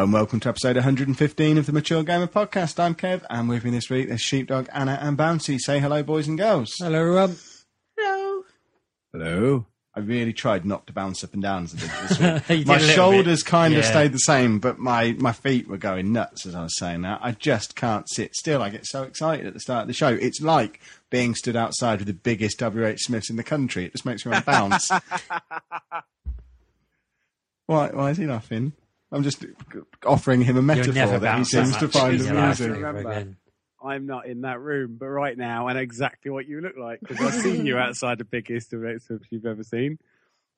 Hello and welcome to episode 115 of the Mature Gamer Podcast. I'm Kev, and with me this week is Sheepdog, Anna and Bouncy. Say hello, boys and girls. Hello, everyone. Hello. Hello. I really tried not to bounce up and down as I did this week. My shoulders kind of stayed the same, but my feet were going nuts as I was saying that. I just can't sit still. I get so excited at the start of the show. It's like being stood outside with the biggest WH Smiths in the country. It just makes me want to bounce. Why is he laughing? I'm just offering him a metaphor that he seems to find amusing. I'm not in that room, but right now, and exactly what you look like, because I've seen you outside the biggest of exhibits you've ever seen,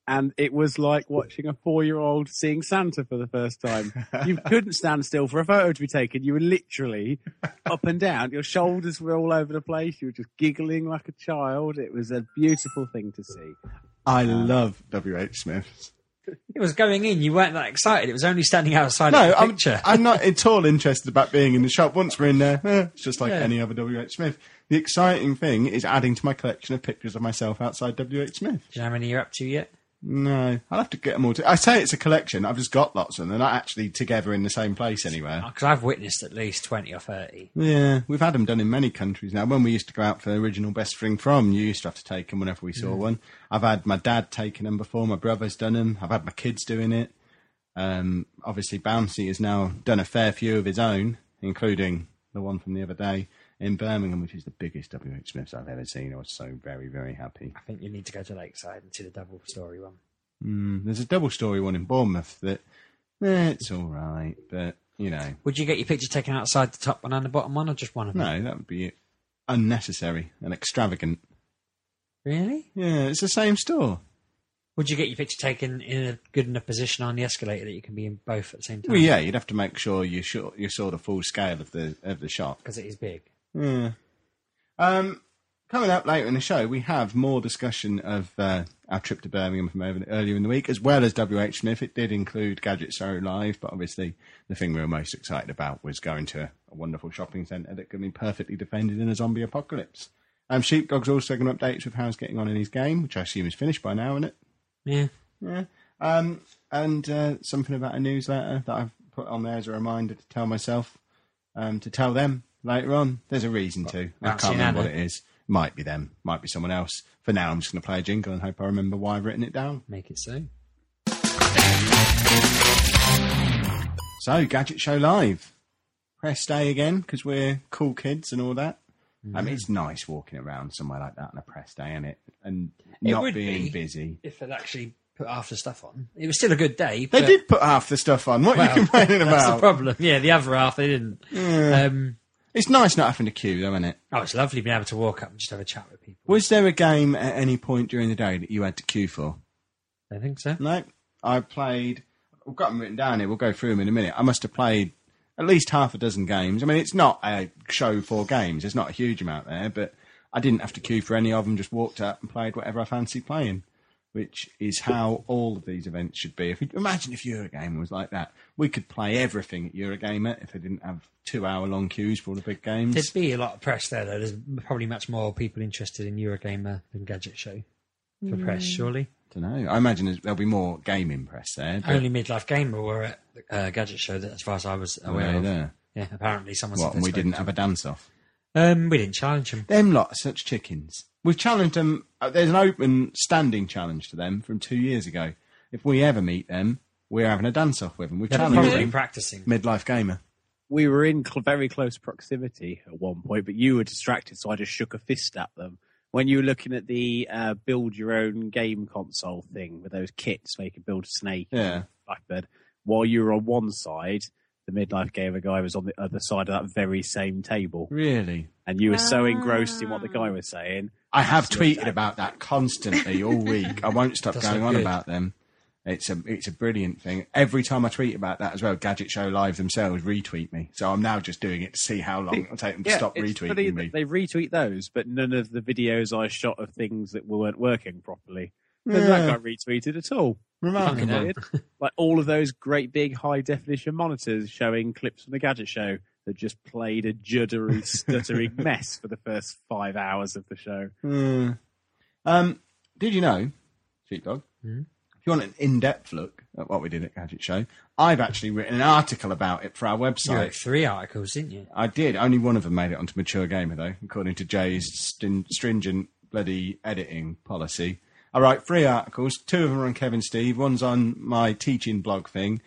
and it was like watching a 4-year-old seeing Santa for the first time. You couldn't stand still for a photo to be taken. You were literally up and down. Your shoulders were all over the place. You were just giggling like a child. It was a beautiful thing to see. I love WH Smiths. It was going in. You weren't that excited. It was only standing outside of the picture. I'm not at all interested about being in the shop. Once we're in there, it's just like any other WH Smith. The exciting thing is adding to my collection of pictures of myself outside WH Smith. Do you know how many you're up to yet? No. I'll have to get them all. I say it's a collection. I've just got lots of them. They're not actually together in the same place anywhere. Because I've witnessed at least 20 or 30. Yeah. We've had them done in many countries now. When we used to go out for the original Best Thing From, you used to have to take them whenever we saw one. I've had my dad taking them before. My brother's done them. I've had my kids doing it. Obviously, Bouncy has now done a fair few of his own, including the one from the other day in Birmingham, which is the biggest WH Smiths I've ever seen. I was so very, very happy. I think you need to go to Lakeside and see the double-storey one. There's a double-storey one in Bournemouth that, it's all right, but, you know. Would you get your picture taken outside the top one and the bottom one, or just one of them? No, that would be unnecessary and extravagant. Really? Yeah, it's the same store. Would you get your picture taken in a good enough position on the escalator that you can be in both at the same time? Well, yeah, you'd have to make sure you saw the full scale of the shop. Because it is big. Yeah. Coming up later in the show, we have more discussion of our trip to Birmingham from earlier in the week, as well as WH Smith. It did include Gadget Show Live, but obviously the thing we were most excited about was going to a wonderful shopping centre that can be perfectly defended in a zombie apocalypse. Sheepdog's also going to update with how he's getting on in his game, which I assume is finished by now, isn't it? Yeah. Yeah. And something about a newsletter that I've put on there as a reminder to tell myself, to tell them. Later on, there's a reason to. I can't remember what it is. Might be them. Might be someone else. For now, I'm just going to play a jingle and hope I remember why I've written it down. Make it so. So, Gadget Show Live. Press A again, because we're cool kids and all that. Mm. I mean, it's nice walking around somewhere like that on a press day, isn't it? And not being busy. If it actually put half the stuff on. It was still a good day. They did put half the stuff on. What are you complaining about? That's the problem. Yeah, the other half, they didn't. Yeah. It's nice not having to queue, though, isn't it? Oh, it's lovely being able to walk up and just have a chat with people. Was there a game at any point during the day that you had to queue for? I don't think so. No. I've got them written down here. We'll go through them in a minute. I must have played at least half a dozen games. I mean, it's not a show for games. There's not a huge amount there, but I didn't have to queue for any of them. Just walked up and played whatever I fancied playing, which is how all of these events should be. Imagine if Eurogame was like that. We could play everything at Eurogamer if they didn't have 2-hour-long queues for all the big games. There'd be a lot of press there, though. There's probably much more people interested in Eurogamer than Gadget Show for press, surely. I don't know. I imagine there'll be more gaming press there. But only Midlife Gamer were at Gadget Show, as far as I was aware of. There. Yeah, apparently someone's... What, and we didn't have a dance-off? We didn't challenge them. Them lot are such chickens. We've challenged them. There's an open standing challenge to them from 2 years ago. If we ever meet them, we're having a dance-off with them. We've challenged them. Practicing. Midlife Gamer. We were in very close proximity at one point, but you were distracted, so I just shook a fist at them. When you were looking at the build-your-own-game console thing with those kits where you could build a snake and Blackbird, while you were on one side... The Midlife Gamer guy was on the other side of that very same table. Really? And you were so engrossed in what the guy was saying. I have tweeted about that constantly all week. I won't stop going on about them. It's a brilliant thing. Every time I tweet about that as well, Gadget Show Live themselves retweet me. So I'm now just doing it to see how long it'll take them to stop retweeting me. They retweet those, but none of the videos I shot of things that weren't working properly. That got retweeted at all. Remarkable. Like all of those great big high-definition monitors showing clips from the Gadget Show that just played a juddery, stuttering mess for the first 5 hours of the show. Did you know, Sheepdog, If you want an in-depth look at what we did at Gadget Show, I've actually written an article about it for our website. You wrote 3 articles, didn't you? I did. Only one of them made it onto Mature Gamer, though, according to Jay's stringent bloody editing policy. I write 3 articles. 2 of them are on Kevin Steve. One's on my teaching blog thing.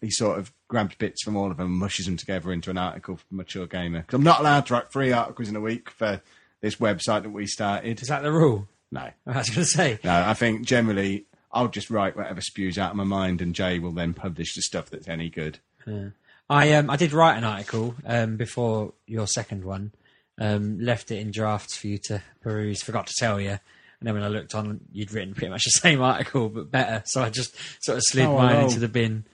He sort of grabs bits from all of them and mushes them together into an article for Mature Gamer. Because I'm not allowed to write 3 articles in a week for this website that we started. Is that the rule? No. I was going to say. No, I think generally I'll just write whatever spews out of my mind and Jay will then publish the stuff that's any good. Yeah. I did write an article before your second one. Left it in drafts for you to peruse. Forgot to tell you. And then when I looked on, you'd written pretty much the same article, but better. So I just sort of slid mine into the bin.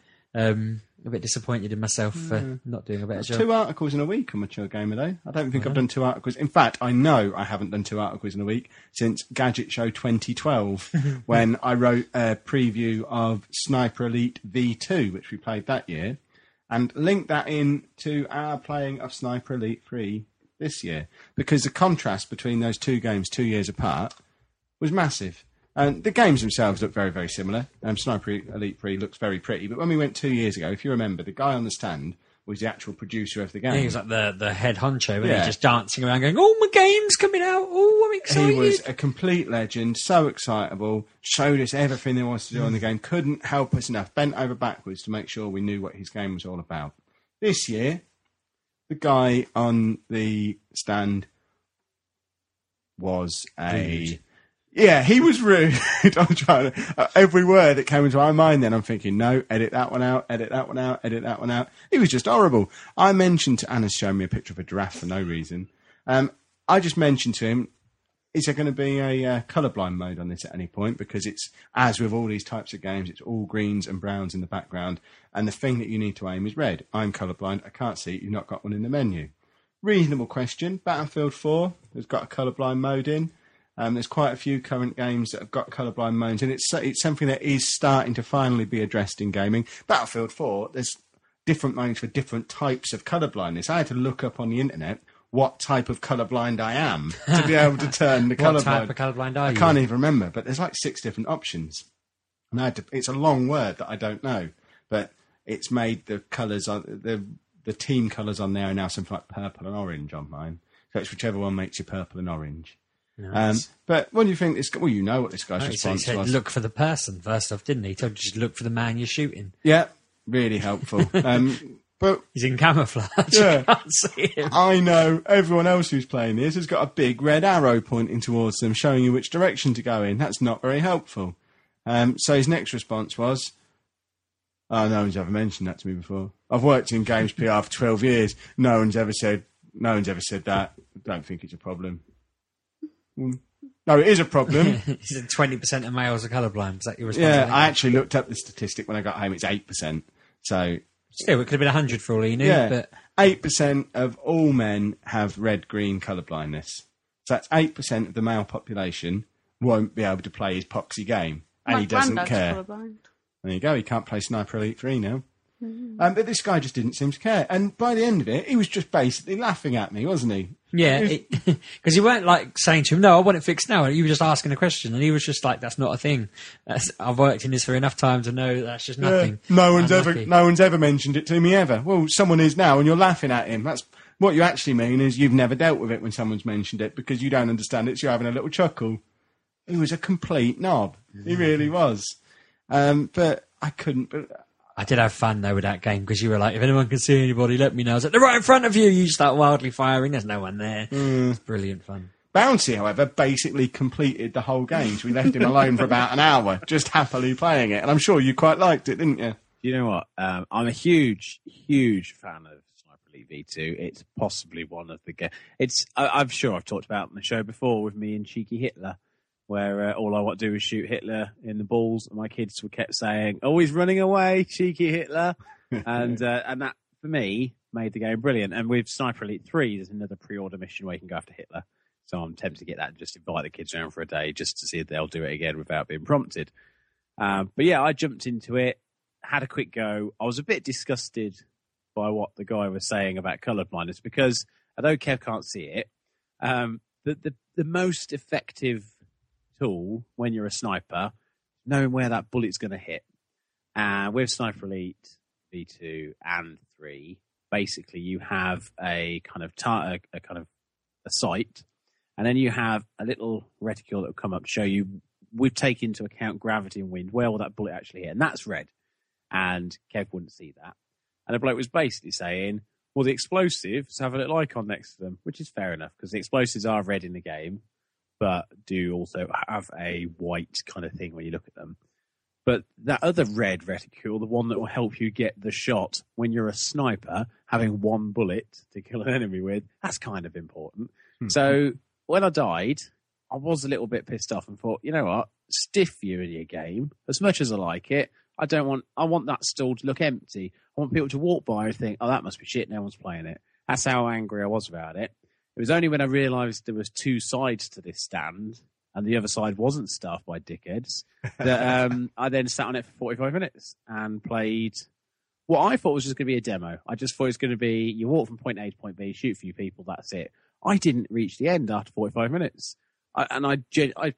A bit disappointed in myself for not doing a better job. 2 articles in a week on Mature Gamer, though. I don't think I've done 2 articles. In fact, I know I haven't done 2 articles in a week since Gadget Show 2012, when I wrote a preview of Sniper Elite V2, which we played that year, and linked that in to our playing of Sniper Elite 3 this year, because the contrast between those 2 games 2 years apart was massive. And the games themselves look very, very similar. Sniper Elite 3 looks very pretty. But when we went 2 years ago, if you remember, the guy on the stand was the actual producer of the game. He was like the head honcho, wasn't he? Just dancing around going, oh, my game's coming out. Oh, I'm excited. He was a complete legend, so excitable, showed us everything he wanted to do on the game, couldn't help us enough, bent over backwards to make sure we knew what his game was all about. This year, the guy on the stand was a... Dude. Yeah, he was rude. I'm trying to, every word that came into my mind then, I'm thinking, no, edit that one out, edit that one out, edit that one out. He was just horrible. I mentioned to Anna's showing me a picture of a giraffe for no reason. I just mentioned to him, is there going to be a colourblind mode on this at any point? Because it's, as with all these types of games, it's all greens and browns in the background. And the thing that you need to aim is red. I'm colourblind. I can't see it. You've not got one in the menu. Reasonable question. Battlefield 4 has got a colourblind mode in. There's quite a few current games that have got colourblind modes, and it's something that is starting to finally be addressed in gaming. Battlefield 4, there's different modes for different types of colourblindness. I had to look up on the internet what type of colourblind I am to be able to turn the colourblind. What type of colourblind are you? I can't even remember, but there's like 6 different options. And I had to, it's a long word that I don't know, but it's made the colours, the team colours on there are now something like purple and orange on mine. So it's whichever one makes you purple and orange. Nice. But what do you think this? Well, you know what this guy's response was. Look for the person first off, didn't he? He told you just look for the man you're shooting. Yeah, really helpful. But he's in camouflage. Yeah, you can't see him. I know everyone else who's playing this has got a big red arrow pointing towards them, showing you which direction to go in. That's not very helpful. So his next response was, "Oh, no one's ever mentioned that to me before. I've worked in games PR for 12 years. No one's ever said that. I don't think it's a problem." No, it is a problem. He said 20% of males are colourblind. Is that your response? Yeah, I actually looked up the statistic when I got home. It's 8%. So still, it could have been 100 for all you knew. Yeah, but 8% of all men have red-green colourblindness. So that's 8% of the male population won't be able to play his poxy game, and he doesn't care. Colourblind. There you go. He can't play Sniper Elite 3 now. But this guy just didn't seem to care. And by the end of it, he was just basically laughing at me, wasn't he? Yeah, because you weren't like saying to him, no, I want it fixed now. You were just asking a question, and he was just like, that's not a thing. I've worked in this for enough time to know that's just nothing. Yeah, no one's ever mentioned it to me ever. Well, someone is now, and you're laughing at him. That's what you actually mean is you've never dealt with it when someone's mentioned it because you don't understand it, so you're having a little chuckle. He was a complete knob. He really was. But I couldn't... I did have fun, though, with that game, because you were like, if anyone can see anybody, let me know. I was like, they're right in front of you. You start wildly firing. There's no one there. It's brilliant fun. Bouncy, however, basically completed the whole game, so we left him alone for about an hour, just happily playing it. And I'm sure you quite liked it, didn't you? You know what? I'm a huge, huge fan of Sniper Elite V2. It's possibly one of the games. I'm sure I've talked about it on the show before with me and Cheeky Hitler, where all I want to do is shoot Hitler in the balls. And my kids kept saying, oh, he's running away, cheeky Hitler. And that, for me, made the game brilliant. And with Sniper Elite 3, there's another pre-order mission where you can go after Hitler. So I'm tempted to get that and just invite the kids around for a day just to see if they'll do it again without being prompted. But yeah, I jumped into it, had a quick go. I was a bit disgusted by what the guy was saying about colourblindness because, although Kev can't see it, the most effective tool when you're a sniper, knowing where that bullet's going to hit. With Sniper Elite V2 and 3, basically you have a kind of sight, and then you have a little reticule that will come up to show you, we've taken into account gravity and wind, where will that bullet actually hit? And that's red. And Kev wouldn't see that. And the bloke was basically saying, well, the explosives have a little icon next to them, which is fair enough, because the explosives are red in the game, but do also have a white kind of thing when you look at them. But that other red reticule, the one that will help you get the shot when you're a sniper, having one bullet to kill an enemy with, that's kind of important. Mm-hmm. So when I died, I was a little bit pissed off and thought, you know what, stiff you in your game, as much as I like it, I want that stall to look empty. I want people to walk by and think, oh, that must be shit, no one's playing it. That's how angry I was about it. It was only when I realised there was two sides to this stand, and the other side wasn't staffed by dickheads, that I then sat on it for 45 minutes and played what I thought was just going to be a demo. I just thought it was going to be, you walk from point A to point B, shoot a few people, that's it. I didn't reach the end after 45 minutes. I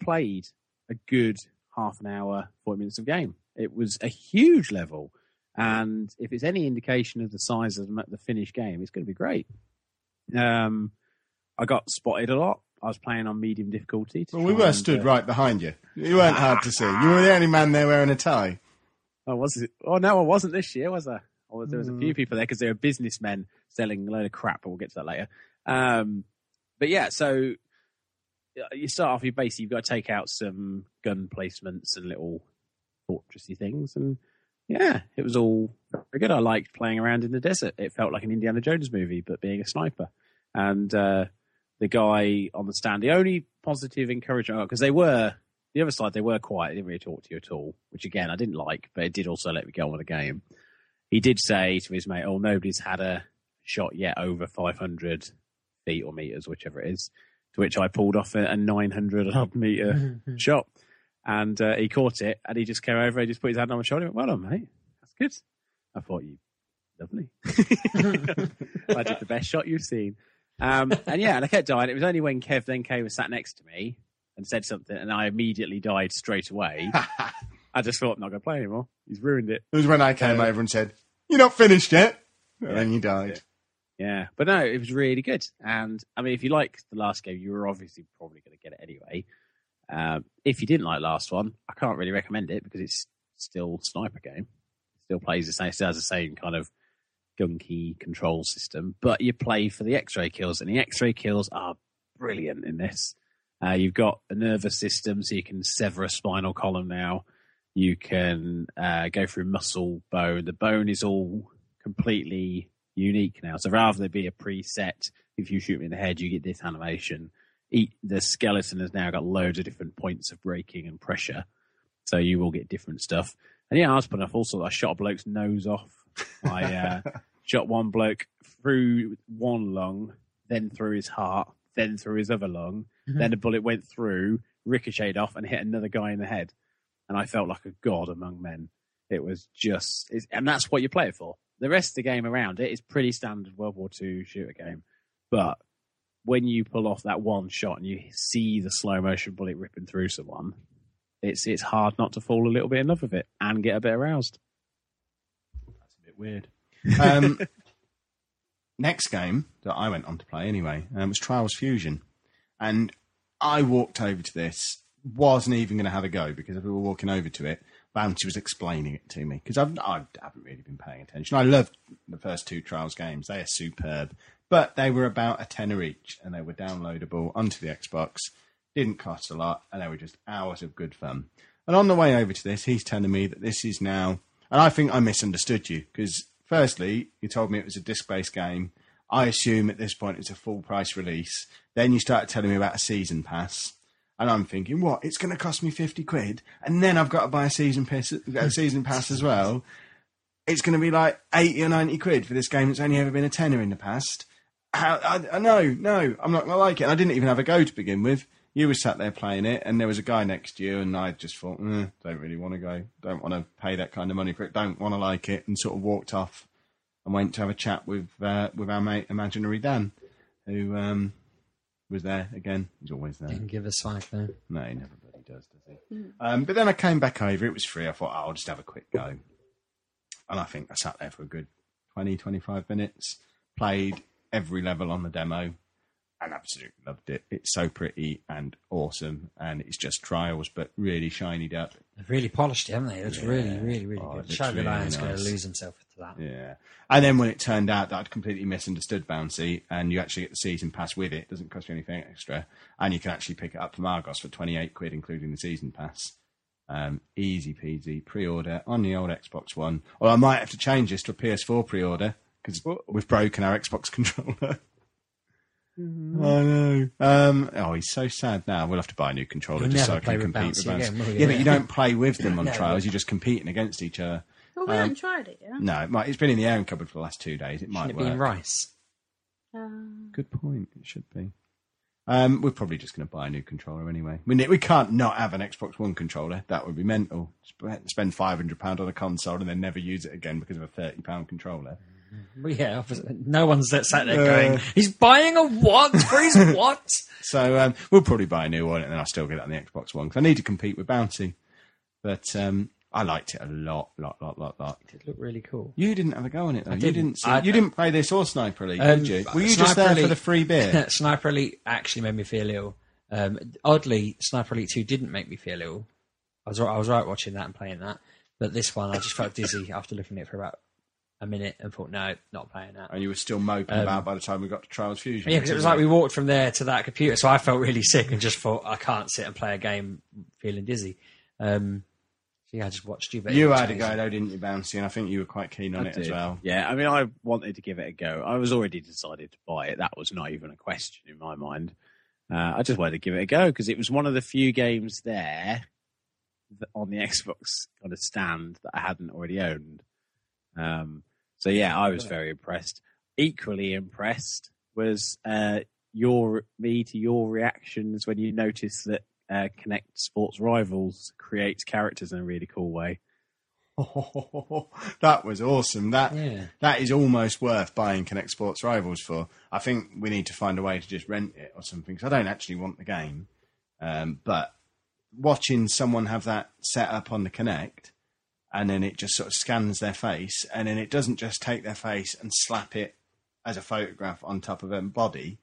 played a good half an hour, 40 minutes of game. It was a huge level. And if it's any indication of the size of the finished game, it's going to be great. I got spotted a lot. I was playing on medium difficulty. Well, we were stood right behind you. You weren't hard to see. You were the only man there wearing a tie. Oh, was it? Oh, no, I wasn't this year, was I? Oh, there was a few people there because they were businessmen selling a load of crap, but we'll get to that later. But yeah, so you start off, you've got to take out some gun placements and little fortressy things. And yeah, it was all very good. I liked playing around in the desert. It felt like an Indiana Jones movie, but being a sniper. And the guy on the stand, the only positive encouragement, because the other side, they were quiet. They didn't really talk to you at all, which again, I didn't like, but it did also let me go on with the game. He did say to his mate, oh, nobody's had a shot yet over 500 feet or meters, whichever it is, to which I pulled off a 900-odd meter shot. And he caught it, and he just came over, he just put his hand on my shoulder, and went, well done, mate. That's good. I thought, you lovely. I did the best shot you've seen. And I kept dying. It was only when Kev then came and sat next to me and said something, and I immediately died straight away. I just thought, I'm not going to play anymore. He's ruined it. It was when I came over and said, you're not finished yet. Yeah, and then you died. Yeah. But no, it was really good. And, I mean, if you liked the last game, you were obviously probably going to get it anyway. If you didn't like last one, I can't really recommend it because it's still a sniper game. It still plays the same, still has the same kind of gunky control system, but you play for the x-ray kills, and the x-ray kills are brilliant in this. You've got a nervous system, so you can sever a spinal column now. You can go through muscle, bone. The bone is all completely unique now. So rather than be a preset, if you shoot me in the head, you get this animation. The skeleton has now got loads of different points of breaking and pressure, so you will get different stuff. And yeah, I was putting off also. I shot a bloke's nose off. I shot one bloke through one lung, then through his heart, then through his other lung. Mm-hmm. Then a bullet went through, ricocheted off, and hit another guy in the head. And I felt like a god among men. It was just, and that's what you play it for. The rest of the game around it is pretty standard World War II shooter game, but when you pull off that one shot and you see the slow motion bullet ripping through someone, it's hard not to fall a little bit in love with it and get a bit aroused. That's a bit weird. Next game that I went on to play anyway was Trials Fusion, and I walked over to this. Wasn't even going to have a go because if we were walking over to it, Bounty was explaining it to me because I haven't really been paying attention. I loved the first two Trials games; they are superb. But they were about a tenner each, and they were downloadable onto the Xbox. Didn't cost a lot, and they were just hours of good fun. And on the way over to this, he's telling me that this is now... And I think I misunderstood you, because firstly, you told me it was a disc-based game. I assume at this point it's a full-price release. Then you started telling me about a season pass. And I'm thinking, what, it's going to cost me 50 quid, and then I've got to buy a season pass as well. It's going to be like 80 or 90 quid for this game that's only ever been a tenner in the past. No, I'm not going to like it. I didn't even have a go to begin with. You were sat there playing it, and there was a guy next to you, and I just thought, don't really want to go. Don't want to pay that kind of money for it. Don't want to like it, and sort of walked off and went to have a chat with our mate, Imaginary Dan, who was there again. He's always there. Didn't give a slack there. No, he never really does he? basically. But then I came back over. It was free. I thought, oh, I'll just have a quick go. And I think I sat there for a good 20, 25 minutes, played every level on the demo, and absolutely loved it. It's so pretty and awesome, and it's just Trials, but really shinied up. They've really polished it, haven't they? It's really good. Shadow Lion's going to lose himself to that. Yeah. And then when it turned out that I'd completely misunderstood Bouncy, and you actually get the season pass with it, it doesn't cost you anything extra, and you can actually pick it up from Argos for 28 quid, including the season pass. Easy peasy, pre-order on the old Xbox One. Or I might have to change this to a PS4 pre-order, because we've broken our Xbox controller. I know. Oh, he's so sad now. We'll have to buy a new controller just so I can compete with Bouncy. Again, yeah, but you don't play with them on Trials. You're just competing against each other. Well, we haven't tried it yet. No, it's been in the airing cupboard for the last 2 days. It might work. Should it be in rice? Good point. It should be. We're probably just going to buy a new controller anyway. We can't not have an Xbox One controller. That would be mental. Spend £500 on a console and then never use it again because of a £30 controller. Well, yeah, no one's sat there going, he's buying a what? For his what? So we'll probably buy a new one, and then I'll still get it on the Xbox One because I need to compete with Bouncy. But I liked it a lot. It did look really cool. You didn't have a go on it, though. You didn't play this or Sniper Elite, did you? Were you just there for the free beer? Sniper Elite actually made me feel ill. Oddly, Sniper Elite 2 didn't make me feel ill. I was right watching that and playing that. But this one, I just felt dizzy after looking at it for about a minute and thought, no, not playing that. And you were still moping about by the time we got to Trials Fusion. Yeah, because it was like we walked from there to that computer, so I felt really sick and just thought, I can't sit and play a game feeling dizzy. I just watched you. But you had a go, though, didn't you, Bouncy? And I think you were quite keen on it as well. Yeah, I mean, I wanted to give it a go. I was already decided to buy it. That was not even a question in my mind. I just wanted to give it a go because it was one of the few games there on the Xbox kind of stand that I hadn't already owned. So, yeah, I was very impressed. Equally impressed was your reactions when you noticed that Kinect Sports Rivals creates characters in a really cool way. Oh, that was awesome. That is almost worth buying Kinect Sports Rivals for. I think we need to find a way to just rent it or something, because I don't actually want the game. But watching someone have that set up on the Kinect, and then it just sort of scans their face, and then it doesn't just take their face and slap it as a photograph on top of their body.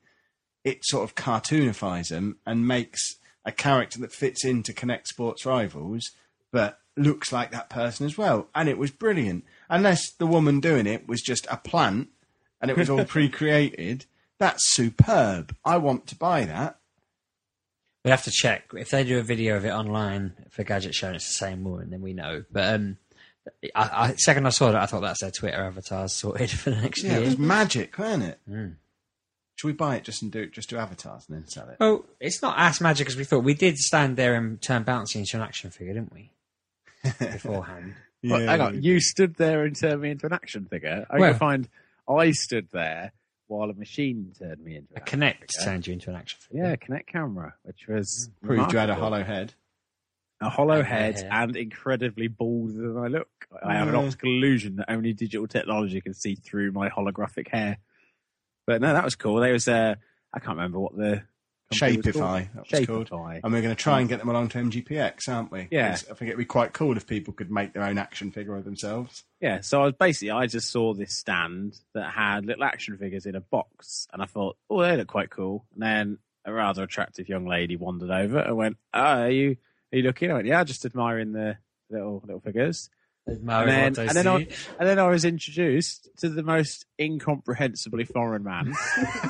It sort of cartoonifies them and makes a character that fits into Kinect Sports Rivals, but looks like that person as well. And it was brilliant. Unless the woman doing it was just a plant and it was all pre-created. That's superb. I want to buy that. We have to check. If they do a video of it online for Gadget Show and it's the same woman, then we know. But second I saw that, I thought that's their Twitter avatars sorted for the next year. It was magic, wasn't it? Mm. Should we buy it just do avatars and then sell it? Well, it's not as magic as we thought. We did stand there and turn Bouncy into an action figure, didn't we? Beforehand. Yeah. Well, hang on. You stood there and turned me into an action figure. I stood there while a machine turned me into an action figure. A Kinect turned you into an action figure. Yeah, a Kinect camera, which was proved you had a hollow head. A hollow head and incredibly balder than I look. I have an optical illusion that only digital technology can see through my holographic hair. But no, that was cool. There was I can't remember what the Shapify. That was Shapify. And we're going to try and get them along to MGPX, aren't we? Yeah. I think it'd be quite cool if people could make their own action figure of themselves. Yeah. So I just saw this stand that had little action figures in a box, and I thought, oh, they look quite cool. And then a rather attractive young lady wandered over and went, "Oh, are you looking?" I went, "Yeah, just admiring the little figures." And then I was introduced to the most incomprehensibly foreign man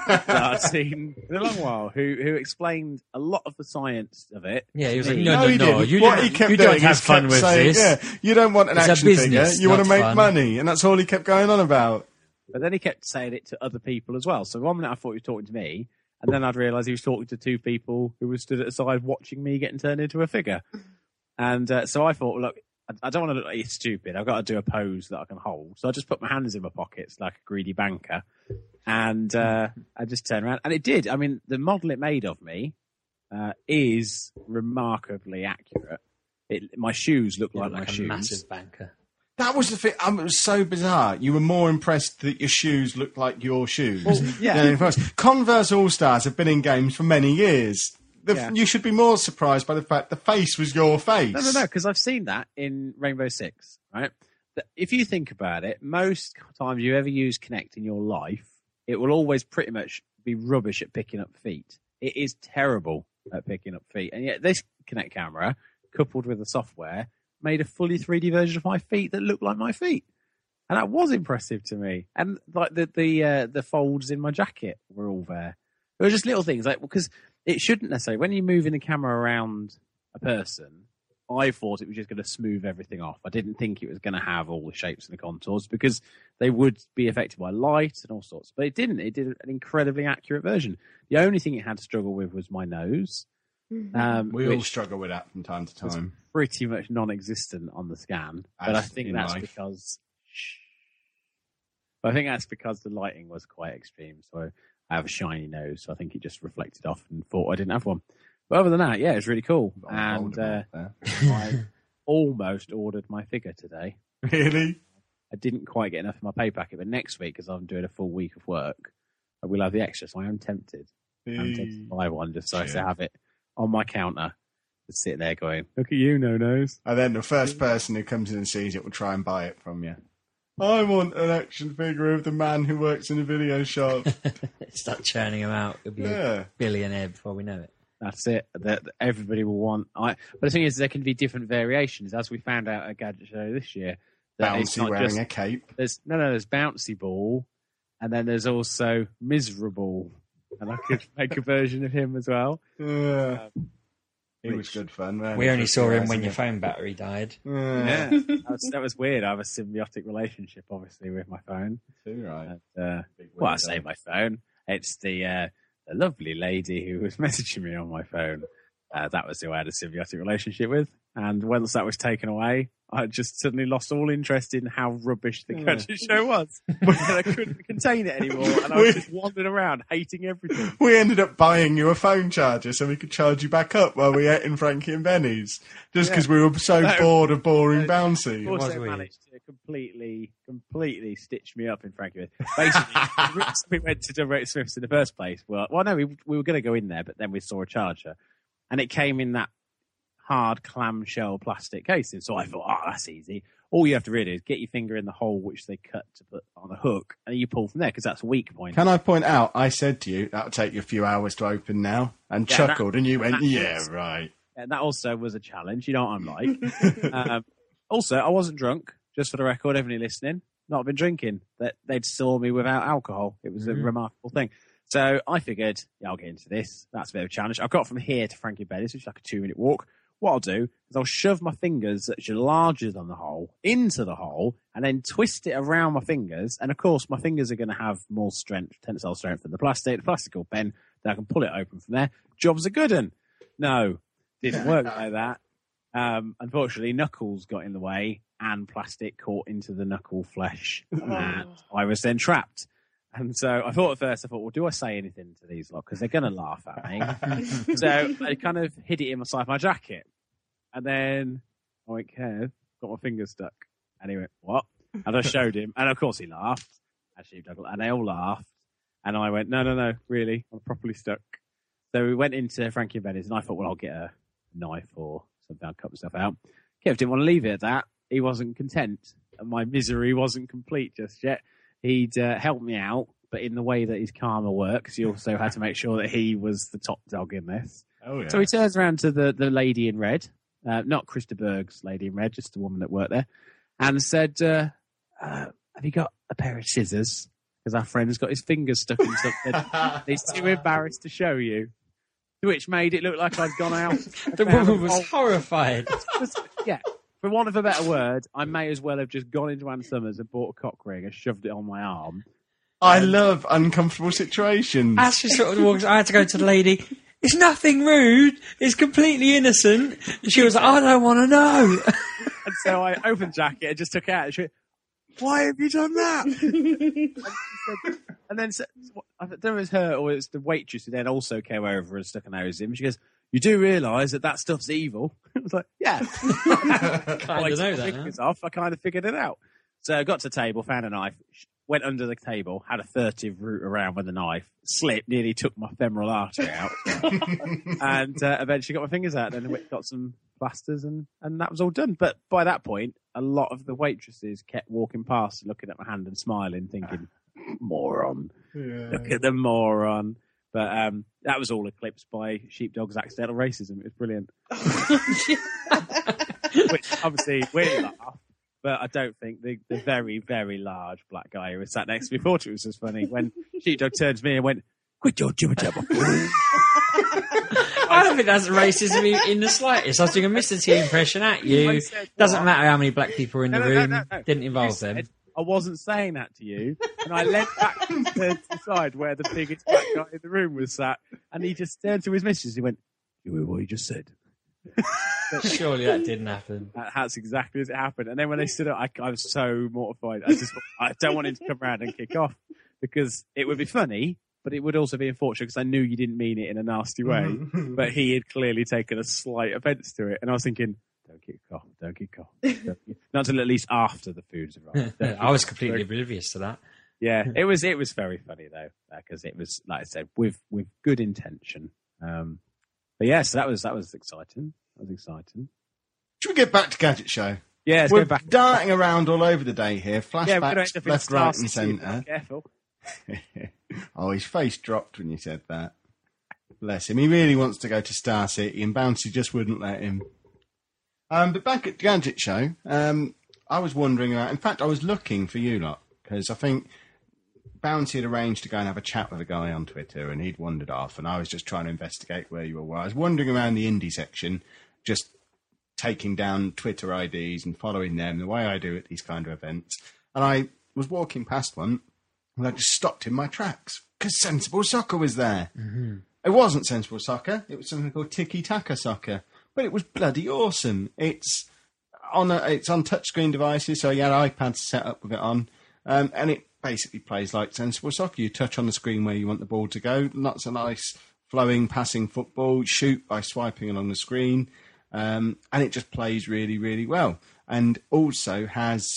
that I've seen in a long while, who explained a lot of the science of it. Yeah, he was like, no, you don't have fun with this. Yeah, you don't want an action figure, you want to make money, and that's all he kept going on about. But then he kept saying it to other people as well. So 1 minute I thought he was talking to me, and then I'd realise he was talking to two people who were stood at the side watching me getting turned into a figure. And so I thought, look, I don't want to look like you're stupid. I've got to do a pose that I can hold. So I just put my hands in my pockets like a greedy banker. And I just turned around. And it did. I mean, the model it made of me is remarkably accurate. My shoes look like my shoes. Massive banker. That was the thing. It was so bizarre. You were more impressed that your shoes looked like your shoes. Well, yeah. Converse All-Stars have been in games for many years. You should be more surprised by the fact the face was your face. No, because I've seen that in Rainbow Six, right? If you think about it, most times you ever use Kinect in your life, it will always pretty much be rubbish at picking up feet. It is terrible at picking up feet. And yet this Kinect camera, coupled with the software, made a fully 3D version of my feet that looked like my feet. And that was impressive to me. And like the folds in my jacket were all there. It was just little things, like, because it shouldn't necessarily, when you're moving the camera around a person, I thought it was just going to smooth everything off. I didn't think it was going to have all the shapes and the contours because they would be affected by light and all sorts. But it didn't. It did an incredibly accurate version. The only thing it had to struggle with was my nose. We all struggle with that from time to time. Was pretty much non-existent on the scan. But I think that's life. I think that's because the lighting was quite extreme. So I have a shiny nose, so I think it just reflected off and thought I didn't have one. But other than that, yeah, it was really cool. And I almost ordered my figure today. Really? I didn't quite get enough in my pay packet, but next week, because I'm doing a full week of work, I will have the extra, so I am tempted. I'm tempted to buy one just so I can have it on my counter. Just sitting there going, look at you, no-nose. And then the first person who comes in and sees it will try and buy it from you. I want an action figure of the man who works in a video shop. Start churning them out. It'll be a billionaire before we know it. That's it. That everybody will want. But the thing is, there can be different variations, as we found out at Gadget Show this year. Bouncy it's not wearing just a cape. There's Bouncy Ball, and then there's also Miserable, and I could make a version of him as well. Yeah, it was good fun. Man. We only saw him when your phone battery died. Yeah, that was weird. I have a symbiotic relationship, obviously, with my phone. Too right. And, I say my phone. It's the. A lovely lady who was messaging me on my phone. That was who I had a symbiotic relationship with. And once that was taken away, I just suddenly lost all interest in how rubbish the Gadget Show was. And I couldn't contain it anymore. And I was just wandering around hating everything. We ended up buying you a phone charger so we could charge you back up while we ate in Frankie and Benny's. Just because we were so bored of boring Bouncy. Also managed to completely stitch me up in Frankie. Basically, we went to WH Smith's in the first place. We were going to go in there, but then we saw a charger. And it came in that hard clamshell plastic casing. So I thought, that's easy. All you have to really do is get your finger in the hole which they cut to put on a hook, and you pull from there because that's a weak point. Can I point out, I said to you, that'll take you a few hours to open now, and chuckled, and you went, right. And that also was a challenge, you know what I'm like. Also, I wasn't drunk, just for the record, everybody listening, not been drinking. They'd saw me without alcohol. It was a remarkable thing. So I figured, I'll get into this. That's a bit of a challenge. I've got from here to Frankie Bennis, which is like a 2-minute walk. What I'll do is I'll shove my fingers that are larger than the hole into the hole and then twist it around my fingers. And, of course, my fingers are going to have more strength, tensile strength than the plastic. The plastic will bend. Then I can pull it open from there. Job's a good one. No, didn't work like that. Unfortunately, knuckles got in the way and plastic caught into the knuckle flesh. And I was then trapped. And so I thought at first, well, do I say anything to these lot? Because they're going to laugh at me. So I kind of hid it inside my jacket. And then I went, Kev, got my finger stuck. And he went, what? And I showed him. And of course he laughed. And they all laughed. And I went, no, really, I'm properly stuck. So we went into Frankie and Benny's. And I thought, I'll get a knife or something. I'll cut myself out. Kev didn't want to leave it at that. He wasn't content. And my misery wasn't complete just yet. He'd help me out, but in the way that his karma works, he also had to make sure that he was the top dog in this. Oh, yeah. So he turns around to the lady in red, not Krista Berg's lady in red, just the woman that worked there, and said, have you got a pair of scissors? Because our friend's got his fingers stuck in something. He's too embarrassed to show you. Which made it look like I'd gone out. The woman was horrified. For want of a better word, I may as well have just gone into Ann Summers and bought a cock ring and shoved it on my arm. I love uncomfortable situations. As she sort of walks, I had to go to the lady. It's nothing rude. It's completely innocent. And she was like, I don't want to know. And so I opened jacket and just took it out. And she went, why have you done that? And then I don't know if it was her or it was the waitress who then also came over and stuck a nose in. She goes, you do realise that stuff's evil. I was like, yeah. I kind of know that. Off, I kind of figured it out. So I got to the table, found a knife, went under the table, had a 30 root around with a knife, slipped, nearly took my femoral artery out, and eventually got my fingers out and got some plasters, and that was all done. But by that point, a lot of the waitresses kept walking past, looking at my hand and smiling, thinking, moron. Yeah. Look at the moron. But that was all eclipsed by Sheepdog's accidental racism. It was brilliant. Which obviously we laugh. But I don't think the very, very large black guy who was sat next to me thought it was as funny when Sheepdog turned to me and went, "Quit your jibber jabber." I don't think that's racism in the slightest. I was doing a Mr. T impression at you. Doesn't matter how many black people were in the room. No. Didn't involve them. I wasn't saying that to you. And I leant back to the side where the biggest black guy in the room was sat. And he just turned to his mistress. He went, "You heard what you just said?" Surely that didn't happen. That's exactly as it happened. And then when they stood up, I was so mortified. I don't want him to come around and kick off, because it would be funny, but it would also be unfortunate, because I knew you didn't mean it in a nasty way. But he had clearly taken a slight offence to it. And I was thinking, don't kick off. Not until at least after the food's arrived. I was completely oblivious to that. Yeah, it was very funny, though, because it was, like I said, with good intention. But yeah, so that was exciting. Should we get back to Gadget Show? Yeah, let's go back. We're darting around all over the day here. Flashbacks, left, right and centre. Careful. Oh, his face dropped when you said that. Bless him. He really wants to go to Star City and Bouncy just wouldn't let him. But back at Gadget Show, I was wondering about... In fact, I was looking for you lot, because I think Bouncy had arranged to go and have a chat with a guy on Twitter, and he'd wandered off, and I was just trying to investigate where you were. I was wandering around the indie section, just taking down Twitter IDs and following them the way I do at these kind of events. And I was walking past one, and I just stopped in my tracks, because Sensible Soccer was there. Mm-hmm. It wasn't Sensible Soccer. It was something called Tiki Taka Soccer. But it was bloody awesome. It's on touchscreen devices, so you had iPads set up with it on, and it basically plays like Sensible Soccer. You touch on the screen where you want the ball to go. Lots of nice flowing, passing football. Shoot by swiping along the screen. And it just plays really, really well, and also has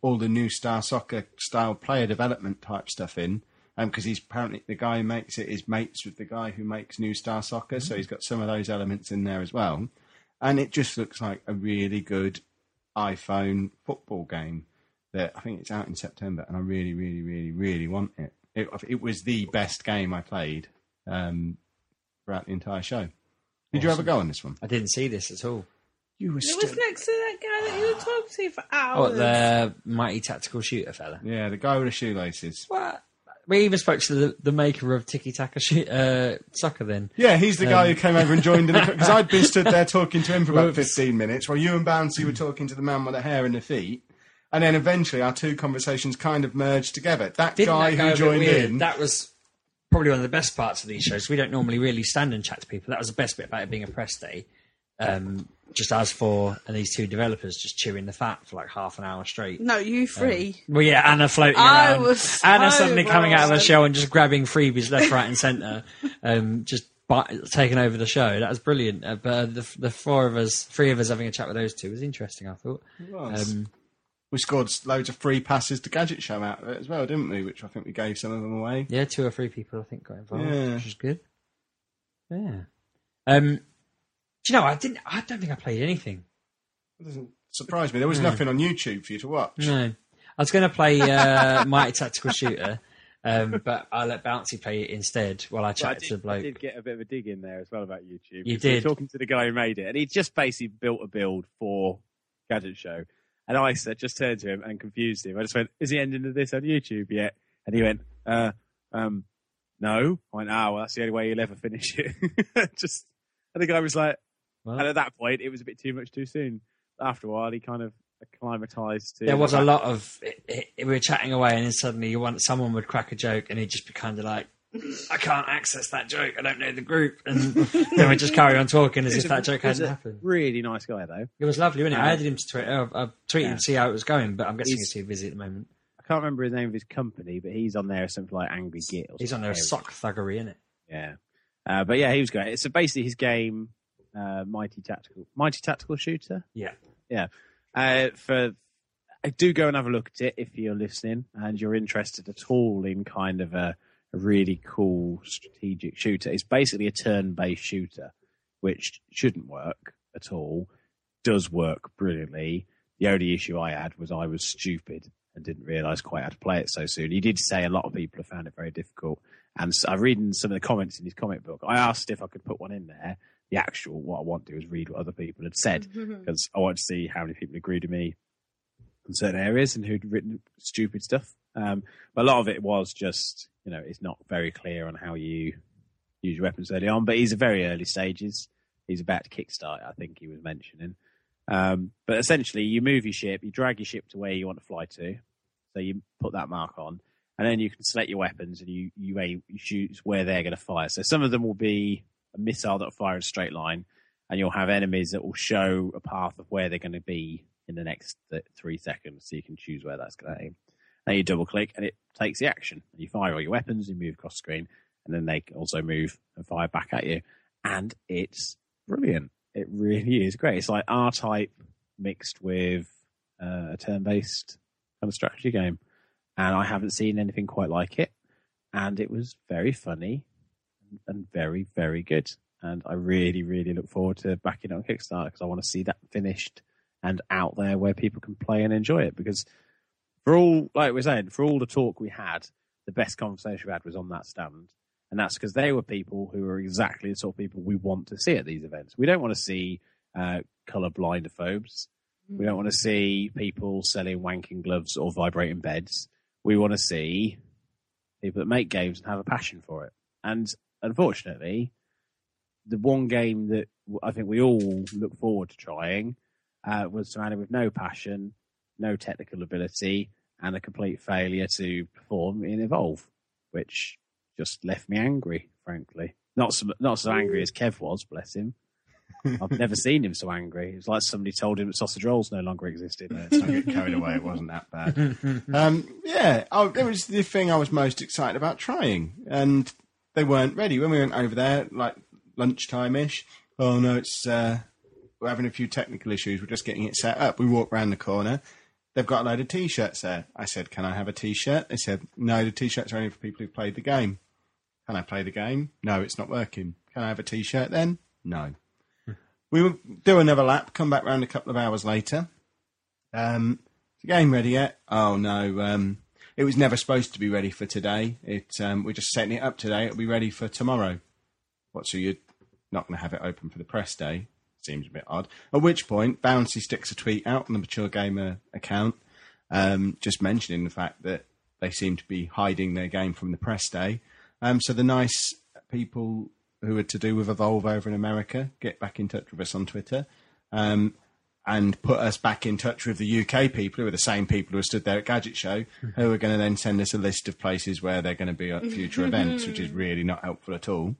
all the New Star Soccer style player development type stuff in, because he's apparently the guy who makes it is mates with the guy who makes New Star Soccer, so he's got some of those elements in there as well, and it just looks like a really good iPhone football game that I think it's out in September, and I really, really, really, really want it. It was the best game I played throughout the entire show. Did you ever go on this one? I didn't see this at all. You were still... It was next to that guy that you were talking to for hours. Oh, the Mighty Tactical Shooter fella. Yeah, the guy with the shoelaces. What? We even spoke to the maker of Tiki Taka Soccer then. Yeah, he's the guy who came over and joined in. Because I'd been stood there talking to him for about 15 minutes while you and Bouncy were talking to the man with the hair and the feet. And then eventually our two conversations kind of merged together. That guy who joined in... That was... probably one of the best parts of these shows. We don't normally really stand and chat to people. That was the best bit about it being a press day. Just us four and these two developers just chewing the fat for like half an hour straight. No, you three. Well, yeah, Anna floating around. Anna suddenly coming out of a shell and just grabbing freebies left, right and centre. Taking over the show. That was brilliant. But the three of us having a chat with those two was interesting, I thought. It was. We scored loads of free passes to Gadget Show out of it as well, didn't we? Which I think we gave some of them away. Yeah, 2 or 3 people I think got involved, which was good. Yeah. Do you know, I don't think I played anything. It doesn't surprise me. There was nothing on YouTube for you to watch. No. I was going to play Mighty Tactical Shooter, but I let Bouncy play it instead while I chatted to the bloke. I did get a bit of a dig in there as well about YouTube. You did. We were talking to the guy who made it, and he just basically built a build for Gadget Show. And I said, just turned to him and confused him. I just went, "Is the ending of this on YouTube yet?" And he went, "No." I went, well, that's the only way you'll ever finish it. And the guy was like, what? And at that point, it was a bit too much too soon. After a while, he kind of acclimatized to... There was a lot of... we were chatting away and then suddenly someone would crack a joke and he'd just be kind of like, "I can't access that joke. I don't know the group." And then we just carry on talking as if that joke hadn't happened. Really nice guy, though. It was lovely, wasn't it? I added him to Twitter. I tweeted him to see how it was going, but I'm guessing he's too busy at the moment. I can't remember his name of his company, but he's on there as something like Angry Git. He's on there as Sock Thuggery, isn't it? Yeah. But yeah, he was great. So basically his game, Mighty Tactical Shooter? Yeah. Yeah. For... do go and have a look at it if you're listening and you're interested at all in kind of a really cool strategic shooter. It's basically a turn-based shooter, which shouldn't work at all, does work brilliantly. The only issue I had was I was stupid and didn't realise quite how to play it so soon. He did say a lot of people have found it very difficult. And so I'm reading some of the comments in his comic book. I asked if I could put one in there. The actual, what I want to do is read what other people had said, because I want to see how many people agreed with me in certain areas and who'd written stupid stuff. But a lot of it was just, you know, it's not very clear on how you use your weapons early on, but he's at very early stages. He's about to kickstart, I think he was mentioning. But essentially, you move your ship, you drag your ship to where you want to fly to. So you put that mark on, and then you can select your weapons and you shoot where they're going to fire. So some of them will be a missile that will fire in a straight line, and you'll have enemies that will show a path of where they're going to be in the next 3 seconds. So you can choose where that's going to aim. Then you double click and it takes the action. You fire all your weapons, you move across the screen, and then they also move and fire back at you. And it's brilliant. It really is great. It's like R-Type mixed with a turn-based kind of strategy game. And I haven't seen anything quite like it. And it was very funny and very, very good. And I really, really look forward to backing it on Kickstarter because I want to see that finished and out there where people can play and enjoy it. Because for all, like we were saying, for all the talk we had, the best conversation we had was on that stand. And that's because they were people who are exactly the sort of people we want to see at these events. We don't want to see colour-blindophobes. We don't want to see people selling wanking gloves or vibrating beds. We want to see people that make games and have a passion for it. And unfortunately, the one game that I think we all look forward to trying was surrounded with no passion, no technical ability, and a complete failure to perform in Evolve, which just left me angry, frankly. Not so angry as Kev was, bless him. I've never seen him so angry. It's like somebody told him that sausage rolls no longer existed. Let's not get carried away. It wasn't that bad. It was the thing I was most excited about trying, and they weren't ready. When we went over there, like lunchtime-ish, oh no, it's we're having a few technical issues. We're just getting it set up. We walked around the corner. They've got a load of T-shirts there. I said, can I have a T-shirt? They said, no, the T-shirts are only for people who played the game. Can I play the game? No, it's not working. Can I have a T-shirt then? No. We will do another lap, come back round a couple of hours later. Is the game ready yet? Oh, no. It was never supposed to be ready for today. We're just setting it up today. It'll be ready for tomorrow. What, so you're not going to have it open for the press day? Seems a bit odd. At which point, Bouncy sticks a tweet out on the Mature Gamer account, just mentioning the fact that they seem to be hiding their game from the press day. So the nice people who are to do with Evolve over in America get back in touch with us on Twitter and put us back in touch with the UK people who are the same people who stood there at Gadget Show, who are going to then send us a list of places where they're going to be at future events, which is really not helpful at all.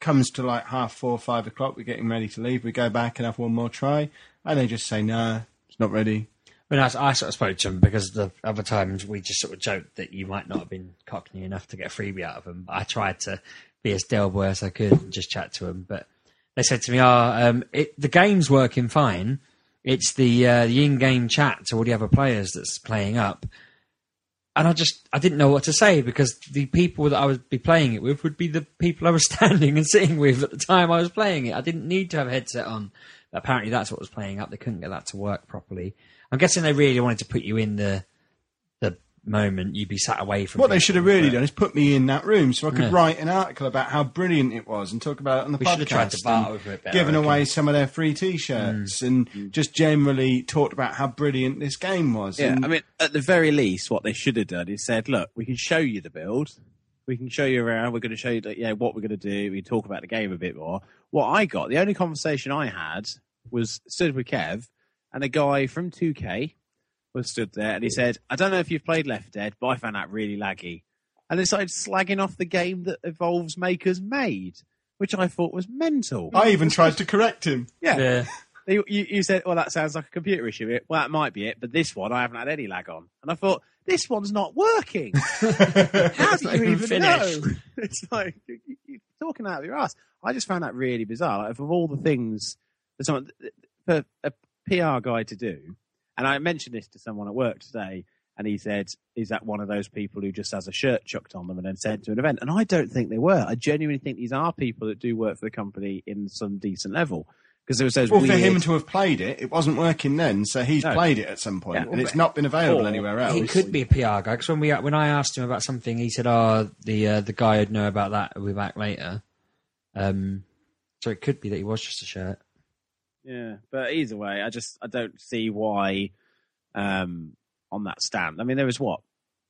Comes to like 4:30, 5:00, we're getting ready to leave. We go back and have one more try, and they just say, no, it's not ready. I mean, I sort of spoke to them because the other times we just sort of joked that you might not have been cockney enough to get a freebie out of them. But I tried to be as delboy as I could and just chat to them. But they said to me, the game's working fine. It's the in-game chat to all the other players that's playing up. And I didn't know what to say because the people that I would be playing it with would be the people I was standing and sitting with at the time I was playing it. I didn't need to have a headset on. Apparently that's what was playing up. They couldn't get that to work properly. I'm guessing they really wanted to put you in the moment you'd be sat away from. What they should have really done is put me in that room so I could write an article about how brilliant it was and talk about it on the podcast. We should have tried to barter with it better, given away some of their free T-shirts and just generally talked about how brilliant this game was. Yeah, and I mean, at the very least, what they should have done is said, look, we can show you the build. We can show you around. We're going to show you what we're going to do. We talk about the game a bit more. What I got, the only conversation I had was stood with Kev, and a guy from 2K was stood there, and he said, I don't know if you've played Left Dead, but I found that really laggy. And they started slagging off the game that Evolve's makers made, which I thought was mental. I even tried to correct him. Yeah. You said, well, that sounds like a computer issue. Well, that might be it, but this one I haven't had any lag on. And I thought, this one's not working. How do you even know? It's like, you're talking out of your ass. I just found that really bizarre. Like, of all the things, for a PR guy to do, And I mentioned this to someone at work today, and he said, is that one of those people who just has a shirt chucked on them and then sent to an event? And I don't think they were. I genuinely think these are people that do work for the company in some decent level. Because there was those weird... for him to have played it, it wasn't working then, so he's played it at some point, and it's not been available anywhere else. It could be a PR guy, because when I asked him about something, he said, the guy would know about that, we'll be back later. So it could be that he was just a shirt. Yeah, but either way, I don't see why on that stand. I mean, there was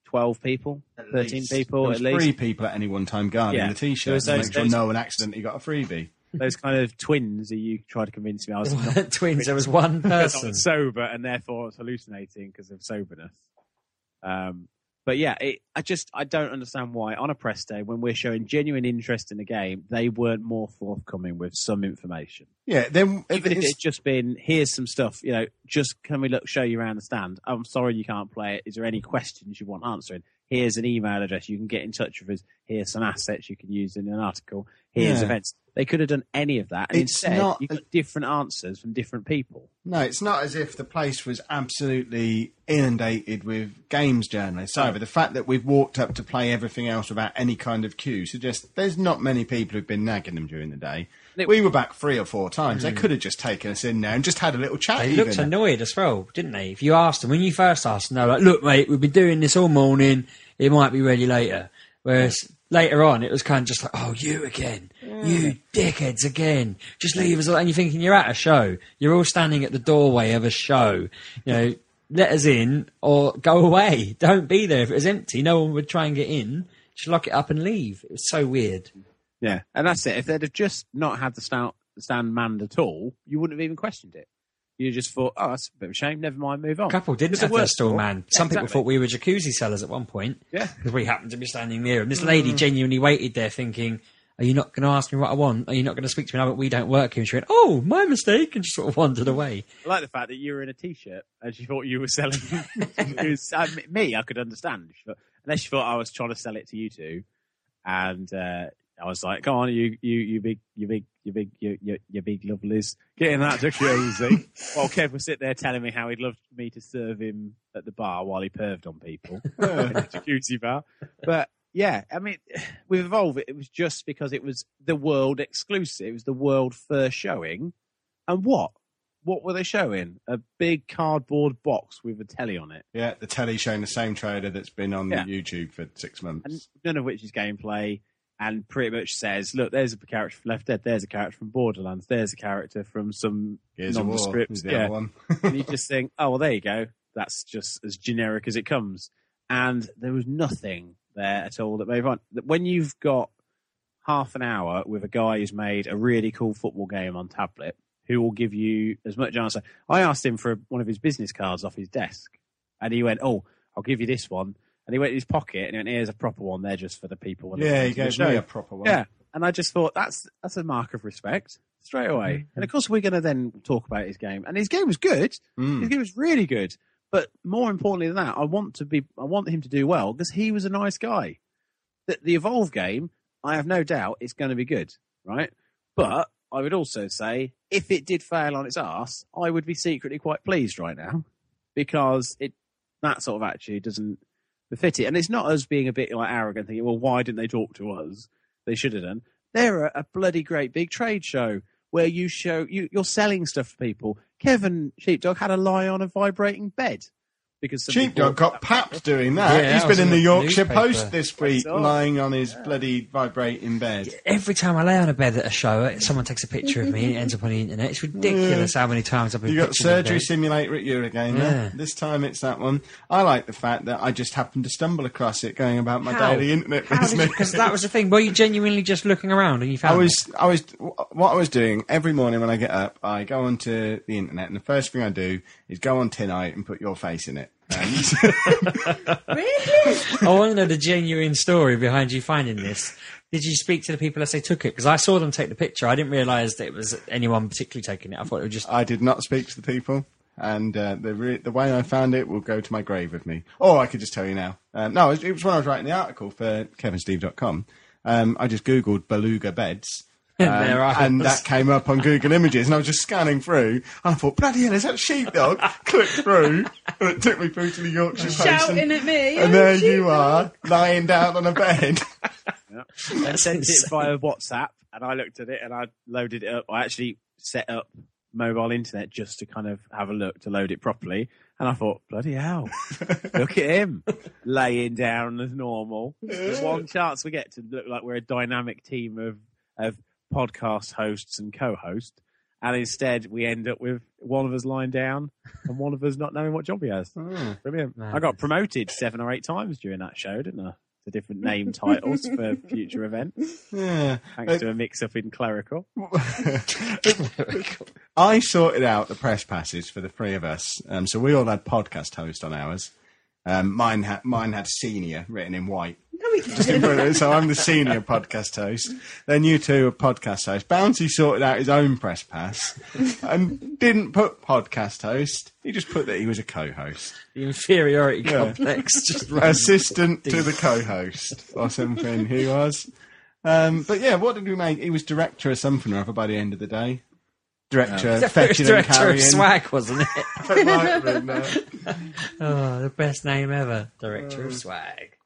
12 people, 13 people at least. There was 3 people at any one time guarding the T-shirt to make sure no one accidentally got a freebie. Those kind of twins that you tried to convince me I was not twins. There was one person sober and therefore was hallucinating because of soberness. But yeah, I don't understand why on a press day when we're showing genuine interest in the game, they weren't more forthcoming with some information. Yeah, then even if it's just been here's some stuff, just can we show you around the stand? I'm sorry you can't play it. Is there any questions you want answering? Here's an email address you can get in touch with us. Here's some assets you can use in an article. Here's events. They could have done any of that. And instead, you got different answers from different people. No, it's not as if the place was absolutely inundated with games journalists either. The fact that we've walked up to play everything else without any kind of queue suggests there's not many people who've been nagging them during the day. We were back 3 or 4 times. They could have just taken us in there and just had a little chat. They looked annoyed as well, didn't they? If you asked them, when you first asked them, they were like, look, mate, we've been doing this all morning. It might be ready later. Whereas... later on, it was kind of just like, oh, you again. Yeah. You dickheads again. Just leave us alone. And you're thinking, you're at a show. You're all standing at the doorway of a show. Let us in or go away. Don't be there. If it was empty, no one would try and get in. Just lock it up and leave. It was so weird. Yeah, and that's it. If they'd have just not had the stand manned at all, you wouldn't have even questioned it. You just thought, oh, that's a bit of a shame. Never mind, move on. A couple didn't have that stall, man. Some people thought we were jacuzzi sellers at one point. Yeah. Because we happened to be standing near him. This lady genuinely waited there thinking, are you not going to ask me what I want? Are you not going to speak to me now that we don't work here? And she went, oh, my mistake, and just sort of wandered away. I like the fact that you were in a T-shirt and she thought you were selling it. Me, I could understand. Unless she thought I was trying to sell it to you two. And I was like, come on, you big lovelies. Get in that jacuzzi. While Kev was sitting there telling me how he'd love me to serve him at the bar while he perved on people. Jacuzzi bar. But yeah, I mean, with Evolve, it was just because it was the world exclusive. It was the world first showing. And what? What were they showing? A big cardboard box with a telly on it. Yeah, the telly showing the same trailer that's been on YouTube for 6 months. And none of which is gameplay. And pretty much says, look, there's a character from Left Dead, there's a character from Borderlands, there's a character from some nondescript. And you just think, oh, well, there you go. That's just as generic as it comes. And there was nothing there at all that made fun. When you've got half an hour with a guy who's made a really cool football game on tablet, who will give you as much answer. I asked him for one of his business cards off his desk. And he went, oh, I'll give you this one. And he went in his pocket and he went, here's a proper one there just for the people. Yeah, he gave me a proper one. Yeah, and I just thought, that's a mark of respect straight away. Mm-hmm. And of course, we're going to then talk about his game. And his game was good. His game was really good. But more importantly than that, I want him to do well because he was a nice guy. The Evolve game, I have no doubt, is going to be good, right? But I would also say, if it did fail on its arse, I would be secretly quite pleased right now because that sort of attitude doesn't fit it. And it's not us being a bit arrogant thinking, well, why didn't they talk to us? They should have done. They're a bloody great big trade show where you show you're selling stuff to people. Kevin Sheepdog had a lie on a vibrating bed because Sheepdog got papped doing that. Yeah, he's been in the Yorkshire Post this week lying on his bloody vibrating bed. Every time I lay on a bed at a show, someone takes a picture of me and it ends up on the internet. It's ridiculous how many times I've been. You got Surgery Simulator at Eurogamer. Yeah. This time it's that one. I like the fact that I just happened to stumble across it going about my daily internet business. Because that was the thing. Were you genuinely just looking around and you found it? What I was doing every morning when I get up, I go onto the internet and the first thing I do is go on Tinite and put your face in it. Really? I want to know the genuine story behind you finding this. Did you speak to the people as they took it? Because I saw them take the picture. I didn't realise that it was anyone particularly taking it. I thought it was just... I did not speak to the people. And the way I found it will go to my grave with me. Or I could just tell you now. No, it was when I was writing the article for KevinSteve.com. I just Googled Beluga Beds. And that came up on Google Images, and I was just scanning through, and I thought, bloody hell, is that sheepdog? Clicked through, and it took me through to the Yorkshire Post. Shouting at me. And there you are, lying down on a bed. Yeah. I sent it via WhatsApp, and I looked at it, and I loaded it up. I actually set up mobile internet just to kind of have a look, to load it properly. And I thought, bloody hell, look at him, laying down as normal. There's one chance we get to look like we're a dynamic team of podcast hosts and co-hosts. And instead, we end up with one of us lying down and one of us not knowing what job he has. Oh, brilliant. Nice. I got promoted 7 or 8 times during that show, didn't I? The different name titles for future events. Yeah. Thanks to a mix-up in clerical. I sorted out the press passes for the three of us. So we all had podcast host on ours. Mine had senior written in white. No, we didn't. So I'm the senior podcast host. Then you two are podcast host. Bouncy sorted out his own press pass and didn't put podcast host. He just put that he was a co-host. The inferiority complex. Just assistant to the co-host or something he was. But yeah, what did we make? He was director or something or other by the end of the day. Fetching and carrying. Director of Swag, wasn't it? Oh, the best name ever. Director of Swag.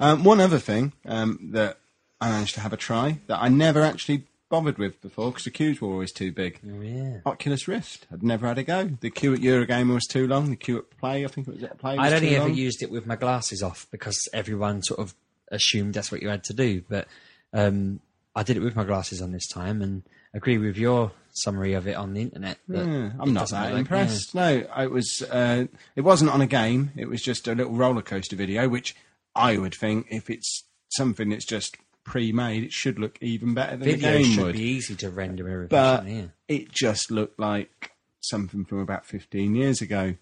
One other thing that I managed to have a try that I never actually bothered with before because the queues were always too big. Oh, yeah. Oculus Rift. I'd never had a go. The queue at Eurogamer was too long. The queue at Play, I think it was at Play. I'd only ever used it with my glasses off because everyone sort of assumed that's what you had to do. But I did it with my glasses on this time and agree with your summary of it on the internet. I'm not that impressed. No, it wasn't on a game. It was just a little roller coaster video, which I would think if it's something that's just pre-made, it should look even better than video a game would. It should be easy to render. But it just looked like something from about 15 years ago.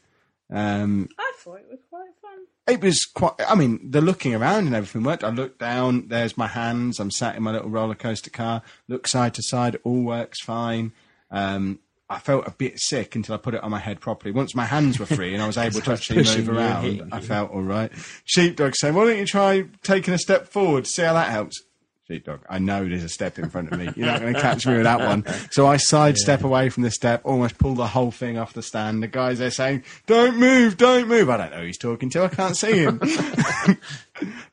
I thought it was quite fun. It was quite... I mean, the looking around and everything worked. I looked down, there's my hands, I'm sat in my little roller coaster car, look side to side, all works fine. I felt a bit sick until I put it on my head properly. Once my hands were free and I was able to actually move around, I felt all right. Sheepdog saying, why don't you try taking a step forward, see how that helps? Sheepdog, I know there's a step in front of me. You're not going to catch me with that one. So I sidestep away from the step, almost pull the whole thing off the stand. The guys there saying, don't move, don't move. I don't know who he's talking to. I can't see him.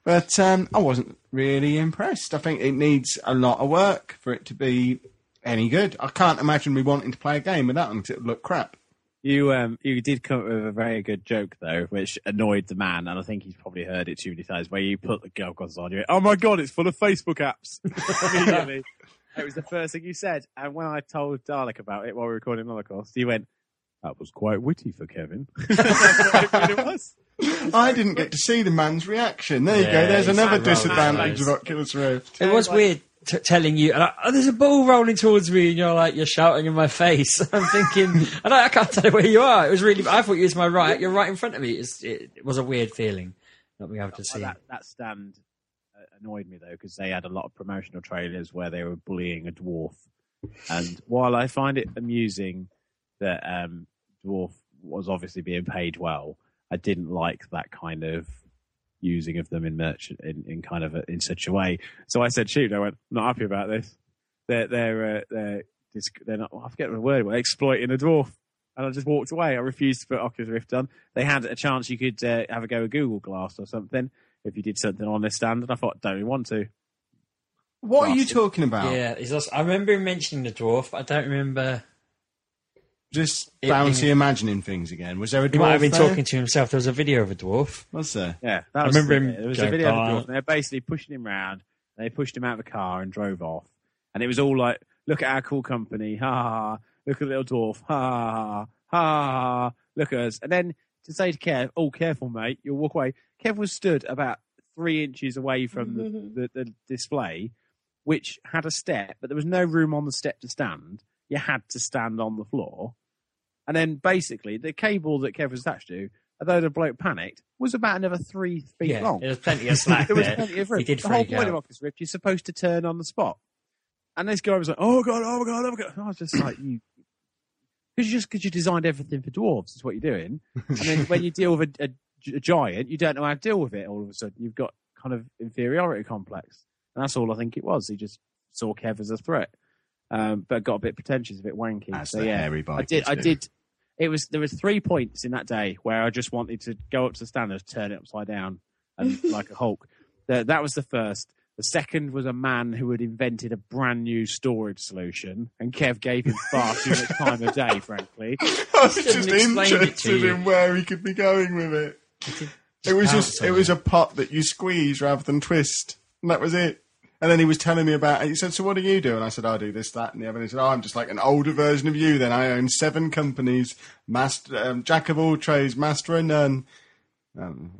But I wasn't really impressed. I think it needs a lot of work for it to be any good. I can't imagine me wanting to play a game with that one because it would look crap. You did come up with a very good joke, though, which annoyed the man, and I think he's probably heard it too many times, where you put the goggles on, you went, oh my God, it's full of Facebook apps. Immediately. It was the first thing you said, and when I told Dalek about it while we were recording Holocaust, he went, that was quite witty for Kevin. It was. I didn't get to see the man's reaction. There you go, there's another disadvantage of Oculus Rift. It was weird. Telling you, and there's a ball rolling towards me, and you're shouting in my face. I'm thinking, and I can't tell you where you are. It was really, I thought you was my right. You're right in front of me. It was a weird feeling not being able to see. That stand annoyed me though, because they had a lot of promotional trailers where they were bullying a dwarf. And while I find it amusing that dwarf was obviously being paid well, I didn't like that kind of using of them in merch in such a way. So I said, shoot, I went, I'm not happy about this. They're not, I forget the word, but exploiting a dwarf. And I just walked away. I refused to put Oculus Rift on. They had a chance you could have a go with Google Glass or something if you did something on this stand. And I thought, don't want to. What are you talking about? Yeah, I remember him mentioning the dwarf, but I don't remember... Just Bouncy imagining things again. Was there a dwarf? He might have been talking to himself. There was a video of a dwarf. Was there? Yeah. I remember him. There was a video of a dwarf. They were basically pushing him round. They pushed him out of the car and drove off. And it was all like, look at our cool company. Ha ha ha. Look at the little dwarf. Ha ha ha. Ha. Look at us. And then to say to Kev, oh, careful, mate. You'll walk away. Kev was stood about 3 inches away from the display, which had a step, but there was no room on the step to stand. You had to stand on the floor. And then basically, the cable that Kev was attached to, although the bloke panicked, was about another 3 feet long. There was plenty of slack there. Was plenty of room. The whole point of Oculus Rift, you're supposed to turn on the spot. And this guy was like, oh, God, oh, my God, oh, my God. And I was just like, you... Because you designed everything for dwarves is what you're doing. And then when you deal with a giant, you don't know how to deal with it all of a sudden. You've got kind of inferiority complex. And that's all I think it was. He just saw Kev as a threat. but got a bit pretentious, a bit wanky. As so yeah, everybody I did. It was there was 3 points in that day where I just wanted to go up to the stand and turn it upside down and like a Hulk. That was the first. The second was a man who had invented a brand new storage solution, and Kev gave him far too much time of day, frankly. I was just interested in where he could be going with it. It was a pot that you squeeze rather than twist, and that was it. And then he was telling me about it. He said, so what do you do? And I said, I do this, that, and the other. And he said, oh, I'm just like an older version of you then. I own 7 companies, master, jack of all trades, master of none. I'm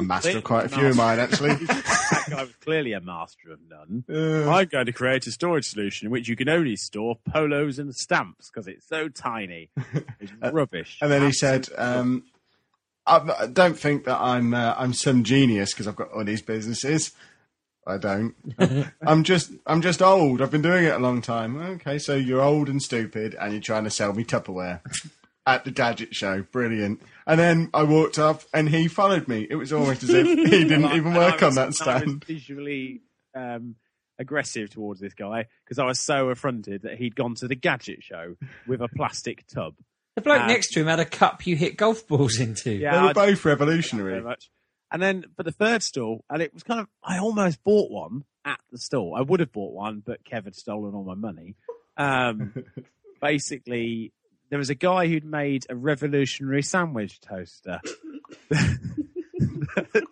master of quite a few of mine, actually. That guy was clearly a master of none. I'm going to create a storage solution in which you can only store polos and stamps because it's so tiny. It's rubbish. And then he said, I don't think that I'm some genius because I've got all these businesses. I don't. I'm just old. I've been doing it a long time. Okay, so you're old and stupid and you're trying to sell me Tupperware. At the Gadget Show. Brilliant. And then I walked up and he followed me. It was almost as if he didn't even work on that stand. I was visually aggressive towards this guy because I was so affronted that he'd gone to the Gadget Show with a plastic tub. The bloke next to him had a cup you hit golf balls into. Yeah, they were both revolutionary. Very much. And then, but the third stall, and it was kind of, I almost bought one at the stall. I would have bought one, but Kev had stolen all my money. Basically, there was a guy who'd made a revolutionary sandwich toaster that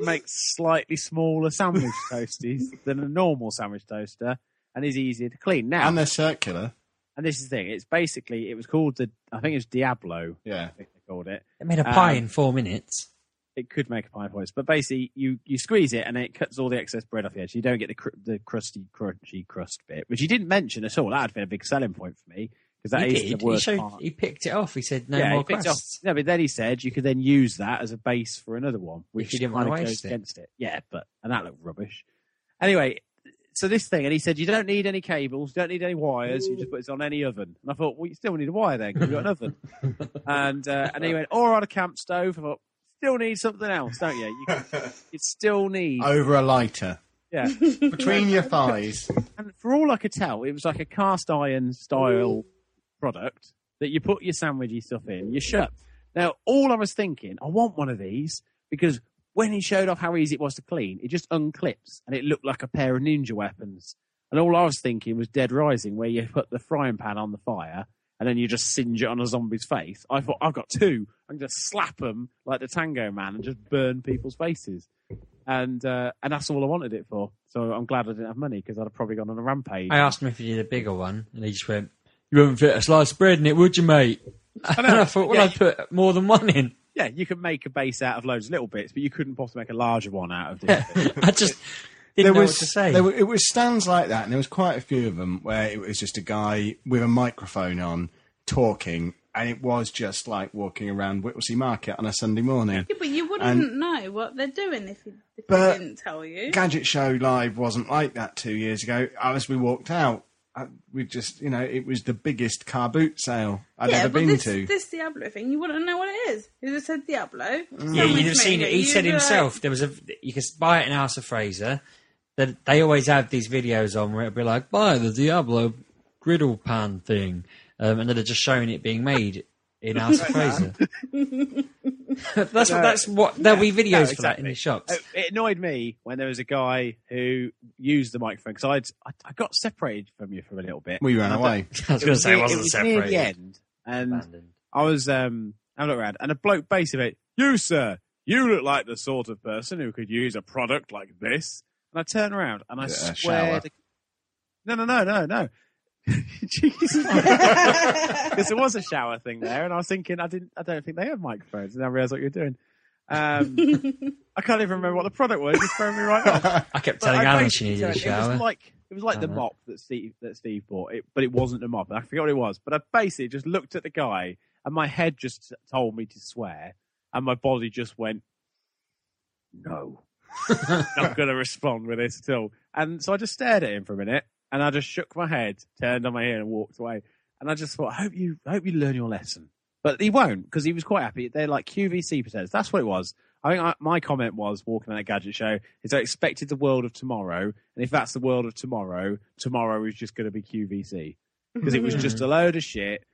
makes slightly smaller sandwich toasties than a normal sandwich toaster and is easier to clean. Now, and they're circular. And this is the thing. It's basically, it was called the, I think it was Diablo. Yeah. I think they called it. It made a pie in 4 minutes. It could make a pie for us. But basically, you squeeze it and it cuts all the excess bread off the edge. You don't get the crusty, crunchy crust bit, which he didn't mention at all. That had been a big selling point for me. That he is did. The worst part. He picked it off. He said no more crusts. No, but then he said you could then use that as a base for another one, which you didn't want to waste against it. Yeah, but and that looked rubbish. Anyway, so this thing, and he said you don't need any cables, you don't need any wires. Ooh. You just put it on any oven. And I thought, well, you still need a wire there because you've got an oven. And he went, or on a camp stove. I thought, still need something else, don't you? You still need over a lighter. Yeah, between your thighs. And for all I could tell, it was like a cast iron style product that you put your sandwichy stuff in, you shut. Now, all I was thinking, I want one of these because when he showed off how easy it was to clean, it just unclips and it looked like a pair of ninja weapons. And all I was thinking was Dead Rising, where you put the frying pan on the fire and then you just singe it on a zombie's face. I thought, I've got 2. I'm going to slap them like the Tango Man and just burn people's faces. And that's all I wanted it for. So I'm glad I didn't have money because I'd have probably gone on a rampage. I asked him if he did a bigger one and he just went, you wouldn't fit a slice of bread in it, would you, mate? And I thought, well, yeah, I'd put more than one in. Yeah, you could make a base out of loads of little bits, but you couldn't possibly make a larger one out of this. I just didn't know what to say. It was stands like that, and there was quite a few of them where it was just a guy with a microphone on talking, and it was just like walking around Whittlesey Market on a Sunday morning. Yeah, but you wouldn't know what they're doing if they didn't tell you. Gadget Show Live wasn't like that 2 years ago. As we walked out, we just, you know, it was the biggest car boot sale I'd ever been to. This Diablo thing, you wouldn't know what it is. It just said Diablo. Yeah, you'd have seen it. He said himself, there was you could buy it in House of Fraser. They always have these videos on where it'd be like, buy the Diablo griddle pan thing. And then they're just showing it being made in House of Fraser. There'll be videos for that in the shops. It annoyed me when there was a guy who used the microphone because I got separated from you for a little bit. We ran away. I was going to say it wasn't separated. Near the end, and abandoned. I was I looked around, and a bloke basically went, "You sir, you look like the sort of person who could use a product like this." And I turned around, and I swear, no. Because there was a shower thing there, and I was thinking, I don't think they have microphones, and I realised what you're doing. I can't even remember what the product was. It's throwing me right off. I kept telling Alan she needed a shower. It was like the mop that Steve bought, but it wasn't a mop. I forgot what it was. But I basically just looked at the guy, and my head just told me to swear, and my body just went, "No, I'm going to respond with this till." And so I just stared at him for a minute. And I just shook my head, turned on my ear and walked away. And I just thought, I hope you learn your lesson. But he won't, because he was quite happy. They're like QVC presents. That's what it was. I think my comment was, walking on that gadget show, is I expected the world of tomorrow, and if that's the world of tomorrow, tomorrow is just going to be QVC. Because it was just a load of shit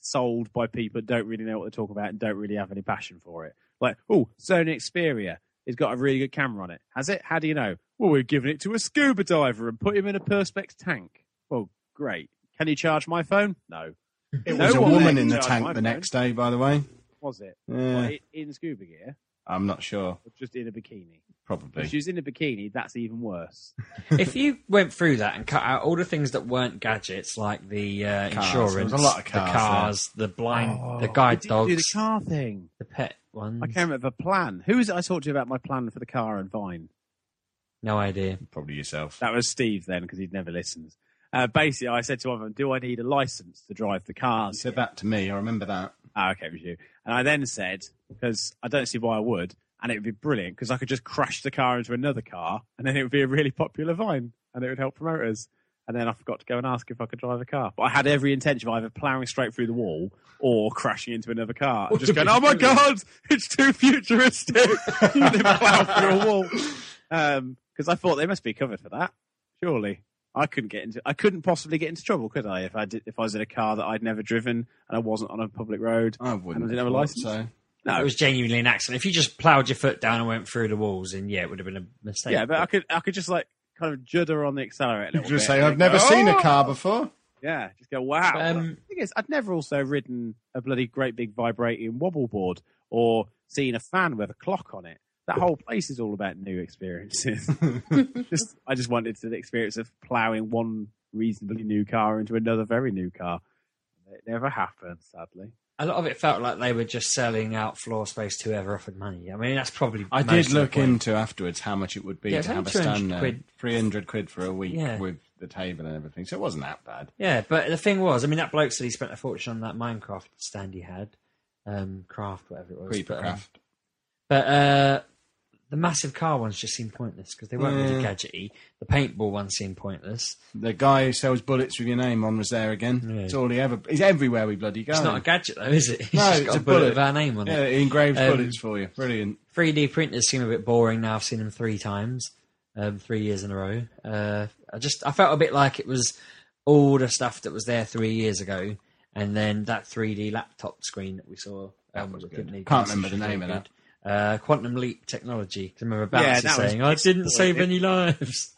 sold by people that don't really know what they talk about and don't really have any passion for it. Like, oh, Sony Xperia, it's got a really good camera on it. Has it? How do you know? Well, we've given it to a scuba diver and put him in a Perspex tank. Well, great. Can you charge my phone? No. It was a woman in the tank the next day, by the way. Was it? Yeah. Like, in scuba gear? I'm not sure. Or just in a bikini? Probably. If she was in a bikini, that's even worse. If you went through that and cut out all the things that weren't gadgets, like the insurance, a lot of cars, the cars, the blind, the guide dogs, do the car thing, the pet ones. I can't remember the plan. Who is it I talked to you about my plan for the car and Vine? No idea. Probably yourself. That was Steve then, because he'd never listened. Basically, I said to one of them, do I need a license to drive the cars? You said that to me. I remember that. Oh, okay, it was you. And I then said, because I don't see why I would, and it would be brilliant, because I could just crash the car into another car, and then it would be a really popular Vine, and it would help promoters. And then I forgot to go and ask if I could drive a car. But I had every intention of either ploughing straight through the wall or crashing into another car. And just going, oh my God, it's too futuristic. Then plough through a wall. Because I thought they must be covered for that, surely. I couldn't possibly get into trouble, could I? If I was in a car that I'd never driven and I wasn't on a public road, and I didn't have a license. So. No, it was genuinely an accident. If you just ploughed your foot down and went through the walls, then yeah, it would have been a mistake. Yeah, but I could just kind of judder on the accelerator. You just say, I've never seen a car before. Yeah, just go, wow. The thing is, I'd never also ridden a bloody great big vibrating wobble board or seen a fan with a clock on it. That whole place is all about new experiences. I just wanted the experience of ploughing one reasonably new car into another very new car. It never happened, sadly. A lot of it felt like they were just selling out floor space to whoever offered money. I mean, that's probably... I did look into afterwards how much it would be to have a stand there. Quid. 300 quid for a week with the table and everything, so it wasn't that bad. Yeah, but the thing was, I mean, that bloke said he spent a fortune on that Minecraft stand he had. Craft, whatever it was. Creepercraft. But the massive car ones just seemed pointless because they weren't really gadgety. The paintball ones seemed pointless. The guy who sells bullets with your name on was there again. Yeah. It's all he ever. He's everywhere we bloody go. It's not a gadget though, is it? He's just got a bullet with our name on it. Yeah, he engraves bullets for you. Brilliant. 3D printers seem a bit boring now. I've seen them 3 times, 3 years in a row. I felt a bit like it was all the stuff that was there 3 years ago, and then that 3D laptop screen that we saw. Can't remember the name of that. Quantum Leap technology. Because I remember Bouncy saying, I didn't save any lives.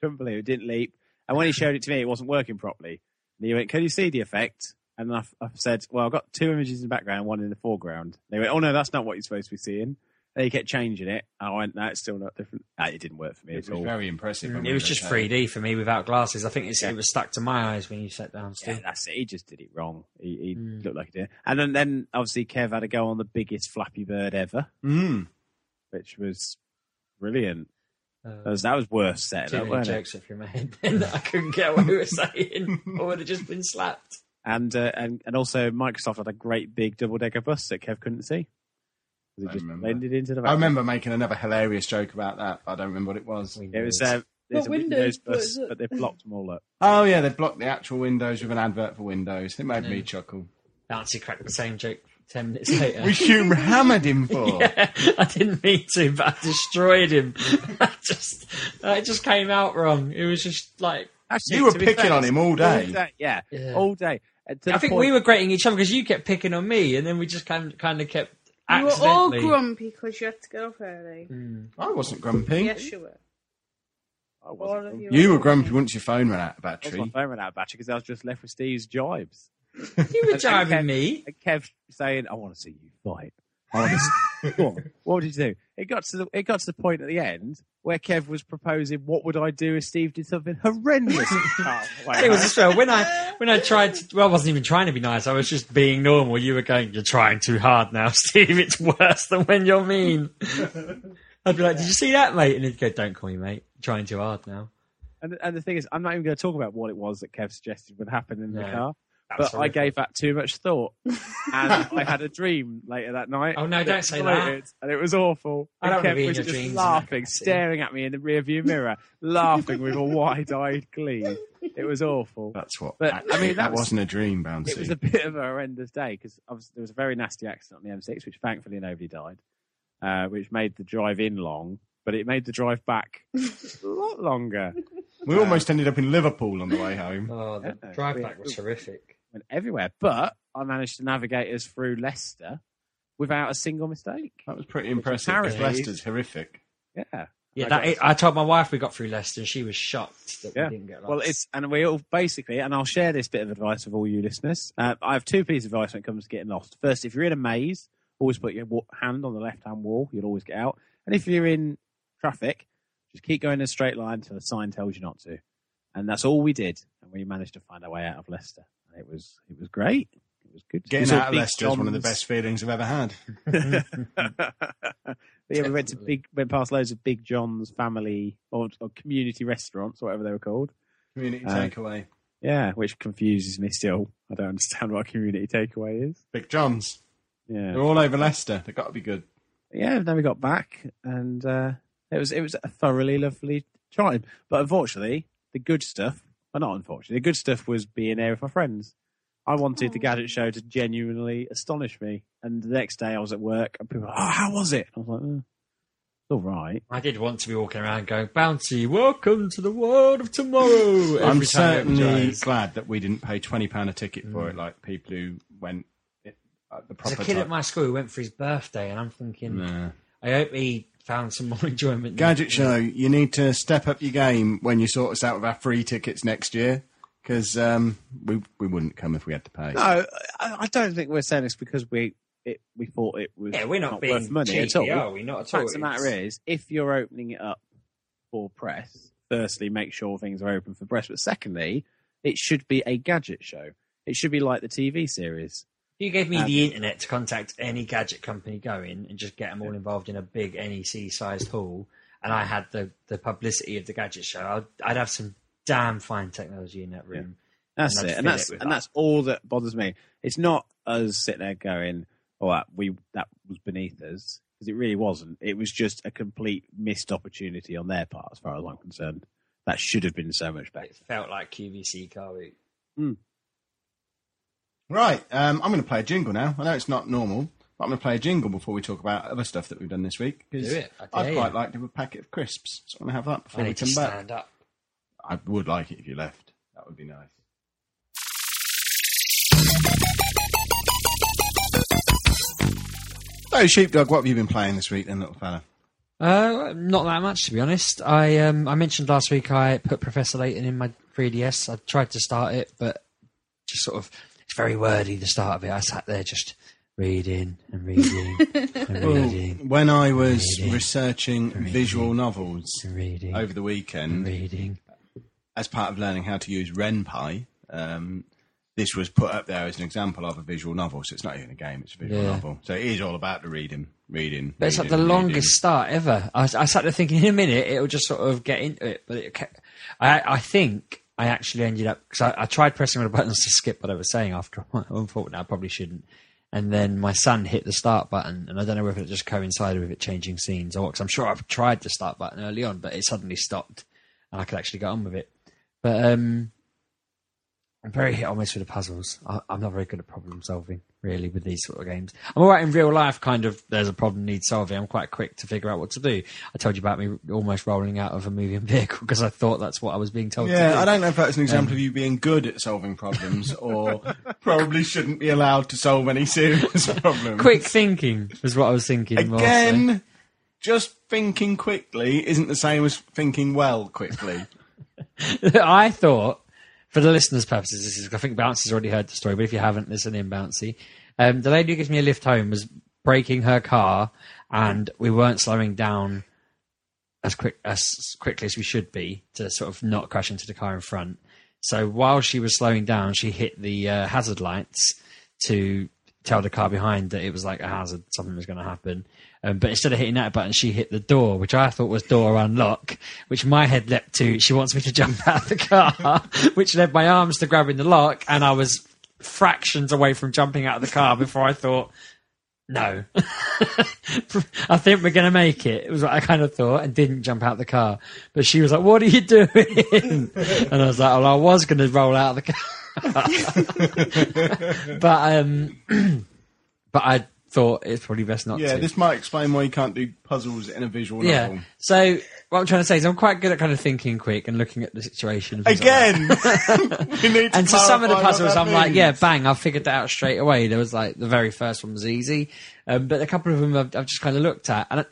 Couldn't believe it didn't leap. And when he showed it to me, it wasn't working properly. And he went, can you see the effect? And I said, well, I've got 2 images in the background, 1 in the foreground. And they went, oh no, that's not what you're supposed to be seeing. And he kept changing it. And I went, no, it's still not different. It didn't work for me at all. It was very impressive. It was just 3D for me without glasses. I think it was stuck to my eyes when you sat down. Yeah, that's it. He just did it wrong. He looked like he did. And then obviously Kev had to go on the biggest Flappy Bird ever, which was brilliant. That was worse set. Too many jokes off your head that I couldn't get what we were saying. I would have just been slapped. And also Microsoft had a great big double-decker bus that Kev couldn't see. I remember making another hilarious joke about that. I don't remember what it was. Windows. It was a Windows bus, but they blocked them all up. Oh, yeah, they blocked the actual Windows with an advert for Windows. It made me chuckle. Bouncy cracked the same joke 10 minutes later. Which you hammered him for. Yeah, I didn't mean to, but I destroyed him. It just came out wrong. It was just like... Actually, you were picking on him all day. All day. I think we were grating each other because you kept picking on me, and then we just kind of kept... You were all grumpy because you had to get off early. I wasn't grumpy. Yes, you were. I wasn't. You were grumpy once your phone ran out of battery. My phone ran out of battery because I was just left with Steve's jibes. You were jibing me. And Kev saying, I want to see you fight. What did you do? It got to the point at the end where Kev was proposing, what would I do if Steve did something horrendous? It was just when I tried to, I wasn't even trying to be nice, I was just being normal. You were going, you're trying too hard now, Steve, it's worse than when you're mean. I'd be like, did you see that, mate? And he'd go, don't call me mate, you're trying too hard now. And the thing is, I'm not even going to talk about what it was that Kev suggested would happen in the car. That's but horrific. I gave that too much thought, and I had a dream later that night. Oh no! Don't say that. And it was awful. I don't Kev was just dreams laughing, staring at me in the rearview mirror, laughing with a wide-eyed glee. It It was awful. That's what. But, I mean, that wasn't a dream, Bouncy. It was a bit of a horrendous day because there was a very nasty accident on the M6, which thankfully nobody died, which made the drive in long, but it made the drive back a lot longer. We almost ended up in Liverpool on the way home. Oh, the drive back was horrific. Went everywhere, but I managed to navigate us through Leicester without a single mistake. That was pretty impressive. Leicester's horrific. Yeah. Yeah, I told my wife we got through Leicester and she was shocked that we didn't get lost. Well, we all basically, and I'll share this bit of advice with all you listeners. I have two pieces of advice when it comes to getting lost. First, if you're in a maze, always put your hand on the left-hand wall. You'll always get out. And if you're in traffic, just keep going in a straight line until the sign tells you not to. And that's all we did. And we managed to find our way out of Leicester. And it was great. It was good. Getting out of Leicester is one of the best feelings I've ever had. But yeah, we went past loads of Big John's family or community restaurants, whatever they were called. Community takeaway. Yeah, which confuses me still. I don't understand what a community takeaway is. Big John's. Yeah, they're all over Leicester. They've got to be good. Yeah, then we got back, and it was a thoroughly lovely time. But unfortunately, the good stuff, well, not unfortunately, the good stuff was being there with my friends. I wanted the Gadget Show to genuinely astonish me. And the next day I was at work and people were like, oh, how was it? I was like, it's all right. I did want to be walking around going, Bouncy, welcome to the world of tomorrow. I'm certainly glad that we didn't pay £20 a ticket for it, like people who went at the proper time. There's a kid at my school who went for his birthday and I'm thinking, I hope he found some more enjoyment. Gadget Show, you need to step up your game when you sort us out with our free tickets next year. Because we wouldn't come if we had to pay. No, I don't think we're saying this because we thought it was we're not being worth money cheeky, at all. Are we? Not at all. The matter is, if you're opening it up for press, firstly, make sure things are open for press. But secondly, it should be a gadget show. It should be like the TV series. You gave me the internet to contact any gadget company going and just get them all involved in a big NEC-sized hall, and I had the publicity of the gadget show. I'd have some damn fine technology in that room. Yeah. That's it. And that's all that bothers me. It's not us sitting there going, oh, that was beneath us, because it really wasn't. It was just a complete missed opportunity on their part, as far as I'm concerned. That should have been so much better. It felt like QVC Car Week. Right. I'm going to play a jingle now. I know it's not normal, but I'm going to play a jingle before we talk about other stuff that we've done this week. Do it. I'd quite like to have a packet of crisps. So I'm going to have that before we come back. Stand up. I would like it if you left. That would be nice. So, Sheepdog, what have you been playing this week then, little fella? Not that much, to be honest. I mentioned last week I put Professor Layton in my 3DS. I tried to start it, but just sort of, it's very wordy, the start of it. I sat there just reading and reading and reading. Well, when I was researching visual novels over the weekend, as part of learning how to use RenPy, this was put up there as an example of a visual novel. So it's not even a game, it's a visual novel. So it is all about the reading. But it's like the longest start ever. I sat there thinking, in a minute, it'll just sort of get into it. But I think I actually ended up, because I tried pressing all the buttons to skip what I was saying after a while. Unfortunately, I probably shouldn't. And then my son hit the start button, and I don't know whether it just coincided with it changing scenes or what, because I'm sure I've tried the start button early on, but it suddenly stopped, and I could actually get on with it. But I'm very hit almost with the puzzles. I'm not very good at problem solving, really, with these sort of games. I'm all right in real life, kind of, there's a problem needs solving. I'm quite quick to figure out what to do. I told you about me almost rolling out of a moving vehicle because I thought that's what I was being told to do. Yeah, I don't know if that's an example of you being good at solving problems or probably shouldn't be allowed to solve any serious problems. Quick thinking was what I was thinking. Again, more so. Just thinking quickly isn't the same as thinking well quickly. I thought, for the listeners' purposes, this is, I think Bouncy's already heard the story, but if you haven't, listen in, Bouncy. The lady who gives me a lift home was braking her car, and we weren't slowing down as quickly as we should be to sort of not crash into the car in front. So while she was slowing down, she hit the hazard lights to tell the car behind that it was like a hazard, something was going to happen. But instead of hitting that button, she hit the door, which I thought was door unlock, which my head leapt to, she wants me to jump out of the car, which led my arms to grabbing the lock, and I was fractions away from jumping out of the car before I thought, no, I think we're going to make it. It was what I kind of thought, and didn't jump out the car. But she was like, what are you doing? And I was like, well, I was going to roll out of the car. But I thought it's probably best not to. Yeah, this might explain why you can't do puzzles in a visual novel. Yeah, so what I'm trying to say is I'm quite good at kind of thinking quick and looking at the situation. Again! Like we need to and to some of the puzzles, I'm means. Like, yeah, bang, I figured that out straight away. There was like, the very first one was easy. But a couple of them I've just kind of looked at. And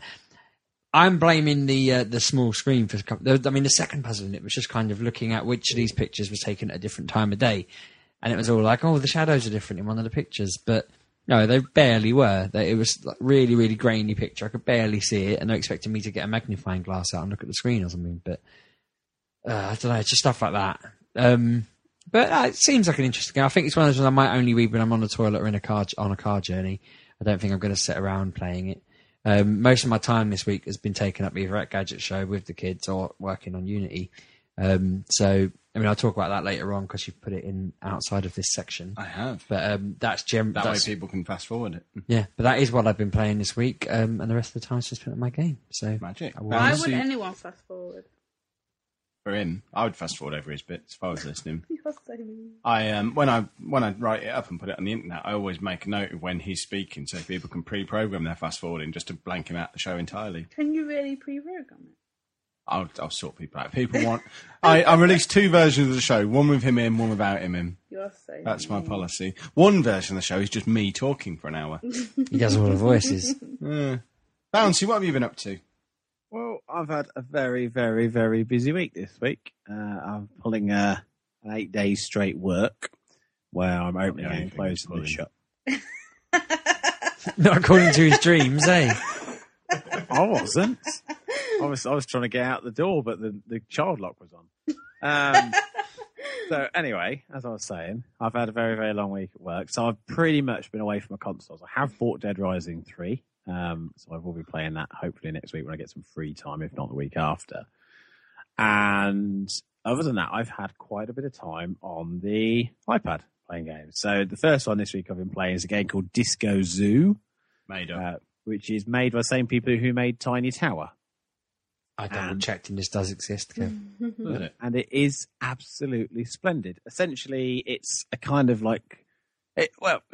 I'm blaming the small screen for... I mean, the second puzzle in it was just kind of looking at which of these pictures was taken at a different time of day. And it was all like, oh, the shadows are different in one of the pictures. But... no, they barely were. It was like really, really grainy picture. I could barely see it, and they're expecting me to get a magnifying glass out and look at the screen or something. But I don't know, it's just stuff like that. But it seems like an interesting game. I think it's one of those ones I might only read when I'm on the toilet or in a car on a car journey. I don't think I'm going to sit around playing it. Most of my time this week has been taken up either at Gadget Show with the kids or working on Unity. So. I mean, I'll talk about that later on because you've put it in outside of this section. I have. But that's generally... That way people can fast forward it. Yeah, but that is what I've been playing this week, and the rest of the time it's just been at my game. So magic. Why would anyone fast forward? For him, I would fast forward over his bit if I was listening. You're so mean. When I write it up and put it on the internet, I always make a note of when he's speaking so people can pre-program their fast forwarding just to blank him out the show entirely. Can you really pre-program it? I'll sort people out. People want... I released two versions of the show. One with him in, one without him in. You're so That's mean. My policy. One version of the show is just me talking for an hour. He does all the voices. Bouncy, what have you been up to? Well, I've had a very, very, very busy week this week. I'm pulling an 8-day straight work where I'm opening and closing the shop. Not according to his dreams, eh? I wasn't. I was trying to get out the door, but the child lock was on. So anyway, as I was saying, I've had a very, very long week at work. So I've pretty much been away from my consoles. I have bought Dead Rising 3. So I will be playing that hopefully next week when I get some free time, if not the week after. And other than that, I've had quite a bit of time on the iPad playing games. So the first one this week I've been playing is a game called Disco Zoo. Made up. Which is made by the same people who made Tiny Tower. I double-checked and this does exist, Kev. And it is absolutely splendid. Essentially, it's a kind of like... It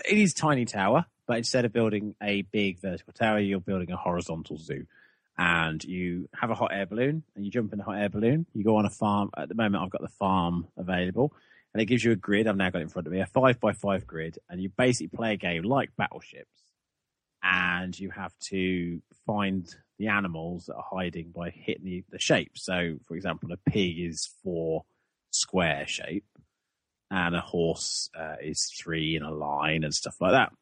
is Tiny Tower, but instead of building a big vertical tower, you're building a horizontal zoo. And you have a hot air balloon, and you jump in a hot air balloon. You go on a farm. At the moment, I've got the farm available. And it gives you a grid. I've now got it in front of me, a 5x5 grid. And you basically play a game like Battleships. And you have to find the animals that are hiding by hitting the shape. So, for example, a pig is 4 square shape, and a horse is 3 in a line and stuff like that.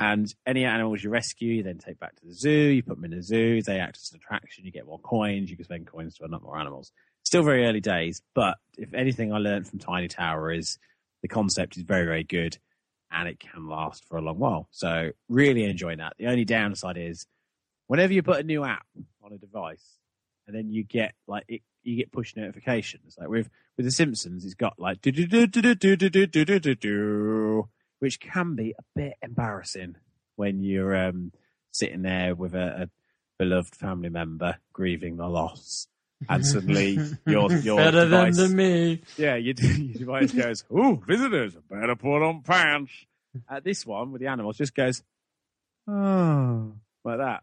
And any animals you rescue, you then take back to the zoo. You put them in the zoo. They act as an attraction. You get more coins. You can spend coins to unlock more animals. Still very early days, but if anything I learned from Tiny Tower is the concept is very, very good. And it can last for a long while. So really enjoying that. The only downside is whenever you put a new app on a device and then you get you get push notifications. Like with The Simpsons, it's got like do do do do do do do do do do, which can be a bit embarrassing when you're sitting there with a beloved family member grieving the loss. And suddenly, your better device, than me. Yeah, your device goes, "Ooh, visitors, better put on pants." This one with the animals just goes, "Oh," like that.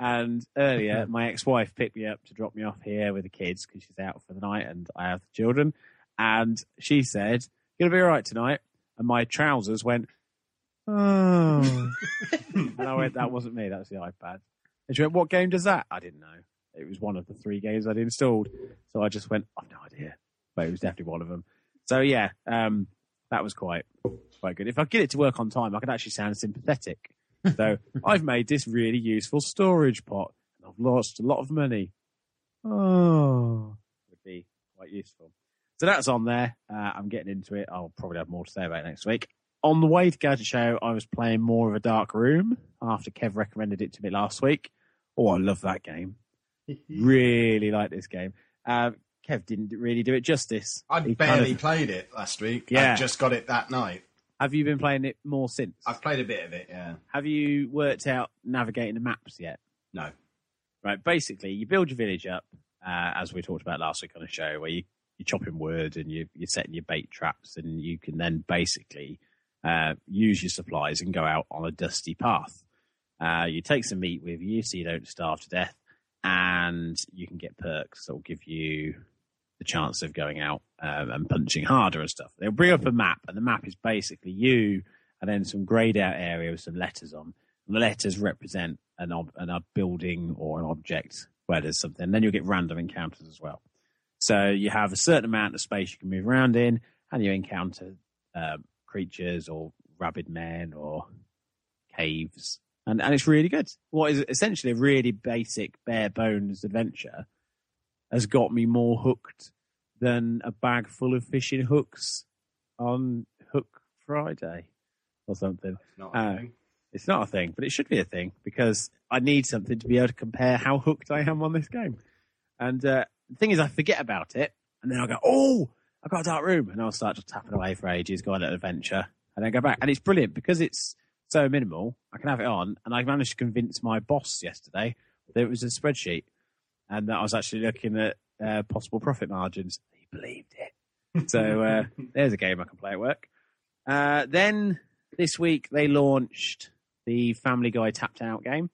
And earlier, my ex-wife picked me up to drop me off here with the kids because she's out for the night and I have the children. And she said, "You're gonna be all right tonight." And my trousers went, "Oh," and I went, "That wasn't me. That was the iPad." And she went, "What game does that?" I didn't know. It was one of the 3 games I'd installed. So I just went, I've no idea. But it was definitely one of them. So yeah, that was quite good. If I get it to work on time, I can actually sound sympathetic. So I've made this really useful storage pot. And I've lost a lot of money. Oh, would be quite useful. So that's on there. I'm getting into it. I'll probably have more to say about it next week. On the way to Gadget Show, I was playing more of A Dark Room after Kev recommended it to me last week. Oh, I love that game. Really like this game. Kev didn't really do it justice. I barely played it last week. Yeah. I just got it that night. Have you been playing it more since? I've played a bit of it, yeah. Have you worked out navigating the maps yet? No. Right, basically, you build your village up, as we talked about last week on the show, where you're chopping wood and you're setting your bait traps, and you can then basically use your supplies and go out on a dusty path. You take some meat with you so you don't starve to death, and you can get perks that will give you the chance of going out and punching harder and stuff. They'll bring up a map, and the map is basically you and then some greyed out area with some letters on. The letters represent a building or an object where there's something. And then you'll get random encounters as well. So you have a certain amount of space you can move around in, and you encounter creatures or rabid men or caves. And it's really good. What is essentially a really basic, bare-bones adventure has got me more hooked than a bag full of fishing hooks on Hook Friday or something. It's not a thing. It's not a thing, but it should be a thing, because I need something to be able to compare how hooked I am on this game. And the thing is, I forget about it, and then I go, oh, I've got a dark room. And I'll start just tapping away for ages, go on an adventure, and then go back. And it's brilliant, because it's so minimal. I can have it on, and I managed to convince my boss yesterday that it was a spreadsheet, and that I was actually looking at possible profit margins. He believed it. So there's a game I can play at work. Then this week they launched the Family Guy Tapped Out game,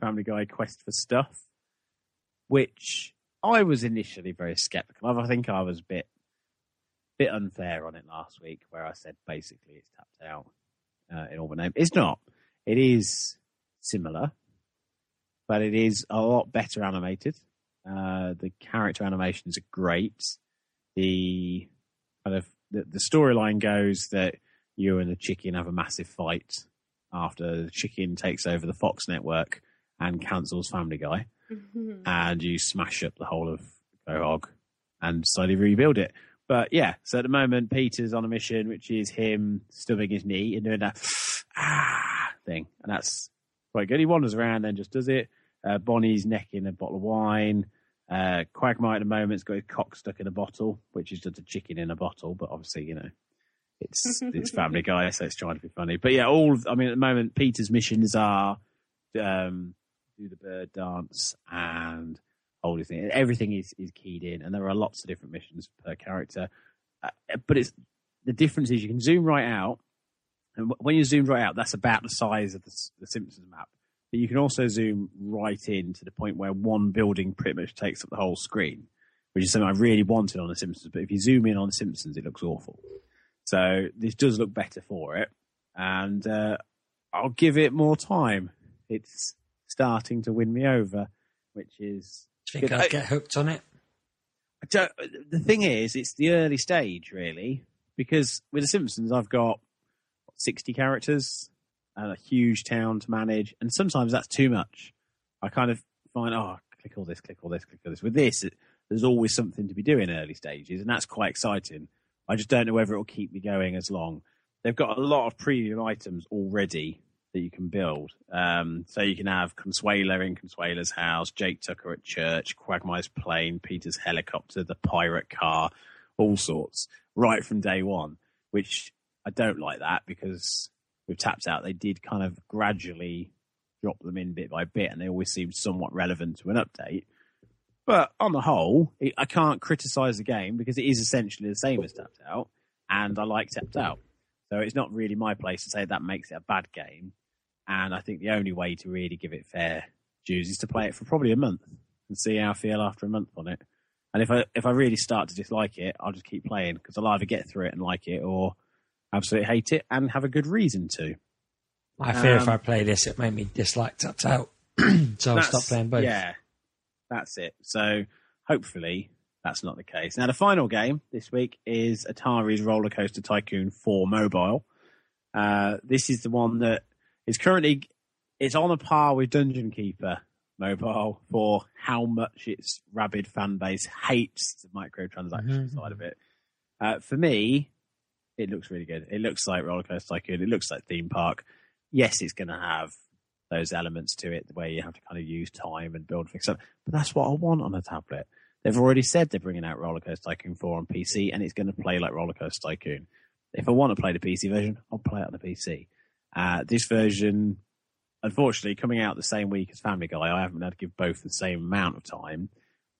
Family Guy Quest for Stuff, which I was initially very sceptical of. I think I was a bit unfair on it last week, where I said basically it's tapped out in all but name. It's not. It is similar, but it is a lot better animated. The character animations are great. The kind of the storyline goes that you and the chicken have a massive fight after the chicken takes over the Fox network and cancels Family Guy, and you smash up the whole of GoHog and slowly rebuild it. But yeah, so at the moment Peter's on a mission, which is him stubbing his knee and doing that thing, and that's quite good. He wanders around and then just does it. Bonnie's necking a bottle of wine. Quagmire at the moment's got his cock stuck in a bottle, which is just a chicken in a bottle, but obviously, you know, it's Family Guy, so it's trying to be funny. But yeah, at the moment, Peter's missions are do the bird dance and all these things. Everything is keyed in, and there are lots of different missions per character. But it's the difference is you can zoom right out. And when you zoom right out, that's about the size of the Simpsons map. But you can also zoom right in to the point where one building pretty much takes up the whole screen, which is something I really wanted on The Simpsons. But if you zoom in on The Simpsons, it looks awful. So this does look better for it. And I'll give it more time. It's starting to win me over, which is... Do you think I'd get hooked on it? The thing is, it's the early stage, really. Because with The Simpsons, I've got 60 characters and a huge town to manage, and sometimes that's too much. I kind of find, click all this, click all this, click all this. With this, there's always something to be doing in early stages, and that's quite exciting. I just don't know whether it'll keep me going as long. They've got a lot of premium items already that you can build. So you can have Consuelo in Consuela's house, Jake Tucker at church, Quagmire's plane, Peter's helicopter, the pirate car, all sorts, right from day one, which... I don't like that, because with Tapped Out, they did kind of gradually drop them in bit by bit, and they always seemed somewhat relevant to an update. But on the whole, I can't criticise the game, because it is essentially the same as Tapped Out, and I like Tapped Out. So it's not really my place to say that makes it a bad game. And I think the only way to really give it fair dues is to play it for probably a month and see how I feel after a month on it. And if I really start to dislike it, I'll just keep playing, because I'll either get through it and like it, or absolutely hate it and have a good reason to. I fear if I play this, it made me dislike Tapped Out, so I'll stop playing both. Yeah, that's it. So hopefully that's not the case. Now, the final game this week is Atari's Roller Coaster Tycoon 4 Mobile. This is the one that is currently, it's on a par with Dungeon Keeper Mobile for how much its rabid fan base hates the microtransaction side of it. For me, it looks really good. It looks like Roller Coaster Tycoon. It looks like Theme Park. Yes, it's going to have those elements to it where you have to kind of use time and build things up. But that's what I want on a tablet. They've already said they're bringing out Roller Coaster Tycoon 4 on PC, and it's going to play like Roller Coaster Tycoon. if I want to play the PC version, I'll play it on the PC. This version, unfortunately, coming out the same week as Family Guy, I haven't had to give both the same amount of time.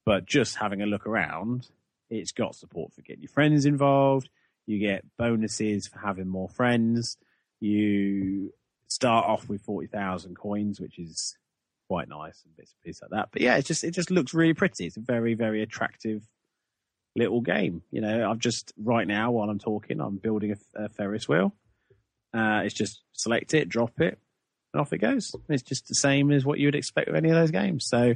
But just having a look around, it's got support for getting your friends involved. You get bonuses for having more friends. You start off with 40,000 coins, which is quite nice, and bits and pieces like that. But yeah, it just looks really pretty. It's a very, very attractive little game. You know, I've just, right now, while I'm talking, I'm building a Ferris wheel. It's just select it, drop it, and off it goes. It's just the same as what you would expect with any of those games. So,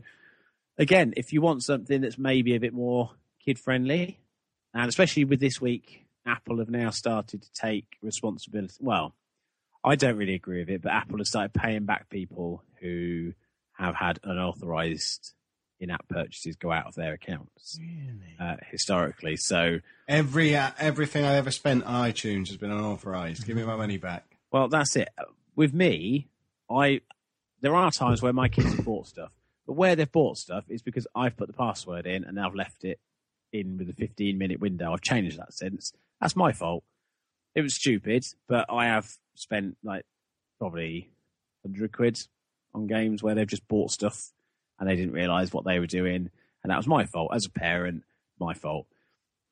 again, if you want something that's maybe a bit more kid-friendly, and especially with this week, Apple have now started to take responsibility. Well, I don't really agree with it, but Apple has started paying back people who have had unauthorized in-app purchases go out of their accounts historically. So everything I ever spent on iTunes has been unauthorized. Give me my money back. Well, that's it. With me, there are times where my kids have bought stuff, but where they've bought stuff is because I've put the password in and I've left it in with a 15-minute window. I've changed that since. That's my fault. It was stupid, but I have spent like probably 100 quid on games where they've just bought stuff and they didn't realise what they were doing, and that was my fault. As a parent, my fault.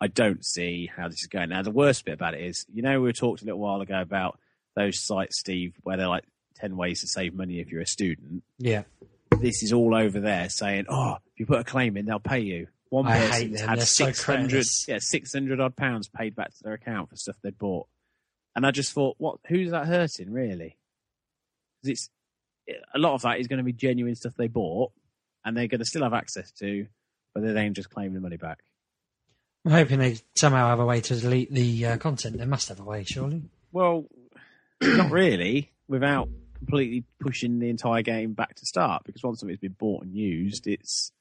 I don't see how this is going. Now, the worst bit about it is, you know, we talked a little while ago about those sites, Steve, where they're like 10 ways to save money if you're a student. Yeah. This is all over there saying, oh, if you put a claim in, they'll pay you. One person had 600 odd pounds paid back to their account for stuff they'd bought. And I just thought, who's that hurting, really? Because a lot of that is going to be genuine stuff they bought and they're going to still have access to, but they then just claim the money back. I'm hoping they somehow have a way to delete the content. They must have a way, surely. Well, not really, without completely pushing the entire game back to start, because once something's been bought and used, it's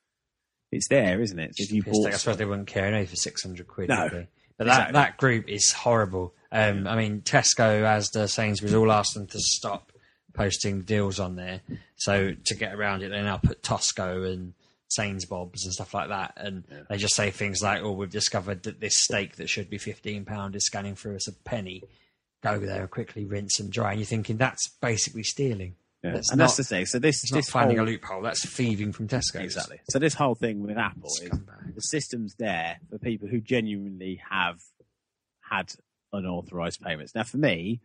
there, isn't it? So if you bought, I suppose they wouldn't care anyway for 600 quid. No, but that group is horrible. I mean, Tesco, Asda, Sainsbury's all asked them to stop posting deals on there. So to get around it, they now put Tosco and Sainsbob's and stuff like that. And they just say things like, oh, we've discovered that this steak that should be £15 is scanning through us a penny. Go there, quickly rinse and dry. And you're thinking, that's basically stealing. Yeah. That's the thing. So this is not finding a loophole. That's thieving from Tesco. Exactly. So this whole thing with Apple is the system's there for people who genuinely have had unauthorized payments. Now, for me,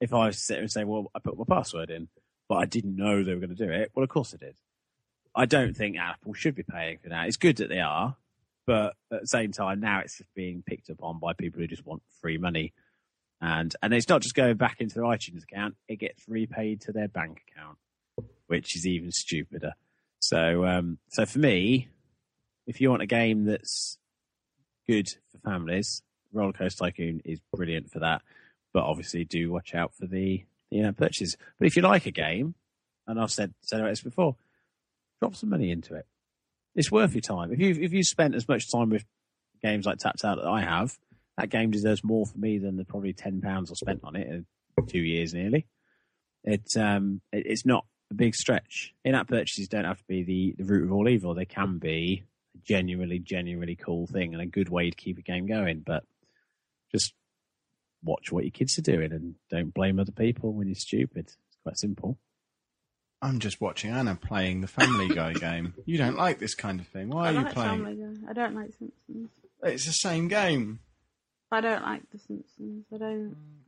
if I sit there and say, well, I put my password in, but I didn't know they were going to do it, well, of course I did. I don't think Apple should be paying for that. It's good that they are, but at the same time, now it's just being picked up on by people who just want free money. And it's not just going back into their iTunes account, it gets repaid to their bank account, which is even stupider. So for me, if you want a game that's good for families, Roller Coaster Tycoon is brilliant for that. But obviously do watch out for the purchases. But if you like a game, and I've said about this before, drop some money into it. It's worth your time. If you've spent as much time with games like Tapped Out that I have, that game deserves more for me than the probably £10 I spent on it in 2 years nearly. It's not a big stretch. In-app purchases don't have to be the root of all evil. They can be a genuinely cool thing and a good way to keep a game going. But just watch what your kids are doing and don't blame other people when you're stupid. It's quite simple. I'm just watching Anna playing the Family Guy game. You don't like this kind of thing. Why are you playing? Family Guy. I don't like Simpsons. It's the same game. I don't like The Simpsons.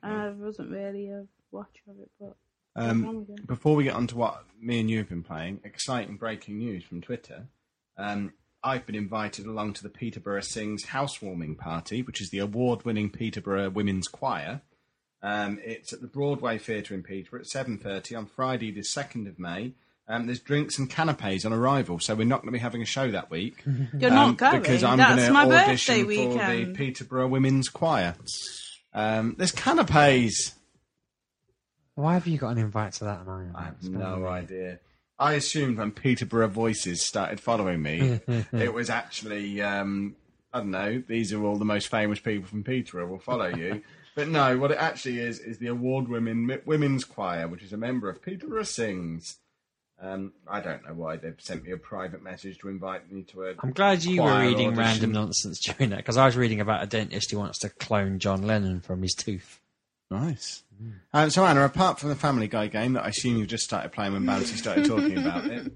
I wasn't really a watcher of it, but... before we get on to what me and you have been playing, exciting breaking news from Twitter. I've been invited along to the Peterborough Sings Housewarming Party, which is the award-winning Peterborough Women's Choir. It's at the Broadway Theatre in Peterborough at 7:30 on Friday the 2nd of May. There's drinks and canapes on arrival, so we're not going to be having a show that week. You're not going? Because I'm going to audition for the Peterborough Women's Choir. There's canapes. Why have you got an invite to that? I have no idea. I assumed when Peterborough Voices started following me, it was actually, I don't know, these are all the most famous people from Peterborough will follow you. But no, what it actually is the Award Women's Choir, which is a member of Peterborough Sings. I don't know why they've sent me a private message to invite me to a... I'm glad you were reading random nonsense during that, because I was reading about a dentist who wants to clone John Lennon from his tooth. Nice. So, Anna, apart from the Family Guy game that I assume you've just started playing when Bouncy started talking about it,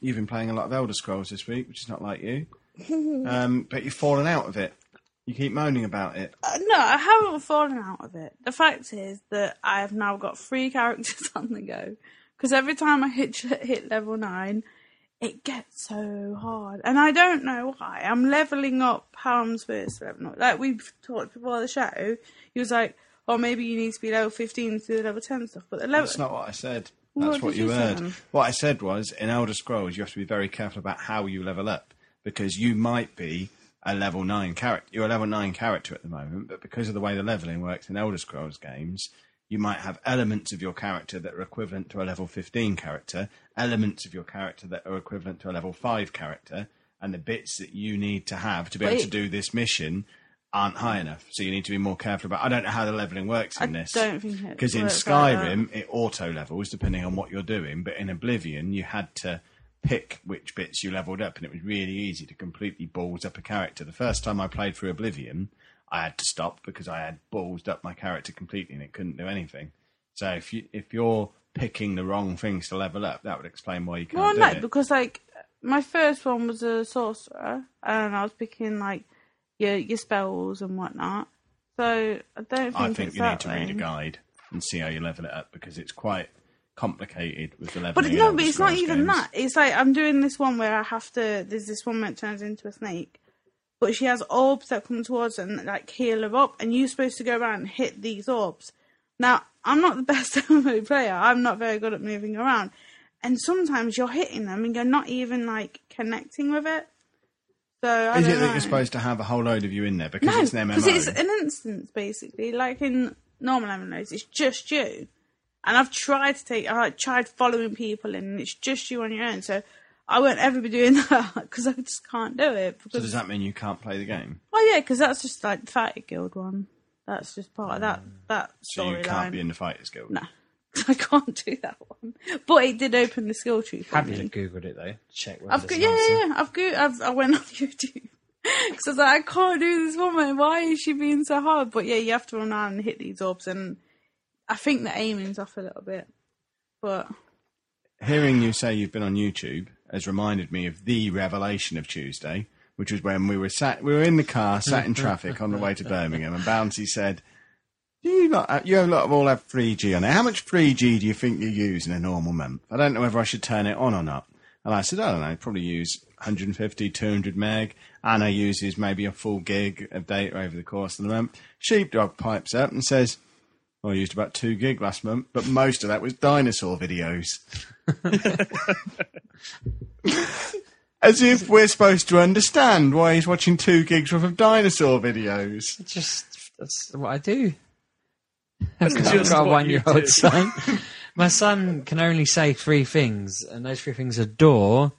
you've been playing a lot of Elder Scrolls this week, which is not like you. But you've fallen out of it. You keep moaning about it. No, I haven't fallen out of it. The fact is that I have now got 3 characters on the go. Because every time I hit level 9, it gets so hard. And I don't know why. I'm leveling up how I'm supposed to level up. Like we talked before the show, he was like, oh, maybe you need to be level 15 to do the level 10 stuff. But the level... That's not what I said. That's what you heard. Say? What I said was, in Elder Scrolls, you have to be very careful about how you level up. Because you might be... a level 9 character. You're a level 9 character at the moment, but because of the way the leveling works in Elder Scrolls games, you might have elements of your character that are equivalent to a level 15 character, elements of your character that are equivalent to a level 5 character, and the bits that you need to have to be able to do this mission aren't high enough. So you need to be more careful about... I don't know how the leveling works in this. I don't think it works. Because in Skyrim, it auto-levels depending on what you're doing, but in Oblivion, you had to... pick which bits you leveled up, and it was really easy to completely balls up a character. The first time I played through Oblivion, I had to stop because I had ballsed up my character completely and it couldn't do anything. So if you're picking the wrong things to level up, that would explain why you can't do it. Because like my first one was a sorcerer, and I was picking like your spells and whatnot. So I think you need to read a guide and see how you level it up, because it's quite complicated with the level. But it's not even that. It's like I'm doing this one where I have to... There's this woman that turns into a snake, but she has orbs that come towards her and like heal her up, and you're supposed to go around and hit these orbs. Now, I'm not the best MMO player. I'm not very good at moving around, and sometimes you're hitting them and you're not even like connecting with it. So I don't know. That you're supposed to have a whole load of you in there because it's an MMO? Because it's an instance basically. Like in normal MMOs, it's just you. And I tried following people in, and it's just you on your own. So I won't ever be doing that because I just can't do it. So does that mean you can't play the game? Oh yeah, because that's just like the Fighter Guild one. That's just part of that storyline. So you can't be in the Fighters Guild? No, I can't do that one. But it did open the skill tree for me. Have you Googled it though? Check. I went on YouTube because I was like, I can't do this woman. Why is she being so hard? But yeah, you have to run around and hit these orbs and... I think the aiming's off a little bit, but... Hearing you say you've been on YouTube has reminded me of the revelation of Tuesday, which was when we were in the car, sat in traffic on the way to Birmingham, and Bouncy said, you all have 3G on it. How much 3G do you think you use in a normal month? I don't know whether I should turn it on or not. And I said, I don't know, probably use 150, 200 meg. Anna uses maybe a full gig of data over the course of the month. Sheepdog pipes up and says... I used about 2 gig last month, but most of that was dinosaur videos. As if we're supposed to understand why he's watching 2 gigs worth of dinosaur videos. That's what I do. I've got a 1-year-old son. My son can only say 3 things, and those 3 things are door,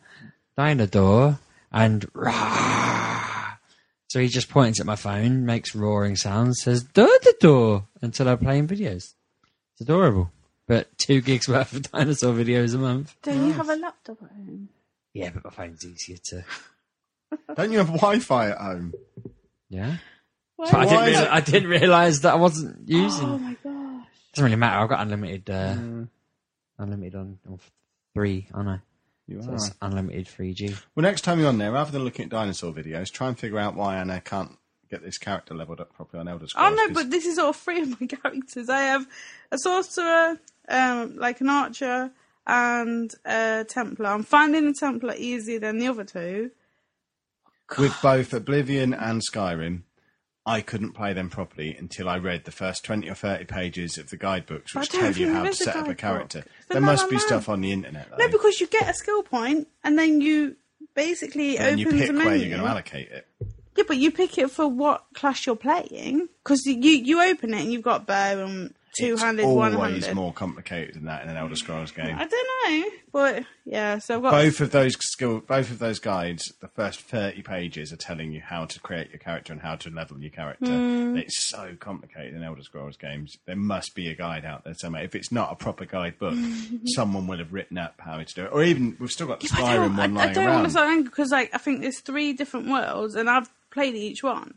dinosaur, and rah. So he just points at my phone, makes roaring sounds, says, door, until I'm playing videos. It's adorable. But 2 gigs worth of dinosaur videos a month. Don't you have a laptop at home? Yeah, but my phone's easier to... Don't you have Wi-Fi at home? Yeah. But I didn't realise that I wasn't using... Oh, my gosh. Doesn't really matter. I've got unlimited unlimited on 3, aren't I? You are. So unlimited 3G. Well, next time you're on there, rather than looking at dinosaur videos, try and figure out why Anna can't get this character levelled up properly on Elder Scrolls. Oh, no, but this is all 3 of my characters. I have a sorcerer, like an archer, and a templar. I'm finding the templar easier than the other 2. God. With both Oblivion and Skyrim, I couldn't play them properly until I read the first 20 or 30 pages of the guidebooks, which tell you how to set up a character. There must be stuff on the internet, though. No, because you get a skill point, and then you basically open the menu. And you pick where you're going to allocate it. Yeah, but you pick it for what class you're playing, because you open it and you've got bow and 200, 100. It's always more complicated than that in an Elder Scrolls game. I don't know, but yeah. So I've got both of those guides. The first 30 pages are telling you how to create your character and how to level your character. It's so complicated in Elder Scrolls games. There must be a guide out there somewhere. If it's not a proper guidebook, someone will have written up how to do it. Or even we've still got the Skyrim one lying around. I don't want to start angry because I think there's 3 different worlds and I've played each one.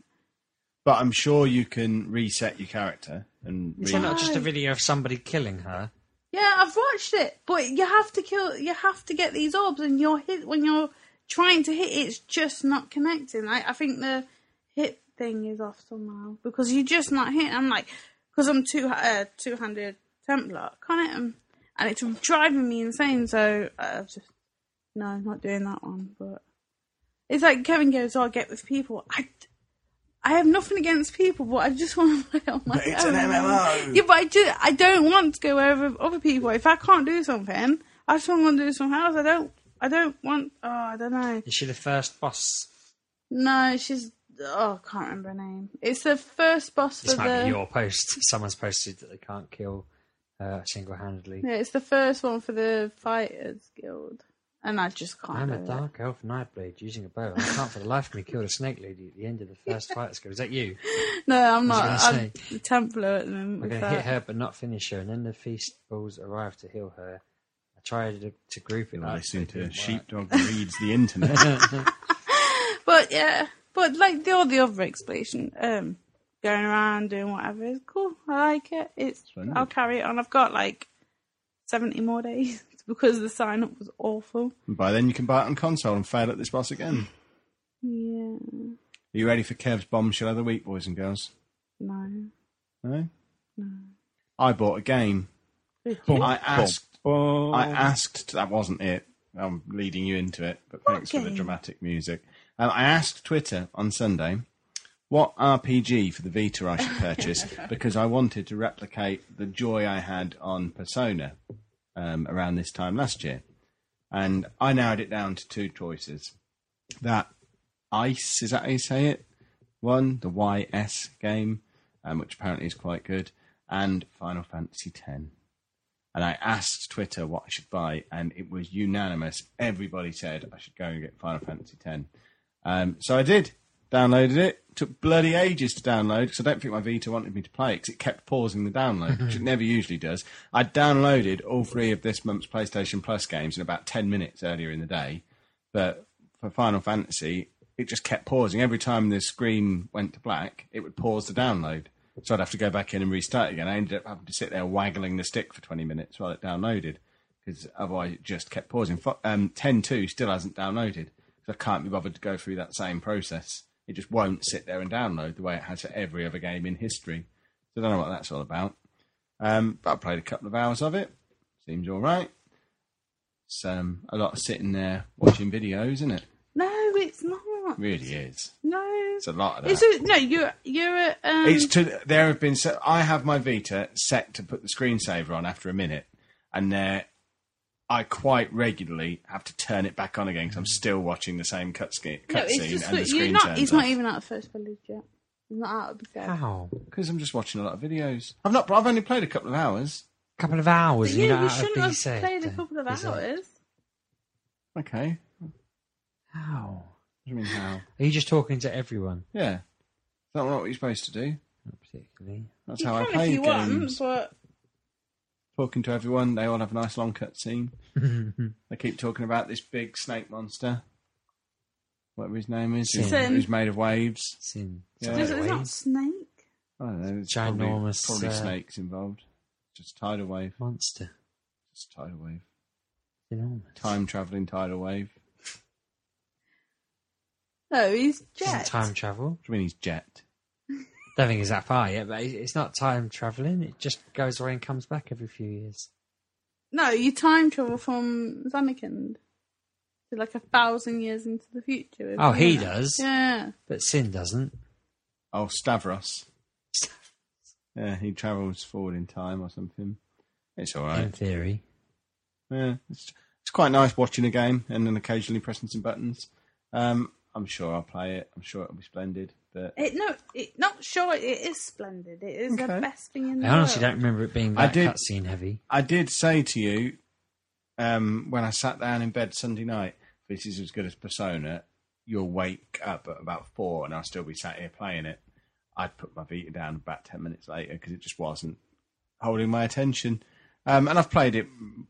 But I'm sure you can reset your character. And is it not just a video of somebody killing her? Yeah, I've watched it. But you have to kill. You have to get these orbs, and when you're trying to hit, it's just not connecting. I think the hit thing is off somehow because you're just not hitting. I'm like, because I'm 200 Templar, can't hit them, and it's driving me insane. So I've just not doing that one. But it's like Kevin goes, "I get with people." I have nothing against people, but I just want to play on my own. It's an MMO. Yeah, but I don't want to go over other people. If I can't do something, I just want to do something else. I don't want... Oh, I don't know. Is she the first boss? No, she's... Oh, I can't remember her name. It's the first boss for the... This might be your post. Someone's posted that they can't kill single-handedly. Yeah, it's the first one for the Fighters Guild. And I just can't. I'm a dark elf nightblade using a bow. I can't for the life of me kill a snake lady at the end of the first fight. Is that you? No, I'm not. I'm a Templar at the moment. We're going to hit her but not finish her. And then the feast balls arrive to heal her. I tried to group it. Listen to Sheepdog reads the internet. But yeah, but like all the other explanation, going around doing whatever is cool. I like it. I'll carry it on. I've got like 70 more days. Because the sign-up was awful. By then you can buy it on console and fail at this boss again. Yeah. Are you ready for Kev's bombshell of the week, boys and girls? No. No? No. I bought a game. I asked... That wasn't it. I'm leading you into it, but thanks for the dramatic music. I asked Twitter on Sunday what RPG for the Vita I should purchase because I wanted to replicate the joy I had on Persona. Around this time last year, and I narrowed it down to 2 choices. That Ice, is that how you say it? One, the YS game, which apparently is quite good, and Final Fantasy X. And I asked Twitter what I should buy, and it was unanimous. Everybody said I should go and get Final Fantasy X. So I did. Downloaded it. Took bloody ages to download because I don't think my Vita wanted me to play it because it kept pausing the download, which it never usually does. I downloaded all 3 of this month's PlayStation Plus games in about 10 minutes earlier in the day, but for Final Fantasy, it just kept pausing. Every time the screen went to black, it would pause the download. So I'd have to go back in and restart again. I ended up having to sit there waggling the stick for 20 minutes while it downloaded because otherwise it just kept pausing. 10.2 still hasn't downloaded because I can't be bothered to go through that same process. It just won't sit there and download the way it has for every other game in history. So I don't know what that's all about. But I played a couple of hours of it. Seems all right. It's a lot of sitting there watching videos, isn't it? No, it's not. It really is. No. It's a lot of that. I have my Vita set to put the screensaver on after a minute. And I quite regularly have to turn it back on again because I'm still watching the same cutscene and the screen turns off. He's not even out of first village yet. He's not out of the game. How? Because I'm just watching a lot of videos. I've only played a couple of hours. A couple of hours? But you shouldn't have played a couple of hours. Okay. How? What do you mean how? Are you just talking to everyone? Yeah. Is that not what you're supposed to do? Not particularly. That's how I play games. Talking to everyone, they all have a nice long cutscene. They keep talking about this big snake monster. Whatever his name is. Sin. Who's made of waves. Sin. Yeah. It's not a snake. I don't know. It's ginormous. Probably snakes involved. Just tidal wave. Monster. Just tidal wave. Enormous. Time-travelling tidal wave. No, he's jet. Isn't time travel. What do you mean he's jet? Don't think it's that far yet, but it's not time travelling. It just goes away and comes back every few years. No, you time travel from Zanarkand to like 1,000 years into the future. Oh, he does? Yeah. But Sin doesn't. Oh, Stavros. Yeah, he travels forward in time or something. It's all right. In theory. Yeah, it's quite nice watching a game and then occasionally pressing some buttons. I'm sure I'll play it. I'm sure it'll be splendid. But it is splendid. It is the best thing in the world. I honestly don't remember it being that cutscene heavy. I did say to you when I sat down in bed Sunday night, this is as good as Persona. You'll wake up at about 4 and I'll still be sat here playing it. I'd put my Vita down about 10 minutes later because it just wasn't holding my attention. And I've played it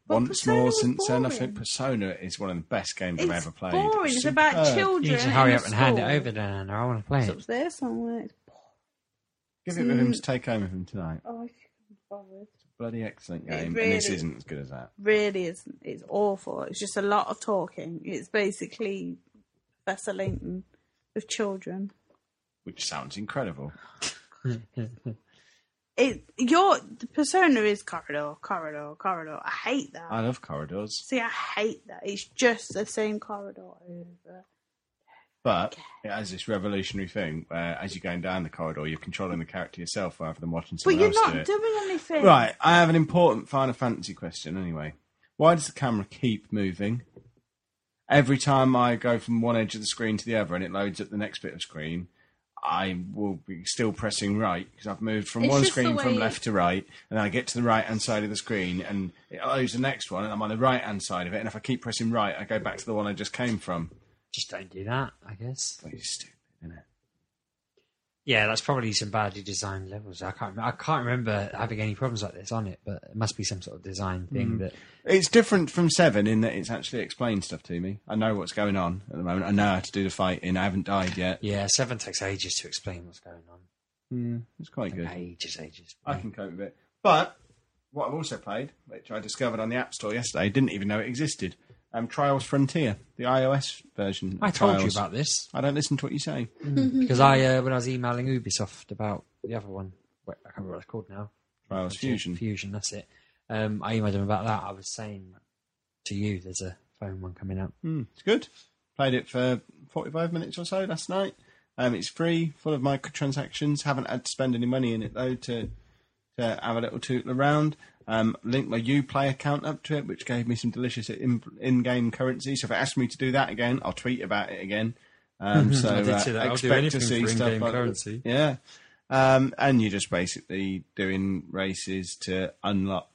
once more since then. I think Persona is one of the best games I've ever played. It's boring. It's about children. You need to hurry up and hand it over, Dan. I want to play it. It's up there somewhere. It's boring. Give it with him to take home with him tonight. Oh, I can't bother. It's a bloody excellent game, and this isn't as good as that. Really isn't. It's awful. It's just a lot of talking. It's basically Professor Layton with children. Which sounds incredible. The Persona is corridor, corridor, corridor. I hate that. I love corridors. See, I hate that. It's just the same corridor over. But it has this revolutionary thing where as you're going down the corridor, you're controlling the character yourself rather than watching someone else do it. But you're not doing anything. Right, I have an important Final Fantasy question anyway. Why does the camera keep moving? Every time I go from one edge of the screen to the other and it loads up the next bit of screen, I will be still pressing right because I've moved from one screen from left to right, and then I get to the right-hand side of the screen and it loads the next one, and I'm on the right-hand side of it, and if I keep pressing right, I go back to the one I just came from. Just don't do that, I guess. It's really stupid, isn't it? Yeah, that's probably some badly designed levels. I can't remember having any problems like this on it, but it must be some sort of design thing that... It's different from 7 in that it's actually explained stuff to me. I know what's going on at the moment. I know how to do the fighting. I haven't died yet. Yeah, 7 takes ages to explain what's going on. Yeah, it's quite good. Ages. I can cope with it. But what I've also played, which I discovered on the App Store yesterday, didn't even know it existed, Trials Frontier, the iOS version. I told you about this. I don't listen to what you say. Because when I was emailing Ubisoft about the other one, I can't remember what it's called now. Trials Fusion. Fusion, that's it. I emailed them about that. I was saying to you, there's a phone one coming out. It's good. Played it for 45 minutes or so last night. It's free, full of microtransactions. Haven't had to spend any money in it, though, to have a little tootle around. Linked my Uplay account up to it, which gave me some delicious in-game currency. So if it asks me to do that again, I'll tweet about it again. So expect to see stuff like currency. Yeah, and you're just basically doing races to unlock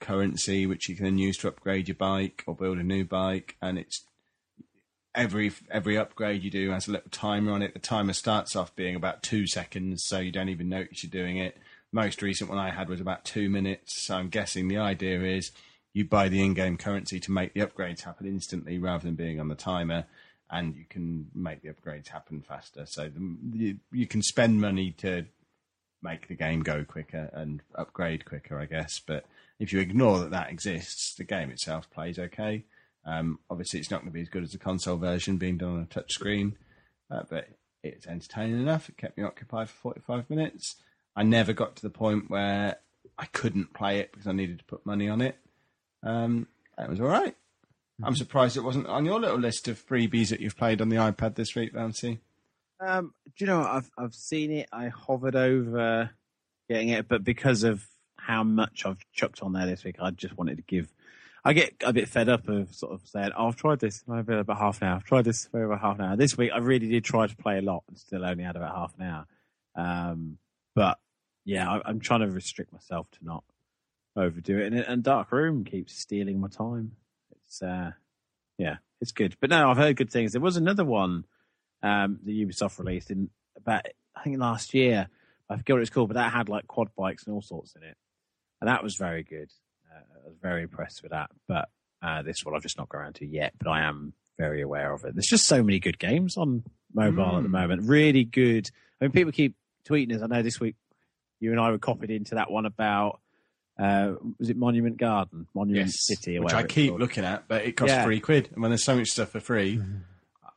currency, which you can then use to upgrade your bike or build a new bike. And it's every upgrade you do has a little timer on it. The timer starts off being about 2 seconds, so you don't even notice you're doing it. Most recent one I had was about 2 minutes, so I'm guessing the idea is you buy the in-game currency to make the upgrades happen instantly rather than being on the timer, and you can make the upgrades happen faster. So you can spend money to make the game go quicker and upgrade quicker, I guess. But if you ignore that exists, the game itself plays okay. Obviously, it's not going to be as good as the console version being done on a touch screen, but it's entertaining enough. It kept me occupied for 45 minutes. I never got to the point where I couldn't play it because I needed to put money on it. It was all right. I'm surprised it wasn't on your little list of freebies that you've played on the iPad this week, Bouncy. Do you know what? I've seen it. I hovered over getting it, but because of how much I've chucked on there this week, I just wanted to give... I get a bit fed up of sort of saying, I've tried this for about half an hour. I've tried this for about half an hour. This week, I really did try to play a lot and still only had about half an hour. But... yeah, I'm trying to restrict myself to not overdo it. And Dark Room keeps stealing my time. It's it's good. But no, I've heard good things. There was another one that Ubisoft released in about, I think, last year. I forget what it's called, but that had like quad bikes and all sorts in it. And that was very good. I was very impressed with that. But this one I've just not got around to yet, but I am very aware of it. There's just so many good games on mobile at the moment. Really good. I mean, people keep tweeting us. I know this week, you and I were copied into that one about, was it Monument Garden? City? Or which I keep looking at, but it costs £3. And when there's so much stuff for free,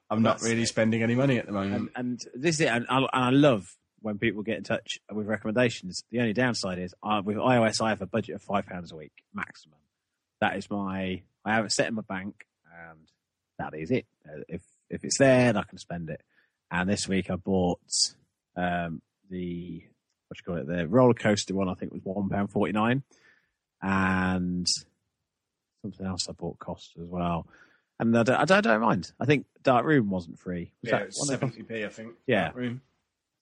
I'm not really spending any money at the moment. And this is it. And I love when people get in touch with recommendations. The only downside is with iOS, I have a budget of £5 a week maximum. That is I have it set in my bank and that is it. If it's there, then I can spend it. And this week I bought the roller coaster one, I think, was £1.49, and something else I bought cost as well. And I don't mind. I think Dark Room wasn't free. Was it was 70p, I think. Yeah. Dark Room.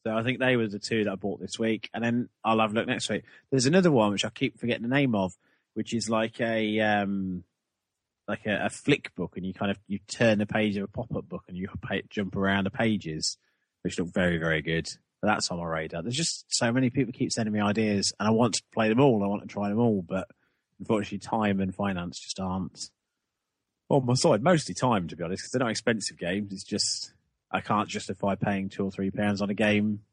So I think they were the two that I bought this week. And then I'll have a look next week. There's another one, which I keep forgetting the name of, which is like a flick book. And you turn the page of a pop-up book and you jump around the pages, which look very, very good. But that's on my radar. There's just so many people keep sending me ideas. And I want to play them all. I want to try them all. But unfortunately, time and finance just aren't on my side. Mostly time, to be honest, because they're not expensive games. It's just I can't justify paying £2 or £3 on a game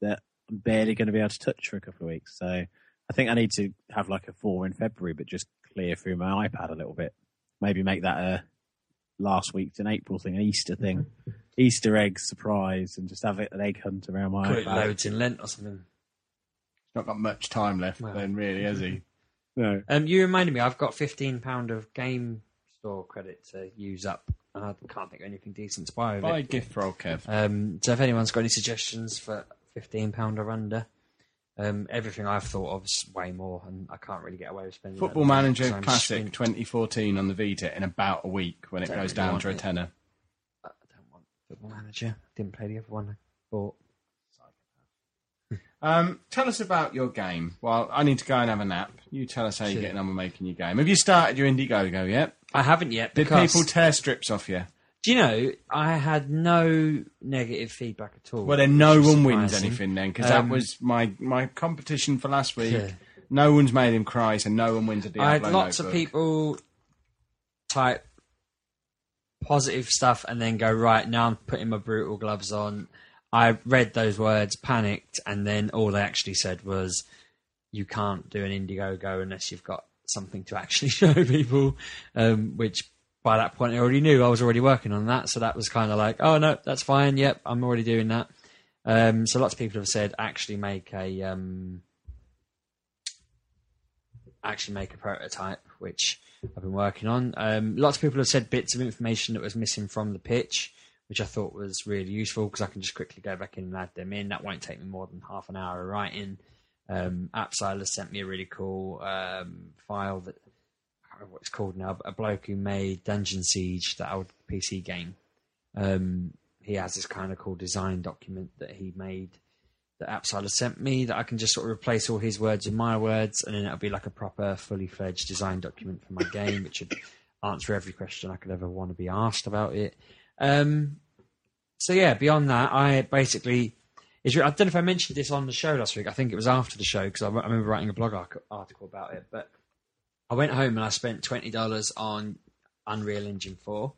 that I'm barely going to be able to touch for a couple of weeks. So I think I need to have like a 4 in February, but just clear through my iPad a little bit. Maybe make that a last week's in April thing, an Easter thing, Easter egg surprise, and just have an egg hunt around my iPad. Loads in Lent or something. He's not got much time left then, really, has he? No. You reminded me, I've got £15 of game store credit to use up. I can't think of anything decent to buy with it. Buy a gift for old Kev. So if anyone's got any suggestions for £15 or under, everything I've thought of is way more, and I can't really get away with spending Football Manager Classic 2014 on the Vita in about a week when it goes down to a tenner. I don't want Football Manager. I didn't play the other one I bought. Tell us about your game. Well, I need to go and have a nap. You tell us how you're getting on with making your game. Have you started your Indiegogo yet? I haven't yet. Did people tear strips off you? Do you know, I had no negative feedback at all. Well, then no one wins anything then, because that was my competition for last week. Yeah. No one's made him cry, so no one wins a Diablo notebook. I had lots of people type positive stuff and then go, right, now I'm putting my brutal gloves on. I read those words, panicked, and then all they actually said was, you can't do an Indiegogo unless you've got something to actually show people, which by that point I already knew I was already working on that. So that was kind of like, oh, no, that's fine. Yep, I'm already doing that. So lots of people have said, actually make a prototype, which I've been working on. Lots of people have said bits of information that was missing from the pitch, which I thought was really useful because I can just quickly go back in and add them in. That won't take me more than half an hour of writing. AppSilas sent me a really cool file that, I can't remember what it's called now, but a bloke who made Dungeon Siege, that old PC game. He has this kind of cool design document that he made that AppSilas sent me that I can just sort of replace all his words with my words, and then it'll be like a proper, fully-fledged design document for my game, which would answer every question I could ever want to be asked about it. So yeah, beyond that, I basically, I don't know if I mentioned this on the show last week. I think it was after the show because I remember writing a blog article about it, but I went home and I spent $20 on Unreal Engine 4.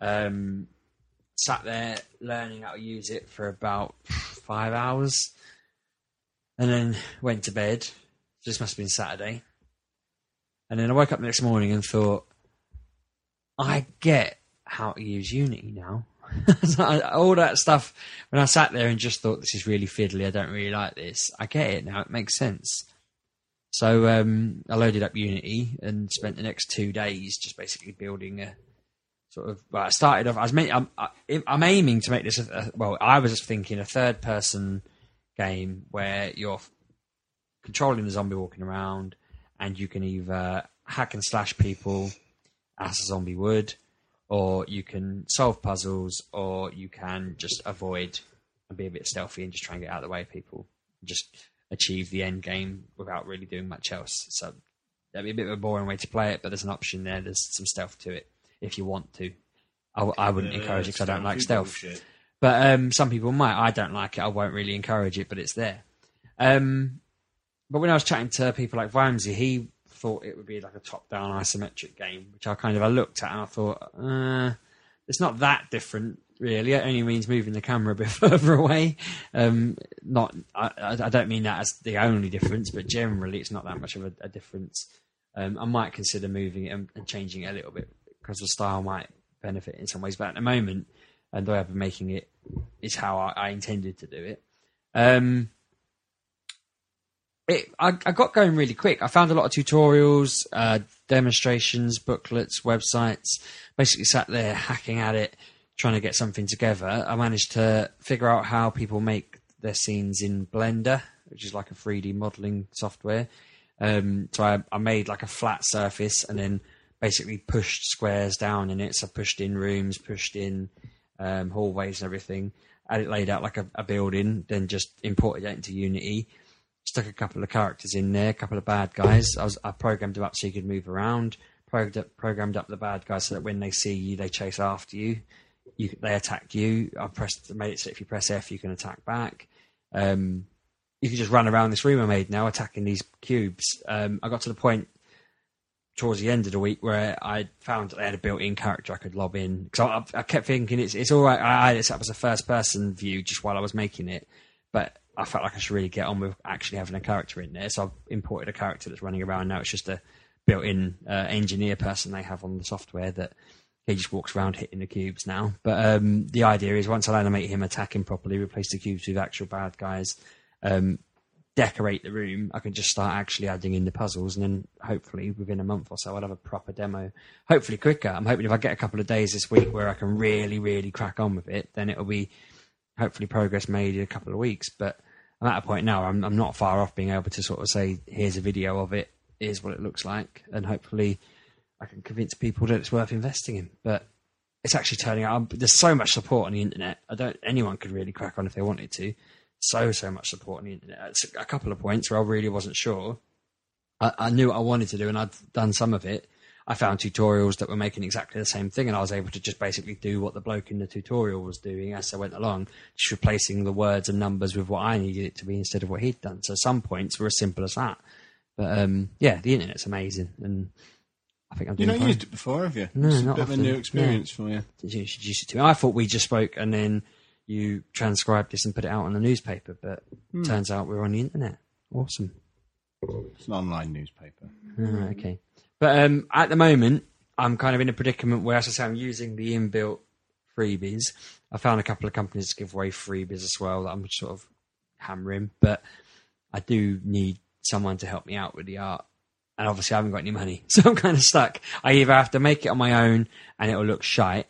Sat there learning how to use it for about 5 hours and then went to bed. This must have been Saturday. And then I woke up the next morning and thought, I get how to use Unity now. All that stuff, when I sat there and just thought, this is really fiddly, I don't really like this, I get it now, it makes sense. So I loaded up Unity and spent the next 2 days just basically building a sort of, well, I started off, I'm aiming to make this I was thinking a third person game where you're controlling the zombie walking around and you can either hack and slash people as a zombie would, or you can solve puzzles, or you can just avoid and be a bit stealthy and just try and get out of the way of people. Just achieve the end game without really doing much else. So that'd be a bit of a boring way to play it, but there's an option there. There's some stealth to it if you want to. I wouldn't encourage it because I don't like stealth. Bullshit. But some people might. I don't like it. I won't really encourage it, but it's there. But when I was chatting to people like Vimesy, he thought it would be like a top-down isometric game, which I looked at and I thought, it's not that different really. It only means moving the camera a bit further away. I don't mean that as the only difference, but generally it's not that much of a difference. I might consider moving it and changing it a little bit because the style might benefit in some ways, but at the moment, and the way I've been making it is how I intended to do it. I got going really quick. I found a lot of tutorials, demonstrations, booklets, websites, basically sat there hacking at it, trying to get something together. I managed to figure out how people make their scenes in Blender, which is like a 3D modeling software. So I made like a flat surface and then basically pushed squares down, and it's pushed in rooms, pushed in hallways and everything. Had it laid out like a building, then just imported it into Unity. Stuck a couple of characters in there, a couple of bad guys. I programmed them up so you could move around. Programmed up the bad guys so that when they see you, they chase after you. They attack you. Made it so if you press F, you can attack back. You can just run around this room I made now, attacking these cubes. I got to the point towards the end of the week where I found that I had a built-in character I could lob in. Because I kept thinking it's all right. I had it set up as a first-person view just while I was making it, but I felt like I should really get on with actually having a character in there. So I've imported a character that's running around now. It's just a built-in engineer person they have on the software that he just walks around hitting the cubes now. But the idea is once I animate him attacking properly, replace the cubes with actual bad guys, decorate the room, I can just start actually adding in the puzzles. And then hopefully within a month or so, I'll have a proper demo, hopefully quicker. I'm hoping if I get a couple of days this week where I can really, really crack on with it, then it'll be hopefully progress made in a couple of weeks. But I'm at a point now, I'm not far off being able to sort of say, here's a video of it, here's what it looks like, and hopefully I can convince people that it's worth investing in. But it's actually turning out, there's so much support on the internet. Anyone could really crack on if they wanted to. So much support on the internet. It's a couple of points where I really wasn't sure. I knew what I wanted to do, and I'd done some of it. I found tutorials that were making exactly the same thing, and I was able to just basically do what the bloke in the tutorial was doing as I went along, just replacing the words and numbers with what I needed it to be instead of what he'd done. So some points were as simple as that. But yeah, the internet's amazing, and I think I'm doing. You've not used it before, have you? No, it's not a bit often. Of a new experience for you. Did you introduce it to me? I thought we just spoke, and then you transcribed this and put it out on the newspaper, but it turns out we're on the internet. Awesome. It's an online newspaper. Oh, okay. But at the moment, I'm kind of in a predicament where, as I say, I'm using the inbuilt freebies. I found a couple of companies to give away freebies as well that I'm sort of hammering, but I do need someone to help me out with the art. And obviously, I haven't got any money, so I'm kind of stuck. I either have to make it on my own and it'll look shite,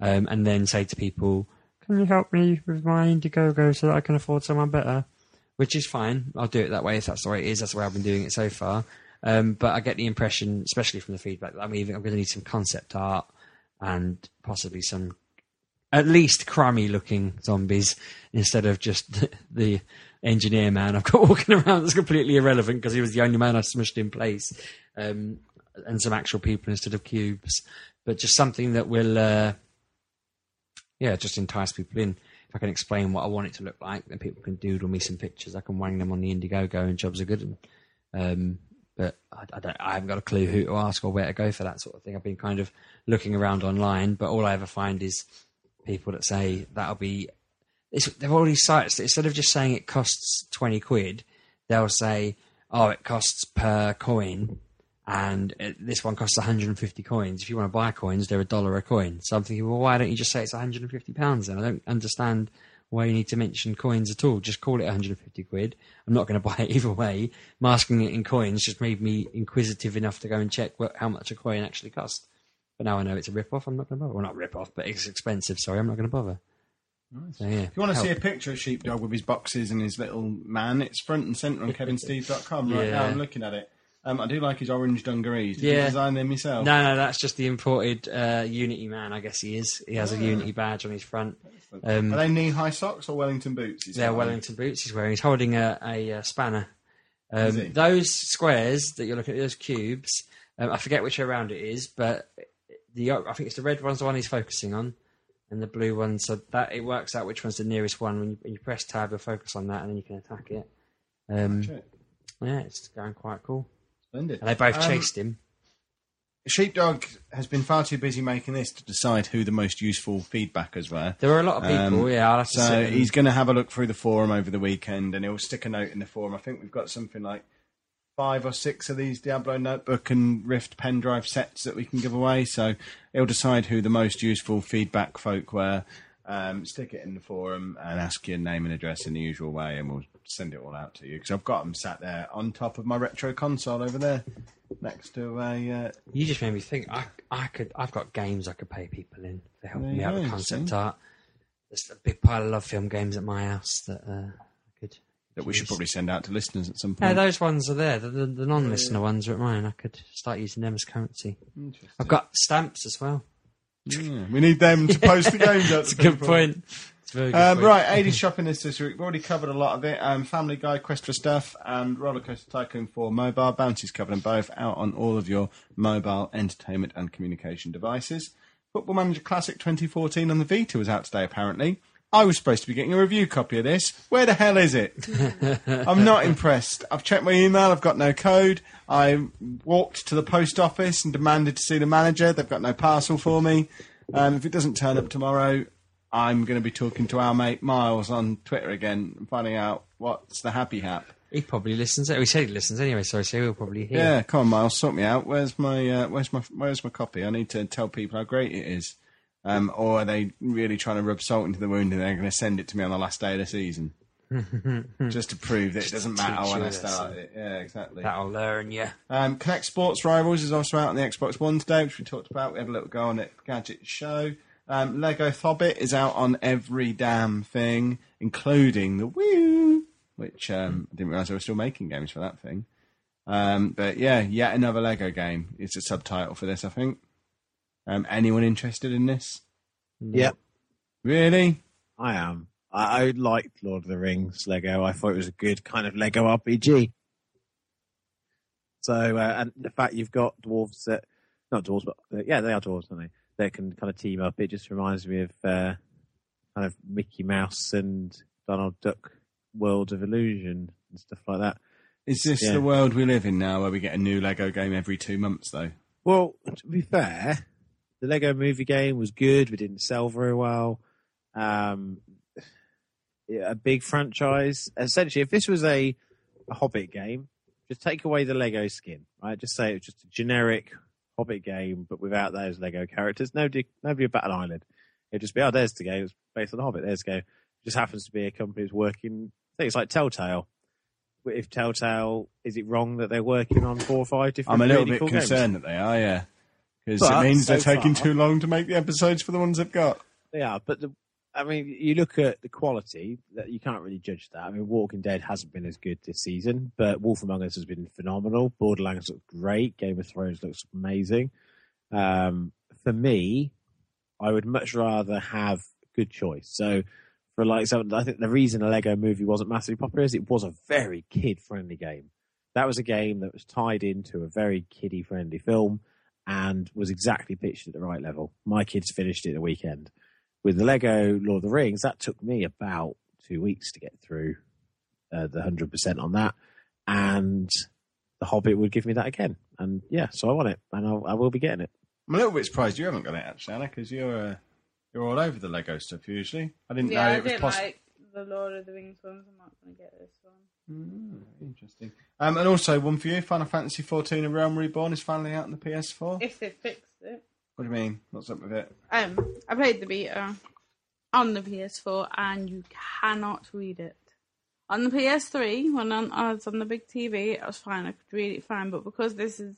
and then say to people, can you help me with my Indiegogo so that I can afford someone better? Which is fine. I'll do it that way if that's the way it is. That's the way I've been doing it so far. But I get the impression, especially from the feedback, that I'm going to need some concept art and possibly some at least crummy-looking zombies instead of just the engineer man I've got walking around that's completely irrelevant because he was the only man I smushed in place, and some actual people instead of cubes. But just something that will, just entice people in. If I can explain what I want it to look like, then people can doodle me some pictures. I can wang them on the Indiegogo and jobs are good. But I haven't got a clue who to ask or where to go for that sort of thing. I've been kind of looking around online, but all I ever find is people that say there are all these sites that instead of just saying it costs 20 quid, they'll say, oh, it costs per coin. And this one costs 150 coins. If you want to buy coins, they're $1 a coin. So I'm thinking, well, why don't you just say it's £150 then? I don't understand why you need to mention coins at all. Just call it 150 quid. I'm not going to buy it either way. Masking it in coins just made me inquisitive enough to go and check how much a coin actually cost. But now I know it's a rip-off. I'm not going to bother. Well, not rip-off, but it's expensive. Sorry, I'm not going to bother. Nice. So, yeah, if you want to see a picture of Sheepdog with his boxes and his little man, it's front and centre on kevinsteves.com right now. I'm looking at it. I do like his orange dungarees. Did you design them yourself? No, that's just the imported Unity man, I guess he is. He has a Unity badge on his front. Are they knee-high socks or Wellington boots? They're Wellington boots he's wearing. He's holding a spanner. Those squares that you're looking at, those cubes, I forget which way around it is, but I think it's the red one's the one he's focusing on, and the blue one, so that it works out which one's the nearest one. When you press tab, you'll focus on that, and then you can attack it. Yeah, it's going quite cool. Splendid. And they both chased him. Sheepdog has been far too busy making this to decide who the most useful feedbackers were. There were a lot of people, I'll have to say. So he's going to have a look through the forum over the weekend, and he'll stick a note in the forum. I think we've got something like 5 or 6 of these Diablo notebook and Rift pen drive sets that we can give away. So he'll decide who the most useful feedback folk were. Stick it in the forum and ask your name and address in the usual way, and we'll send it all out to you, because I've got them sat there on top of my retro console over there next to a you just made me think I've got games I could pay people in to help me out with concept art. There's a big pile of love film games at my house that I could that we should probably send out to listeners at some point. Yeah, those ones are there. The non-listener ones are at mine. I could start using them as currency. I've got stamps as well. Yeah, we need them to post the games out. That's a good point. Right, 80s shopping list this week. We've already covered a lot of it. Family Guy, Quest for Stuff, and Rollercoaster Tycoon 4 Mobile. Bounty's covered them both, out on all of your mobile entertainment and communication devices. Football Manager Classic 2014 on the Vita was out today, apparently. I was supposed to be getting a review copy of this. Where the hell is it? I'm not impressed. I've checked my email. I've got no code. I walked to the post office and demanded to see the manager. They've got no parcel for me. If it doesn't turn up tomorrow, I'm going to be talking to our mate Miles on Twitter again and finding out what's the happy hap. He probably listens. We said he listens anyway, so I say we'll probably hear. Yeah, come on, Miles, sort me out. Where's my copy? I need to tell people how great it is. Or are they really trying to rub salt into the wound and they're going to send it to me on the last day of the season? Just to prove that it doesn't matter when I start it. Yeah, exactly. That'll learn you. Kinect Sports Rivals is also out on the Xbox One today, which we talked about. We had a little go on at Gadget Show. Lego Thobbit is out on every damn thing, including the Wii, which I didn't realise they were still making games for that thing. But yeah, yet another Lego game. It's a subtitle for this, I think. Anyone interested in this? Yep. Really? I am. I liked Lord of the Rings Lego. I thought it was a good kind of Lego RPG. So, and the fact you've got dwarves that, not dwarves, but yeah, they are dwarves, aren't they? They can kind of team up. It just reminds me of kind of Mickey Mouse and Donald Duck World of Illusion and stuff like that. Is this the world we live in now where we get a new Lego game every 2 months, though? Well, to be fair, the Lego movie game was good. We didn't sell very well. A big franchise. Essentially, if this was a Hobbit game, just take away the Lego skin, right? Just say it's just a generic Hobbit game, but without those Lego characters. Nobody would bat an eyelid. It'd just be, oh, there's the game. It's based on the Hobbit. There's the game. It just happens to be a company that's working. I think it's like Telltale. If Telltale, is it wrong that they're working on 4 or 5 different games? I'm a little bit concerned that they are, yeah. Because it means they're taking too long to make the episodes for the ones they've got. They are, but you look at the quality, that you can't really judge that. I mean, Walking Dead hasn't been as good this season, but Wolf Among Us has been phenomenal. Borderlands looks great. Game of Thrones looks amazing. For me, I would much rather have a good choice. So, I think the reason a Lego movie wasn't massively popular is it was a very kid-friendly game. That was a game that was tied into a very kiddie-friendly film and was exactly pitched at the right level. My kids finished it in a weekend. With the Lego Lord of the Rings, that took me about 2 weeks to get through the 100% on that. And The Hobbit would give me that again. And yeah, so I want it, and I will be getting it. I'm a little bit surprised you haven't got it, actually, Anna, because you're all over the Lego stuff usually. I didn't know it was possible. Like the Lord of the Rings ones. I'm not going to get this one. Interesting. And also one for you, Final Fantasy XIV: A Realm Reborn is finally out on the PS4. If they fixed it. What do you mean? What's up with it? I played the beta on the PS4 and you cannot read it. On the PS3, when I was on the big TV, it was fine. I could read it fine, but because this is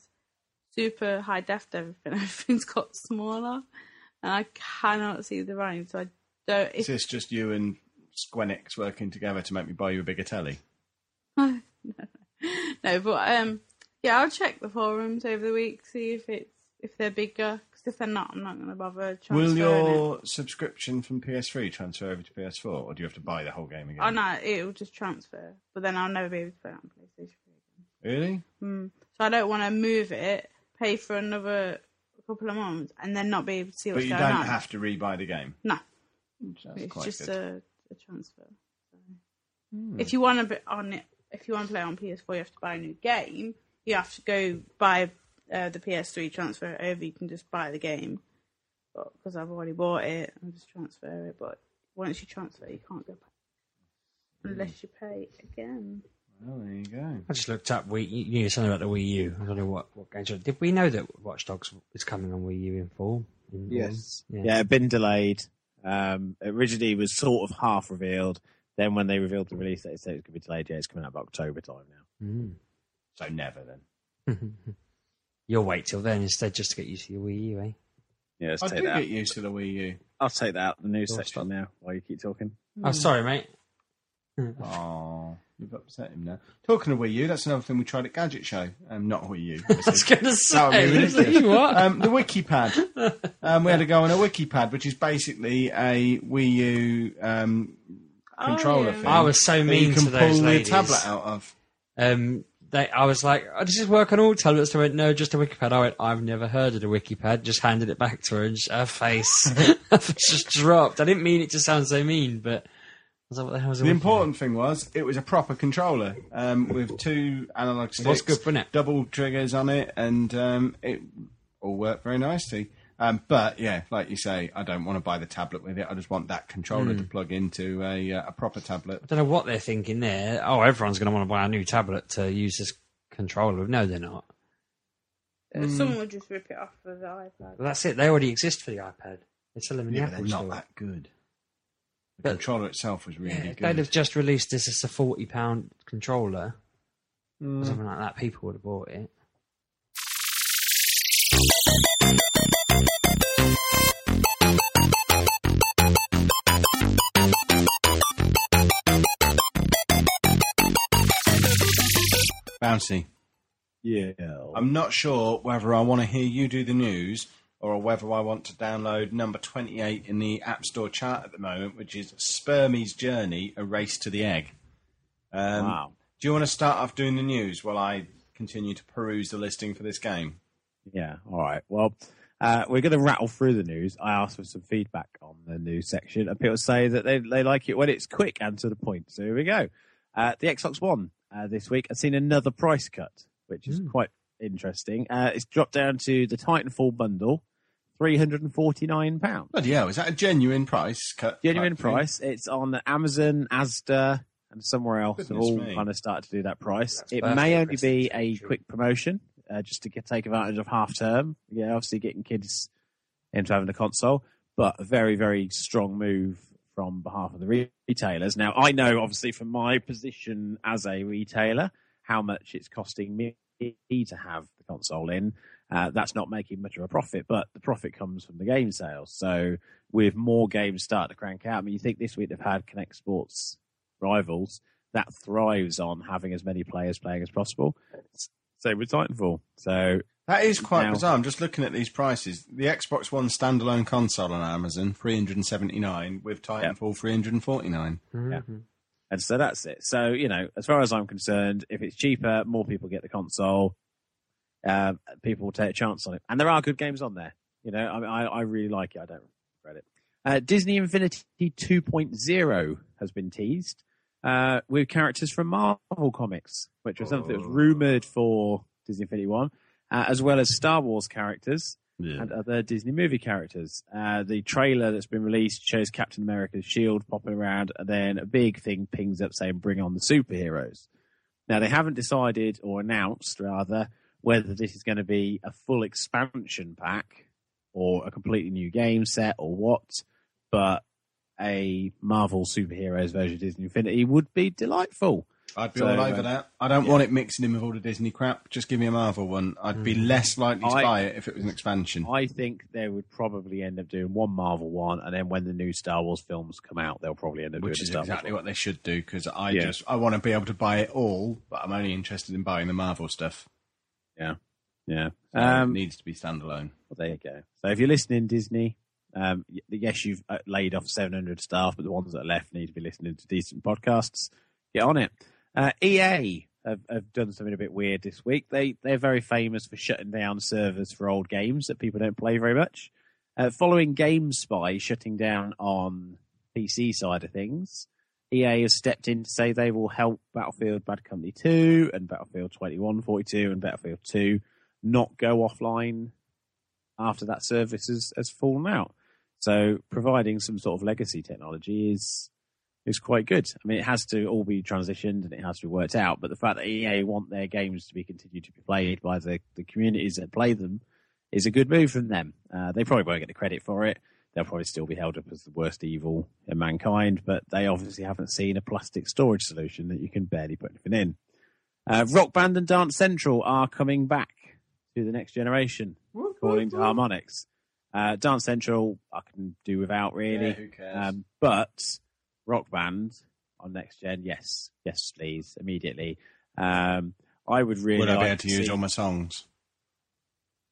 super high def to everything's got smaller. And I cannot see the writing, so I don't... Is this just you and Squenix working together to make me buy you a bigger telly? No, but yeah, I'll check the forums over the week, see if they're bigger, because if they're not, I'm not going to bother transferring. Will your subscription from PS3 transfer over to PS4, or do you have to buy the whole game again? Oh, no, it'll just transfer, but then I'll never be able to play it on PlayStation 3 again. Really? So I don't want to move it, pay for another... couple of months and then not be able to see what's going on. But you don't have to rebuy the game? No. It's just a transfer. So. If you want to play on PS4, you have to buy a new game. You have to go buy the PS3 transfer over. You can just buy the game. But because I've already bought it, I'll just transfer it. But once you transfer, you can't go back unless you pay again. Well, there you go. I just looked up you knew something about the Wii U. I don't know what games. Did we know that Watch Dogs is coming on Wii U in fall? Yes. Yeah, it's been delayed. Originally it was sort of half revealed. Then when they revealed the release, they said it was going to be delayed. Yeah, it's coming out by October time now. So never then. You'll wait till then instead just to get used to your Wii U, eh? Yeah, let's take that. I do get used to the Wii U. I'll take that out the news section now while you keep talking. Oh, sorry, mate. Oh, you've upset him now. Talking of Wii U, that's another thing we tried at Gadget Show. Not Wii U. I was going to say, what? The WikiPad. We had a go on a WikiPad, which is basically a Wii U controller thing. I was so mean to those ladies. You can pull your tablet out of. I was like, oh, does this work on all tablets? They went, no, just a WikiPad. I went, I've never heard of a WikiPad. Just handed it back to her and her face just dropped. I didn't mean it to sound so mean, but I was like, what the hell is it? The important thing was, it was a proper controller with two analog sticks. It was good, wasn't it? Double triggers on it, and it all worked very nicely. But, yeah, like you say, I don't want to buy the tablet with it. I just want that controller to plug into a proper tablet. I don't know what they're thinking there. Oh, everyone's going to want to buy a new tablet to use this controller. No, they're not. Someone will just rip it off of the iPad. Well, that's it. They already exist for the iPad. It's a limited Apple store. They're not that good. The controller itself was really good. They'd have just released this as a £40 controller or something like that. People would have bought it. Bouncy. Yeah. I'm not sure whether I want to hear you do the news or whether I want to download number 28 in the App Store chart at the moment, which is Spermie's Journey, A Race to the Egg. Wow. Do you want to start off doing the news while I continue to peruse the listing for this game? Yeah, all right. Well, we're going to rattle through the news. I asked for some feedback on the news section, and people say that they like it when it's quick and to the point. So here we go. The Xbox One. This week, I've seen another price cut, which is quite interesting. It's dropped down to the Titanfall bundle, £349. Bloody hell, is that a genuine price cut? Genuine price. Thing? It's on Amazon, Asda, and somewhere else. Goodness, all kind of start to do that price. That's it may only be a quick promotion, just to take advantage of half term. Yeah, obviously getting kids into having a console, but a very, very strong move from behalf of the retailers. Now, I know, obviously, from my position as a retailer, how much it's costing me to have the console in. That's not making much of a profit, but the profit comes from the game sales. So with more games starting to crank out, I mean, you think this week they've had Kinect Sports Rivals. That thrives on having as many players playing as possible. Same with Titanfall. So that is quite bizarre. I'm just looking at these prices. The Xbox One standalone console on Amazon, $379, with Titanfall, $349. Yeah. And so that's it. So, you know, as far as I'm concerned, if it's cheaper, more people get the console. People will take a chance on it. And there are good games on there. You know, I really like it. I don't regret it. Disney Infinity 2.0 has been teased with characters from Marvel Comics, which was something that was rumoured for Disney Infinity 1. As well as Star Wars characters and other Disney movie characters. The trailer that's been released shows Captain America's shield popping around, and then a big thing pings up saying, bring on the superheroes. Now, they haven't decided, or announced, rather, whether this is going to be a full expansion pack or a completely new game set or what, but a Marvel superheroes version of Disney Infinity would be delightful. I'd be all over that. I don't want it mixing in with all the Disney crap. Just give me a Marvel one. I'd be less likely to buy it if it was an expansion. I think they would probably end up doing one Marvel one, and then when the new Star Wars films come out, they'll probably end up doing Star Wars. Which is exactly what they should do, because I want to be able to buy it all, but I'm only interested in buying the Marvel stuff. Yeah. Yeah. So it needs to be standalone. Well, there you go. So if you're listening, Disney, yes, you've laid off 700 staff, but the ones that are left need to be listening to decent podcasts. Get on it. EA have done something a bit weird this week. They're very famous for shutting down servers for old games that people don't play very much. Following GameSpy shutting down on PC side of things, EA has stepped in to say they will help Battlefield Bad Company 2 and Battlefield 2142 and Battlefield 2 not go offline after that service has fallen out. So providing some sort of legacy technology is quite good. I mean, it has to all be transitioned and it has to be worked out, but the fact that EA want their games to be continued to be played by the communities that play them is a good move from them. They probably won't get the credit for it. They'll probably still be held up as the worst evil in mankind, but they obviously haven't seen a plastic storage solution that you can barely put anything in. Rock Band and Dance Central are coming back to the next generation, according to Harmonix. Dance Central, I can do without, really. Yeah, who cares? But Rock Band, on next gen? Yes. Yes, please. Immediately. I would really would I be able to use all my songs?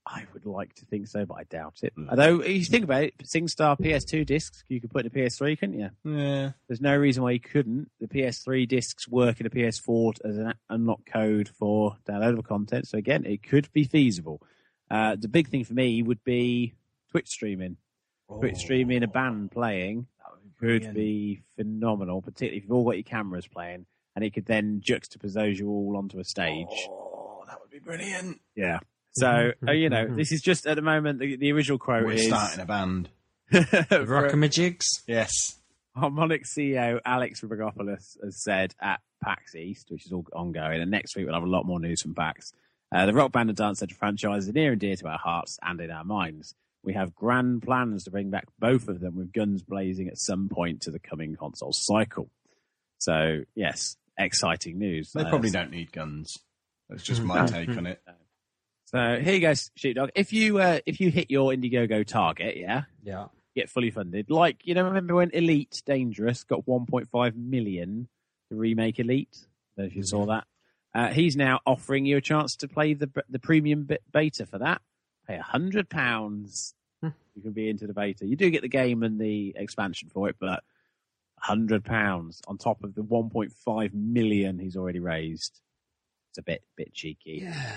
I would like to think so, but I doubt it. Although, if you think about it, SingStar PS2 discs, you could put in a PS3, couldn't you? Yeah. There's no reason why you couldn't. The PS3 discs work in a PS4 as an unlock code for downloadable content. So, again, it could be feasible. The big thing for me would be Twitch streaming. Oh. Twitch streaming a band playing could be phenomenal, particularly if you've all got your cameras playing, and it could then juxtapose those you all onto a stage. Oh, that would be brilliant. Yeah. So, you know, this is just, at the moment, the original quote is... We're starting a band. Rockamajigs? Yes. Harmonic CEO Alex Ribagopoulos has said at PAX East, which is all ongoing, and next week we'll have a lot more news from PAX. The Rock Band and Dance Central franchise are near and dear to our hearts and in our minds. We have grand plans to bring back both of them with guns blazing at some point to the coming console cycle. So, yes, exciting news. They probably don't need guns. That's just my take on it. So here you go, Sheepdog. If you hit your Indiegogo target, yeah, get fully funded. Like, you know, remember when Elite Dangerous got 1.5 million to remake Elite? I don't know if you saw that. He's now offering you a chance to play the premium beta for that. Pay £100, you can be into the beta. You do get the game and the expansion for it, but £100 on top of the 1.5 million he's already raised. It's a bit cheeky. Yeah.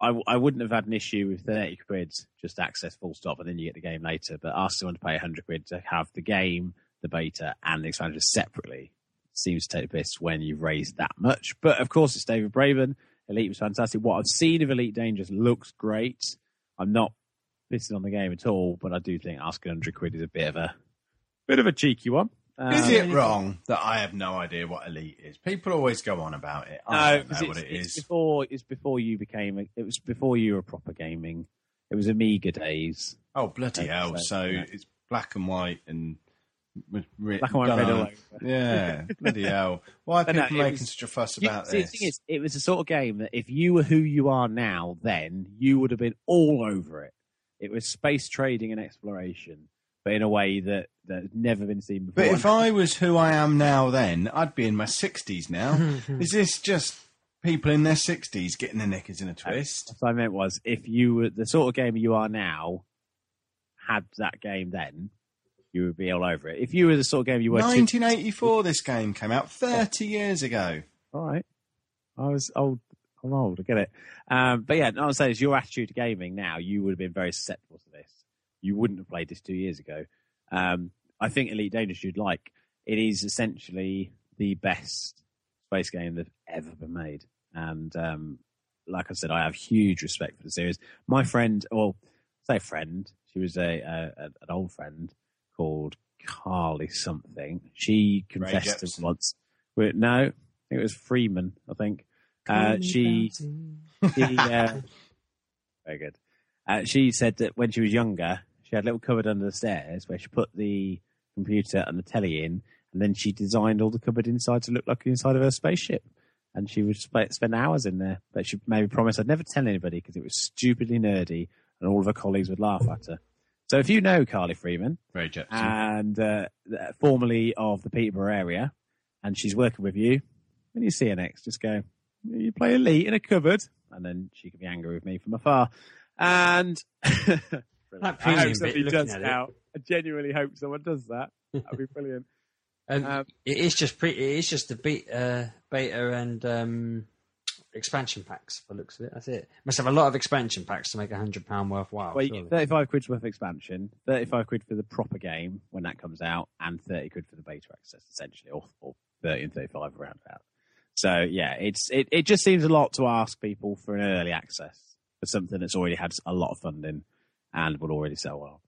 I wouldn't have had an issue with 30 quid, just access full stop, and then you get the game later. But ask someone to pay 100 quid to have the game, the beta, and the expansion separately seems to take the piss when you've raised that much. But, of course, it's David Braben. Elite was fantastic. What I've seen of Elite Dangerous looks great. I'm not pissing on the game at all, but I do think asking 100 quid is a bit of a cheeky one. Is it wrong that I have no idea what Elite is? People always go on about it. I don't know what it is. It was before you were proper gaming. It was Amiga days. Oh, bloody hell. So it's black and white and... Black and white red all over. Yeah, bloody hell. Why are people making such a fuss about this? The thing is, it was the sort of game that if you were who you are now then, you would have been all over it. It was space trading and exploration, but in a way that's never been seen before. But if I was who I am now then, I'd be in my 60s now. Is this just people in their 60s getting their knickers in a twist? What I meant was, if you were the sort of gamer you are now, had that game then, you would be all over it. If you were the sort of gamer you were... 1984 this game came out, 30 years ago. All right. I'm old, I get it. But yeah, what I'm saying is your attitude to gaming now, you would have been very susceptible to this. You wouldn't have played this 2 years ago. I think Elite Dangerous you'd like. It is essentially the best space game that's ever been made. And like I said, I have huge respect for the series. My friend, she was an old friend called Carly something. She confessed to once. No, I think it was Freeman, I think. Very good. She said that when she was younger, she had a little cupboard under the stairs where she put the computer and the telly in, and then she designed all the cupboard inside to look like the inside of her spaceship. And she would spend hours in there. But she maybe promised I'd never tell anybody because it was stupidly nerdy and all of her colleagues would laugh at her. So if you know Carly Freeman, and formerly of the Peterborough area, and she's working with you, when you see her next, just go, you play Elite in a cupboard, and then she can be angry with me from afar. And... I hope somebody does now. I genuinely hope someone does that. That'd be brilliant. It is just the beta and expansion packs. By the looks of it, that's it. Must have a lot of expansion packs to make £100 worthwhile. Well, you get 35 quid worth of expansion, 35 quid for the proper game when that comes out, and 30 quid for the beta access, essentially, or 30 and 35 around about. So yeah, it just seems a lot to ask people for an early access for something that's already had a lot of funding and will already sell well.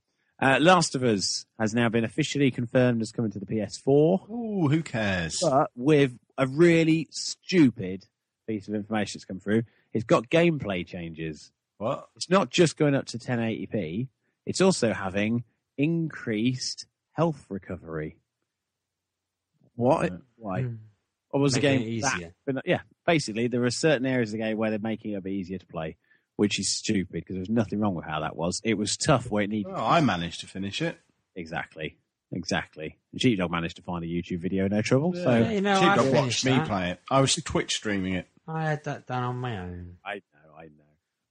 Last of Us has now been officially confirmed as coming to the PS4. Ooh, who cares? But with a really stupid piece of information that's come through, it's got gameplay changes. What? It's not just going up to 1080p, it's also having increased health recovery. What? Why? Or was the game easier? Yeah, basically, there are certain areas of the game where they're making it a bit easier to play, which is stupid because there was nothing wrong with how that was. It was tough where it needed to be. I managed to finish it. Exactly. Exactly. Sheepdog managed to find a YouTube video, no trouble. Yeah, so you know, Sheepdog watched me play it. I was Twitch streaming it. I had that done on my own. I know.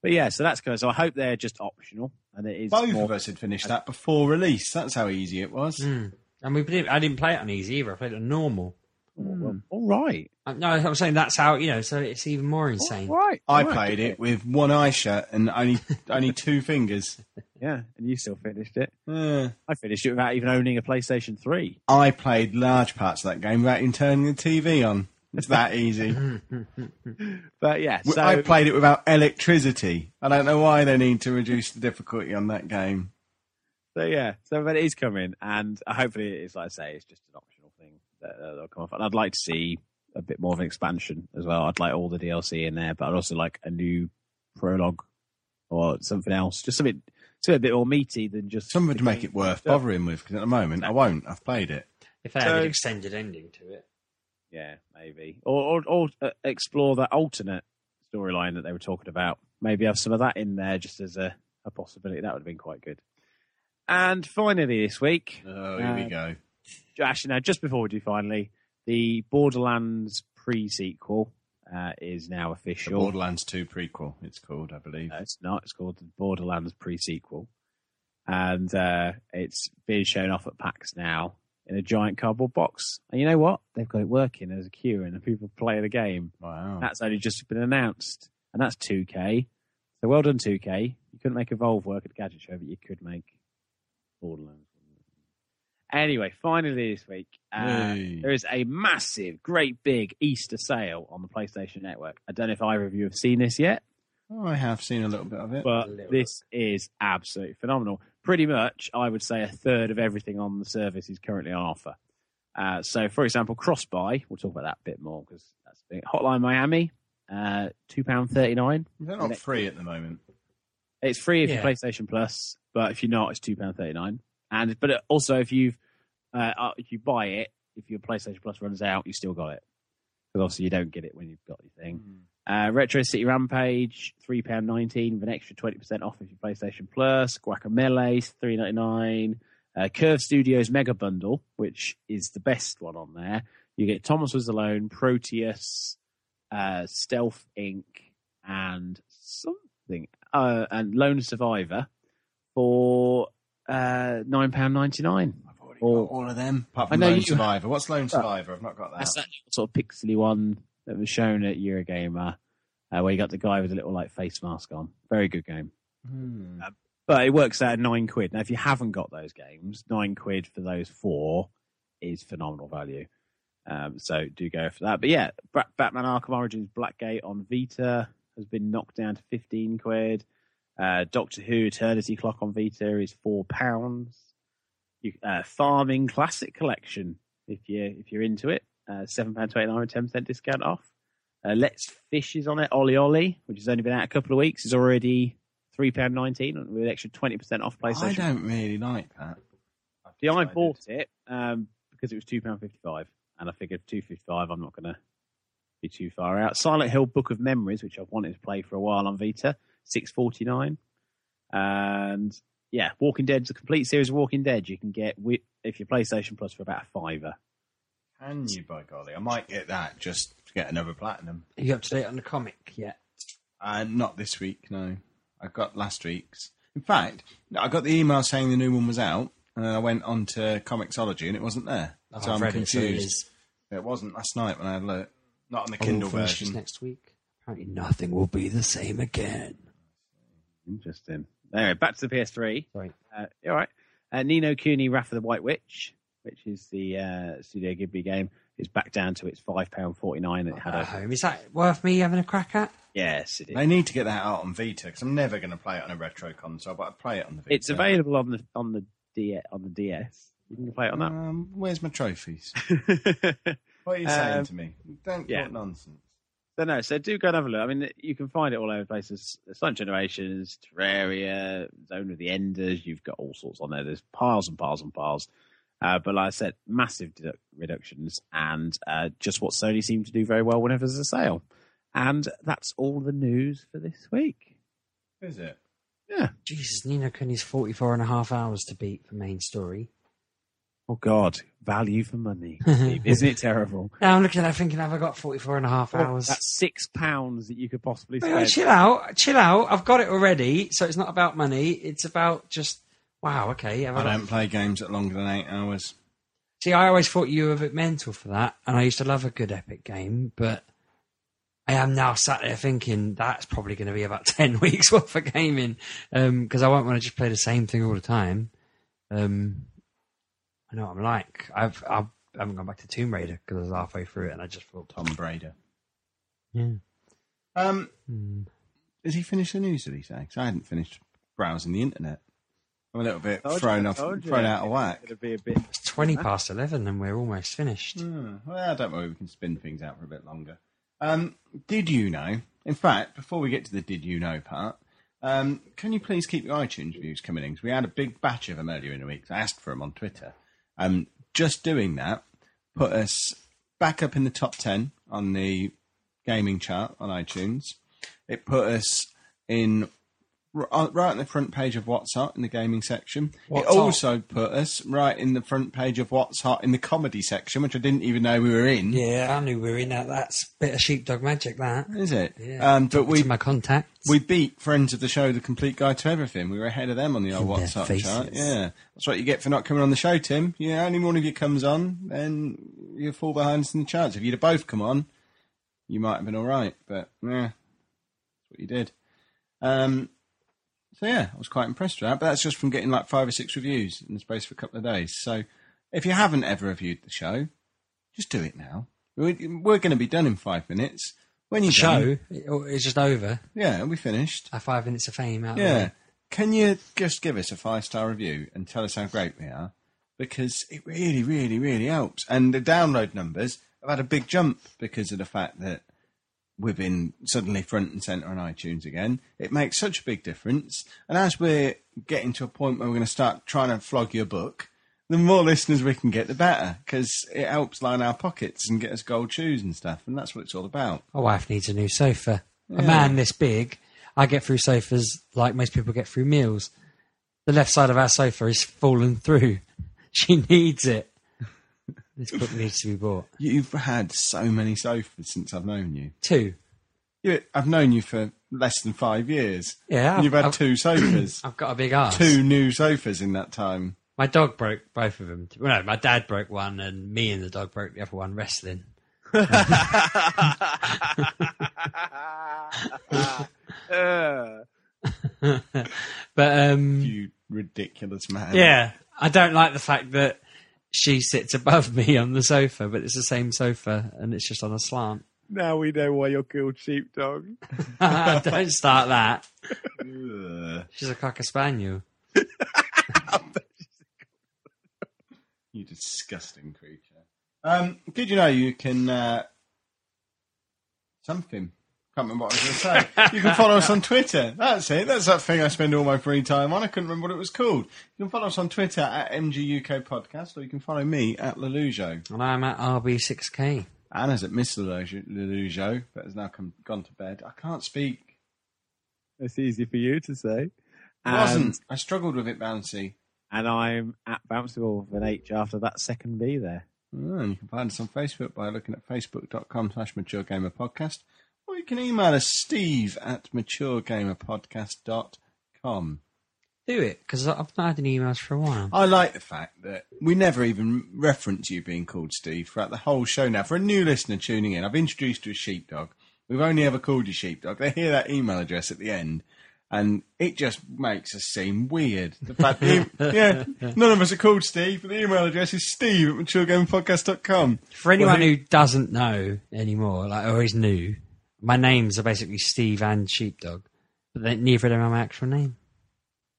But yeah, so that's good. So I hope they're just optional. And it is. Both of us had finished that before release. That's how easy it was. Mm. And I didn't play it on easy either. I played it on normal. Well, all right. No, I'm saying that's how, you know, so it's even more insane. All right. I played it with one eye shut and only two fingers. Yeah, and you still finished it. I finished it without even owning a PlayStation 3. I played large parts of that game without even turning the TV on. It's that easy. But yeah, so... I played it without electricity. I don't know why they need to reduce the difficulty on that game. So yeah, so it is coming, and hopefully it's, like I say, it's just an optional thing that will come off. And I'd like to see a bit more of an expansion as well. I'd like all the DLC in there, but I'd also like a new prologue or something else, just something to a bit more meaty than just something to make it worth bothering with. Because at the moment, I won't. I've played it. If I had an extended ending to it. Yeah, maybe. Or explore that alternate storyline that they were talking about. Maybe have some of that in there just as a possibility. That would have been quite good. And finally this week... Oh, here we go. Actually, now, just before we do finally, the Borderlands pre-sequel is now official. The Borderlands 2 prequel, it's called, I believe. No, it's not. It's called the Borderlands pre-sequel. And it's being shown off at PAX now. In a giant cardboard box. And you know what? They've got it working. There's a queue and the people play the game. Wow. That's only just been announced. And that's 2K. So well done, 2K. You couldn't make Evolve work at the Gadget Show, but you could make Borderlands. Anyway, finally this week, there is a massive, great big Easter sale on the PlayStation Network. I don't know if either of you have seen this yet. Oh, I have seen a little bit of it. But this is absolutely phenomenal. Pretty much, I would say, a third of everything on the service is currently on offer. So, for example, cross-buy. We'll talk about that a bit more because that's big. Hotline Miami, £2.39. They're not free at the moment. It's free if you're PlayStation Plus, but if you're not, it's £2.39. And but also, if you buy it, if your PlayStation Plus runs out, you still got it because obviously you don't get it when you've got your thing. Mm. Retro City Rampage, £3.19 with an extra 20% off if you PlayStation Plus. Guacamelee, $3.99. Curve Studios Mega Bundle, which is the best one on there. You get Thomas Was Alone, Proteus, Stealth Inc., and something. And Lone Survivor for £9.99. I've already got all of them. Apart from Lone Survivor. What's Lone Survivor? I've not got that. That's that sort of pixely one that was shown at Eurogamer, where you got the guy with a little like face mask on. Very good game. Mm. But it works out at £9. Now, if you haven't got those games, £9 for those four is phenomenal value. So do go for that. But yeah, Batman Arkham Origins Blackgate on Vita has been knocked down to £15. Doctor Who Eternity Clock on Vita is £4. Farming Classic Collection, if you're into it. £7.29 with 10% discount off. Let's Fish is on it. Oli Oli, which has only been out a couple of weeks, is already £3.19 with an extra 20% off PlayStation. I don't really like that. See, I bought it because it was £2.55, and I figured £2.55, I'm not going to be too far out. Silent Hill Book of Memories, which I've wanted to play for a while on Vita, £6.49. And yeah, Walking Dead's a complete series of Walking Dead. You can get if you're PlayStation Plus for about a £5. Can you, by golly? I might get that just to get another platinum. Are you up to date on the comic yet? Not this week, no. I got last week's. In fact, I got the email saying the new one was out, and then I went on to Comixology, and it wasn't there. Oh, so I'm confused. It wasn't last night when I had a look. Not on the Kindle version. Next week. Apparently nothing will be the same again. Interesting. Anyway, back to the PS3. Sorry. All right. Ni no Kuni Wrath of the White Witch, which is the Studio Ghibli game, is back down to its £5.49. It had a home. Is that worth me having a crack at? Yes, it is. They need to get that out on Vita because I'm never going to play it on a retro console, but I play it on the Vita. It's available on the DS. You can play it on that. Where's my trophies? What are you saying to me? Don't talk nonsense. So do go and have a look. I mean, you can find it all over places. Sun Generations, Terraria, Zone of the Enders. You've got all sorts on there. There's piles and piles and piles. But like I said, massive reductions and just what Sony seem to do very well whenever there's a sale. And that's all the news for this week. Is it? Yeah. Jesus, Ni no Kuni's 44 and a half hours to beat for main story. Oh God, value for money. Isn't it terrible? Now I'm looking at it thinking, have I got 44 and a half hours? That's £6 that you could possibly spend. Chill out. I've got it already. So it's not about money. It's about just, wow, okay. I don't play games that longer than 8 hours. See, I always thought you were a bit mental for that. And I used to love a good epic game, but I am now sat there thinking that's probably going to be about 10 weeks worth of gaming. Cause I won't want to just play the same thing all the time. I know what I'm like. I haven't gone back to Tomb Raider because I was halfway through it and I just thought Tom Brady. Yeah. Has he finished the news that he said? Because I hadn't finished browsing the internet. I'm a little bit thrown out of whack. It's 20 past 11 and we're almost finished. Well, I don't worry. We can spin things out for a bit longer. Did you know? In fact, before we get to the did you know part, can you please keep your iTunes reviews coming in? Because we had a big batch of them earlier in the week. I asked for them on Twitter. Just doing that put us back up in the top 10 on the gaming chart on iTunes. It put us in right on the front page of What's Hot in the gaming section. Also put us right in the front page of What's Hot in the comedy section, which I didn't even know we were in. Yeah, I knew we were in that. That's a bit of sheepdog magic, that. Is it? Yeah. My contacts. We beat friends of the show, The Complete Guide to Everything. We were ahead of them on the old What's Hot chart. Yeah. That's what you get for not coming on the show, Tim. Yeah, only one of you comes on, then you fall behind us in the charts. If you'd have both come on, you might have been all right, but yeah, that's what you did. So yeah, I was quite impressed with that, but that's just from getting like 5 or 6 reviews in the space for a couple of days. So if you haven't ever reviewed the show, just do it now. We're going to be done in 5 minutes. When you show, it's just over. Yeah, we finished. Our 5 minutes of fame out there. Yeah. Can you just give us a 5-star review and tell us how great we are? Because it really, really, really helps. And the download numbers have had a big jump because of the fact that we've been suddenly front and centre on iTunes again. It makes such a big difference. And as we're getting to a point where we're going to start trying to flog your book, the more listeners we can get, the better, because it helps line our pockets and get us gold shoes and stuff. And that's what it's all about. My wife needs a new sofa. Yeah. A man this big, I get through sofas like most people get through meals. The left side of our sofa is fallen through. She needs it. This book needs to be bought. You've had so many sofas since I've known you. 2. Yeah, I've known you for less than 5 years. Yeah. You've had 2 sofas. I've got a big arse. 2 new sofas in that time. My dog broke both of them. Well, no, my dad broke one and me and the dog broke the other one wrestling. But you ridiculous man. Yeah. I don't like the fact that she sits above me on the sofa, but it's the same sofa and it's just on a slant. Now we know why you're called sheepdog. Don't start that. She's a cocker spaniel. You disgusting creature. Did you know you can something? Can't remember what I was going to say. You can follow us on Twitter. That's it. That's that thing I spend all my free time on. I couldn't remember what it was called. You can follow us on Twitter at MGUK Podcast, or you can follow me at Lelujo. And I'm at RB6K. Anna's at Miss Lelujo, but has now gone to bed. I can't speak. It's easy for you to say. It wasn't. I struggled with it, Bouncy. And I'm at Bouncyball with an H after that second B there. And you can find us on Facebook by looking at facebook.com/Mature Gamer Podcast. Or you can email us, steve@maturegamerpodcast.com. Do it, because I've not had any emails for a while. I like the fact that we never even reference you being called Steve throughout the whole show now. For a new listener tuning in, I've introduced you as Sheepdog. We've only ever called you Sheepdog. They hear that email address at the end, and it just makes us seem weird. The fact that, yeah, none of us are called Steve, but the email address is steve@maturegamerpodcast.com. For anyone who doesn't know anymore, or is new, my names are basically Steve and Sheepdog, but neither of them are my actual name.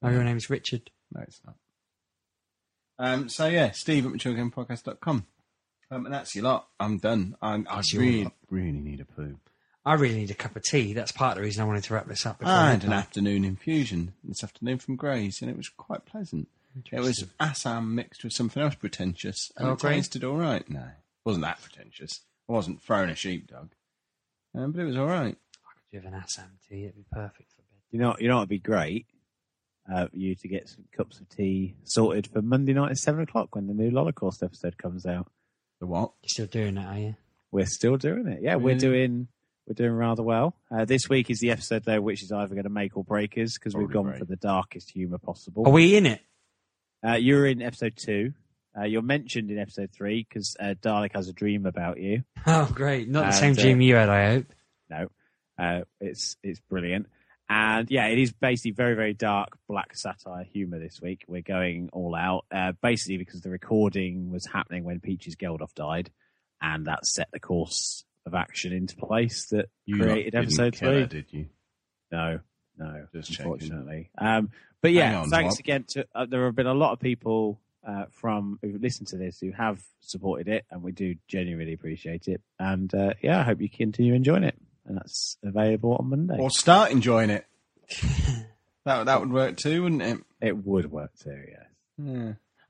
My real name's Richard. No, it's not. So yeah, steve@maturegamerpodcast.com. And that's your lot. I'm done. I really need a poo. I really need a cup of tea. That's part of the reason I wanted to wrap this up. I had an afternoon infusion this afternoon from Gray's, and it was quite pleasant. It was Assam mixed with something else pretentious, and it tasted all right. No, it wasn't that pretentious. I wasn't throwing a sheepdog. But it was all right. I could do an Assam tea. It'd be perfect for bed. You know what would be great? for you to get some cups of tea sorted for Monday night at 7 o'clock when the new Lolocaust episode comes out. The what? You're still doing it, are you? We're still doing it. Yeah, we're doing rather well. This week is the episode, though, which is either going to make or break us because we've gone for the darkest humour possible. Are we in it? You're in episode 2. You're mentioned in episode 3 because Dalek has a dream about you. Oh, great. Not the same dream you had, I hope. No. It's brilliant. And yeah, it is basically very, very dark, black satire humour this week. We're going all out, basically because the recording was happening when Peaches Geldof died, and that set the course of action into place that created episode 3. Did you? No, just unfortunately. But yeah, thanks again to there have been a lot of people from who've listened to this who have supported it, and we do genuinely appreciate it. And yeah, I hope you continue enjoying it. And that's available on Monday. Or start enjoying it. that would work too, wouldn't it? It would work too, yes.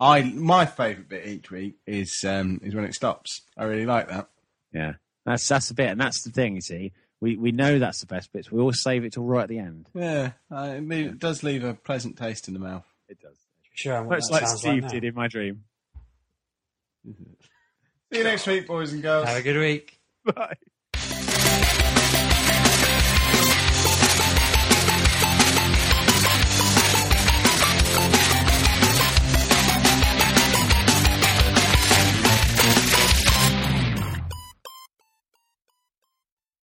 Yeah. My favourite bit each week is when it stops. I really like that. Yeah, that's the bit, and that's the thing. You see, we know that's the best bit. So we always save it till right at the end. Yeah, it does leave a pleasant taste in the mouth. It does. Sure, much like Steve did in my dream. See you next week, boys and girls. Have a good week. Bye.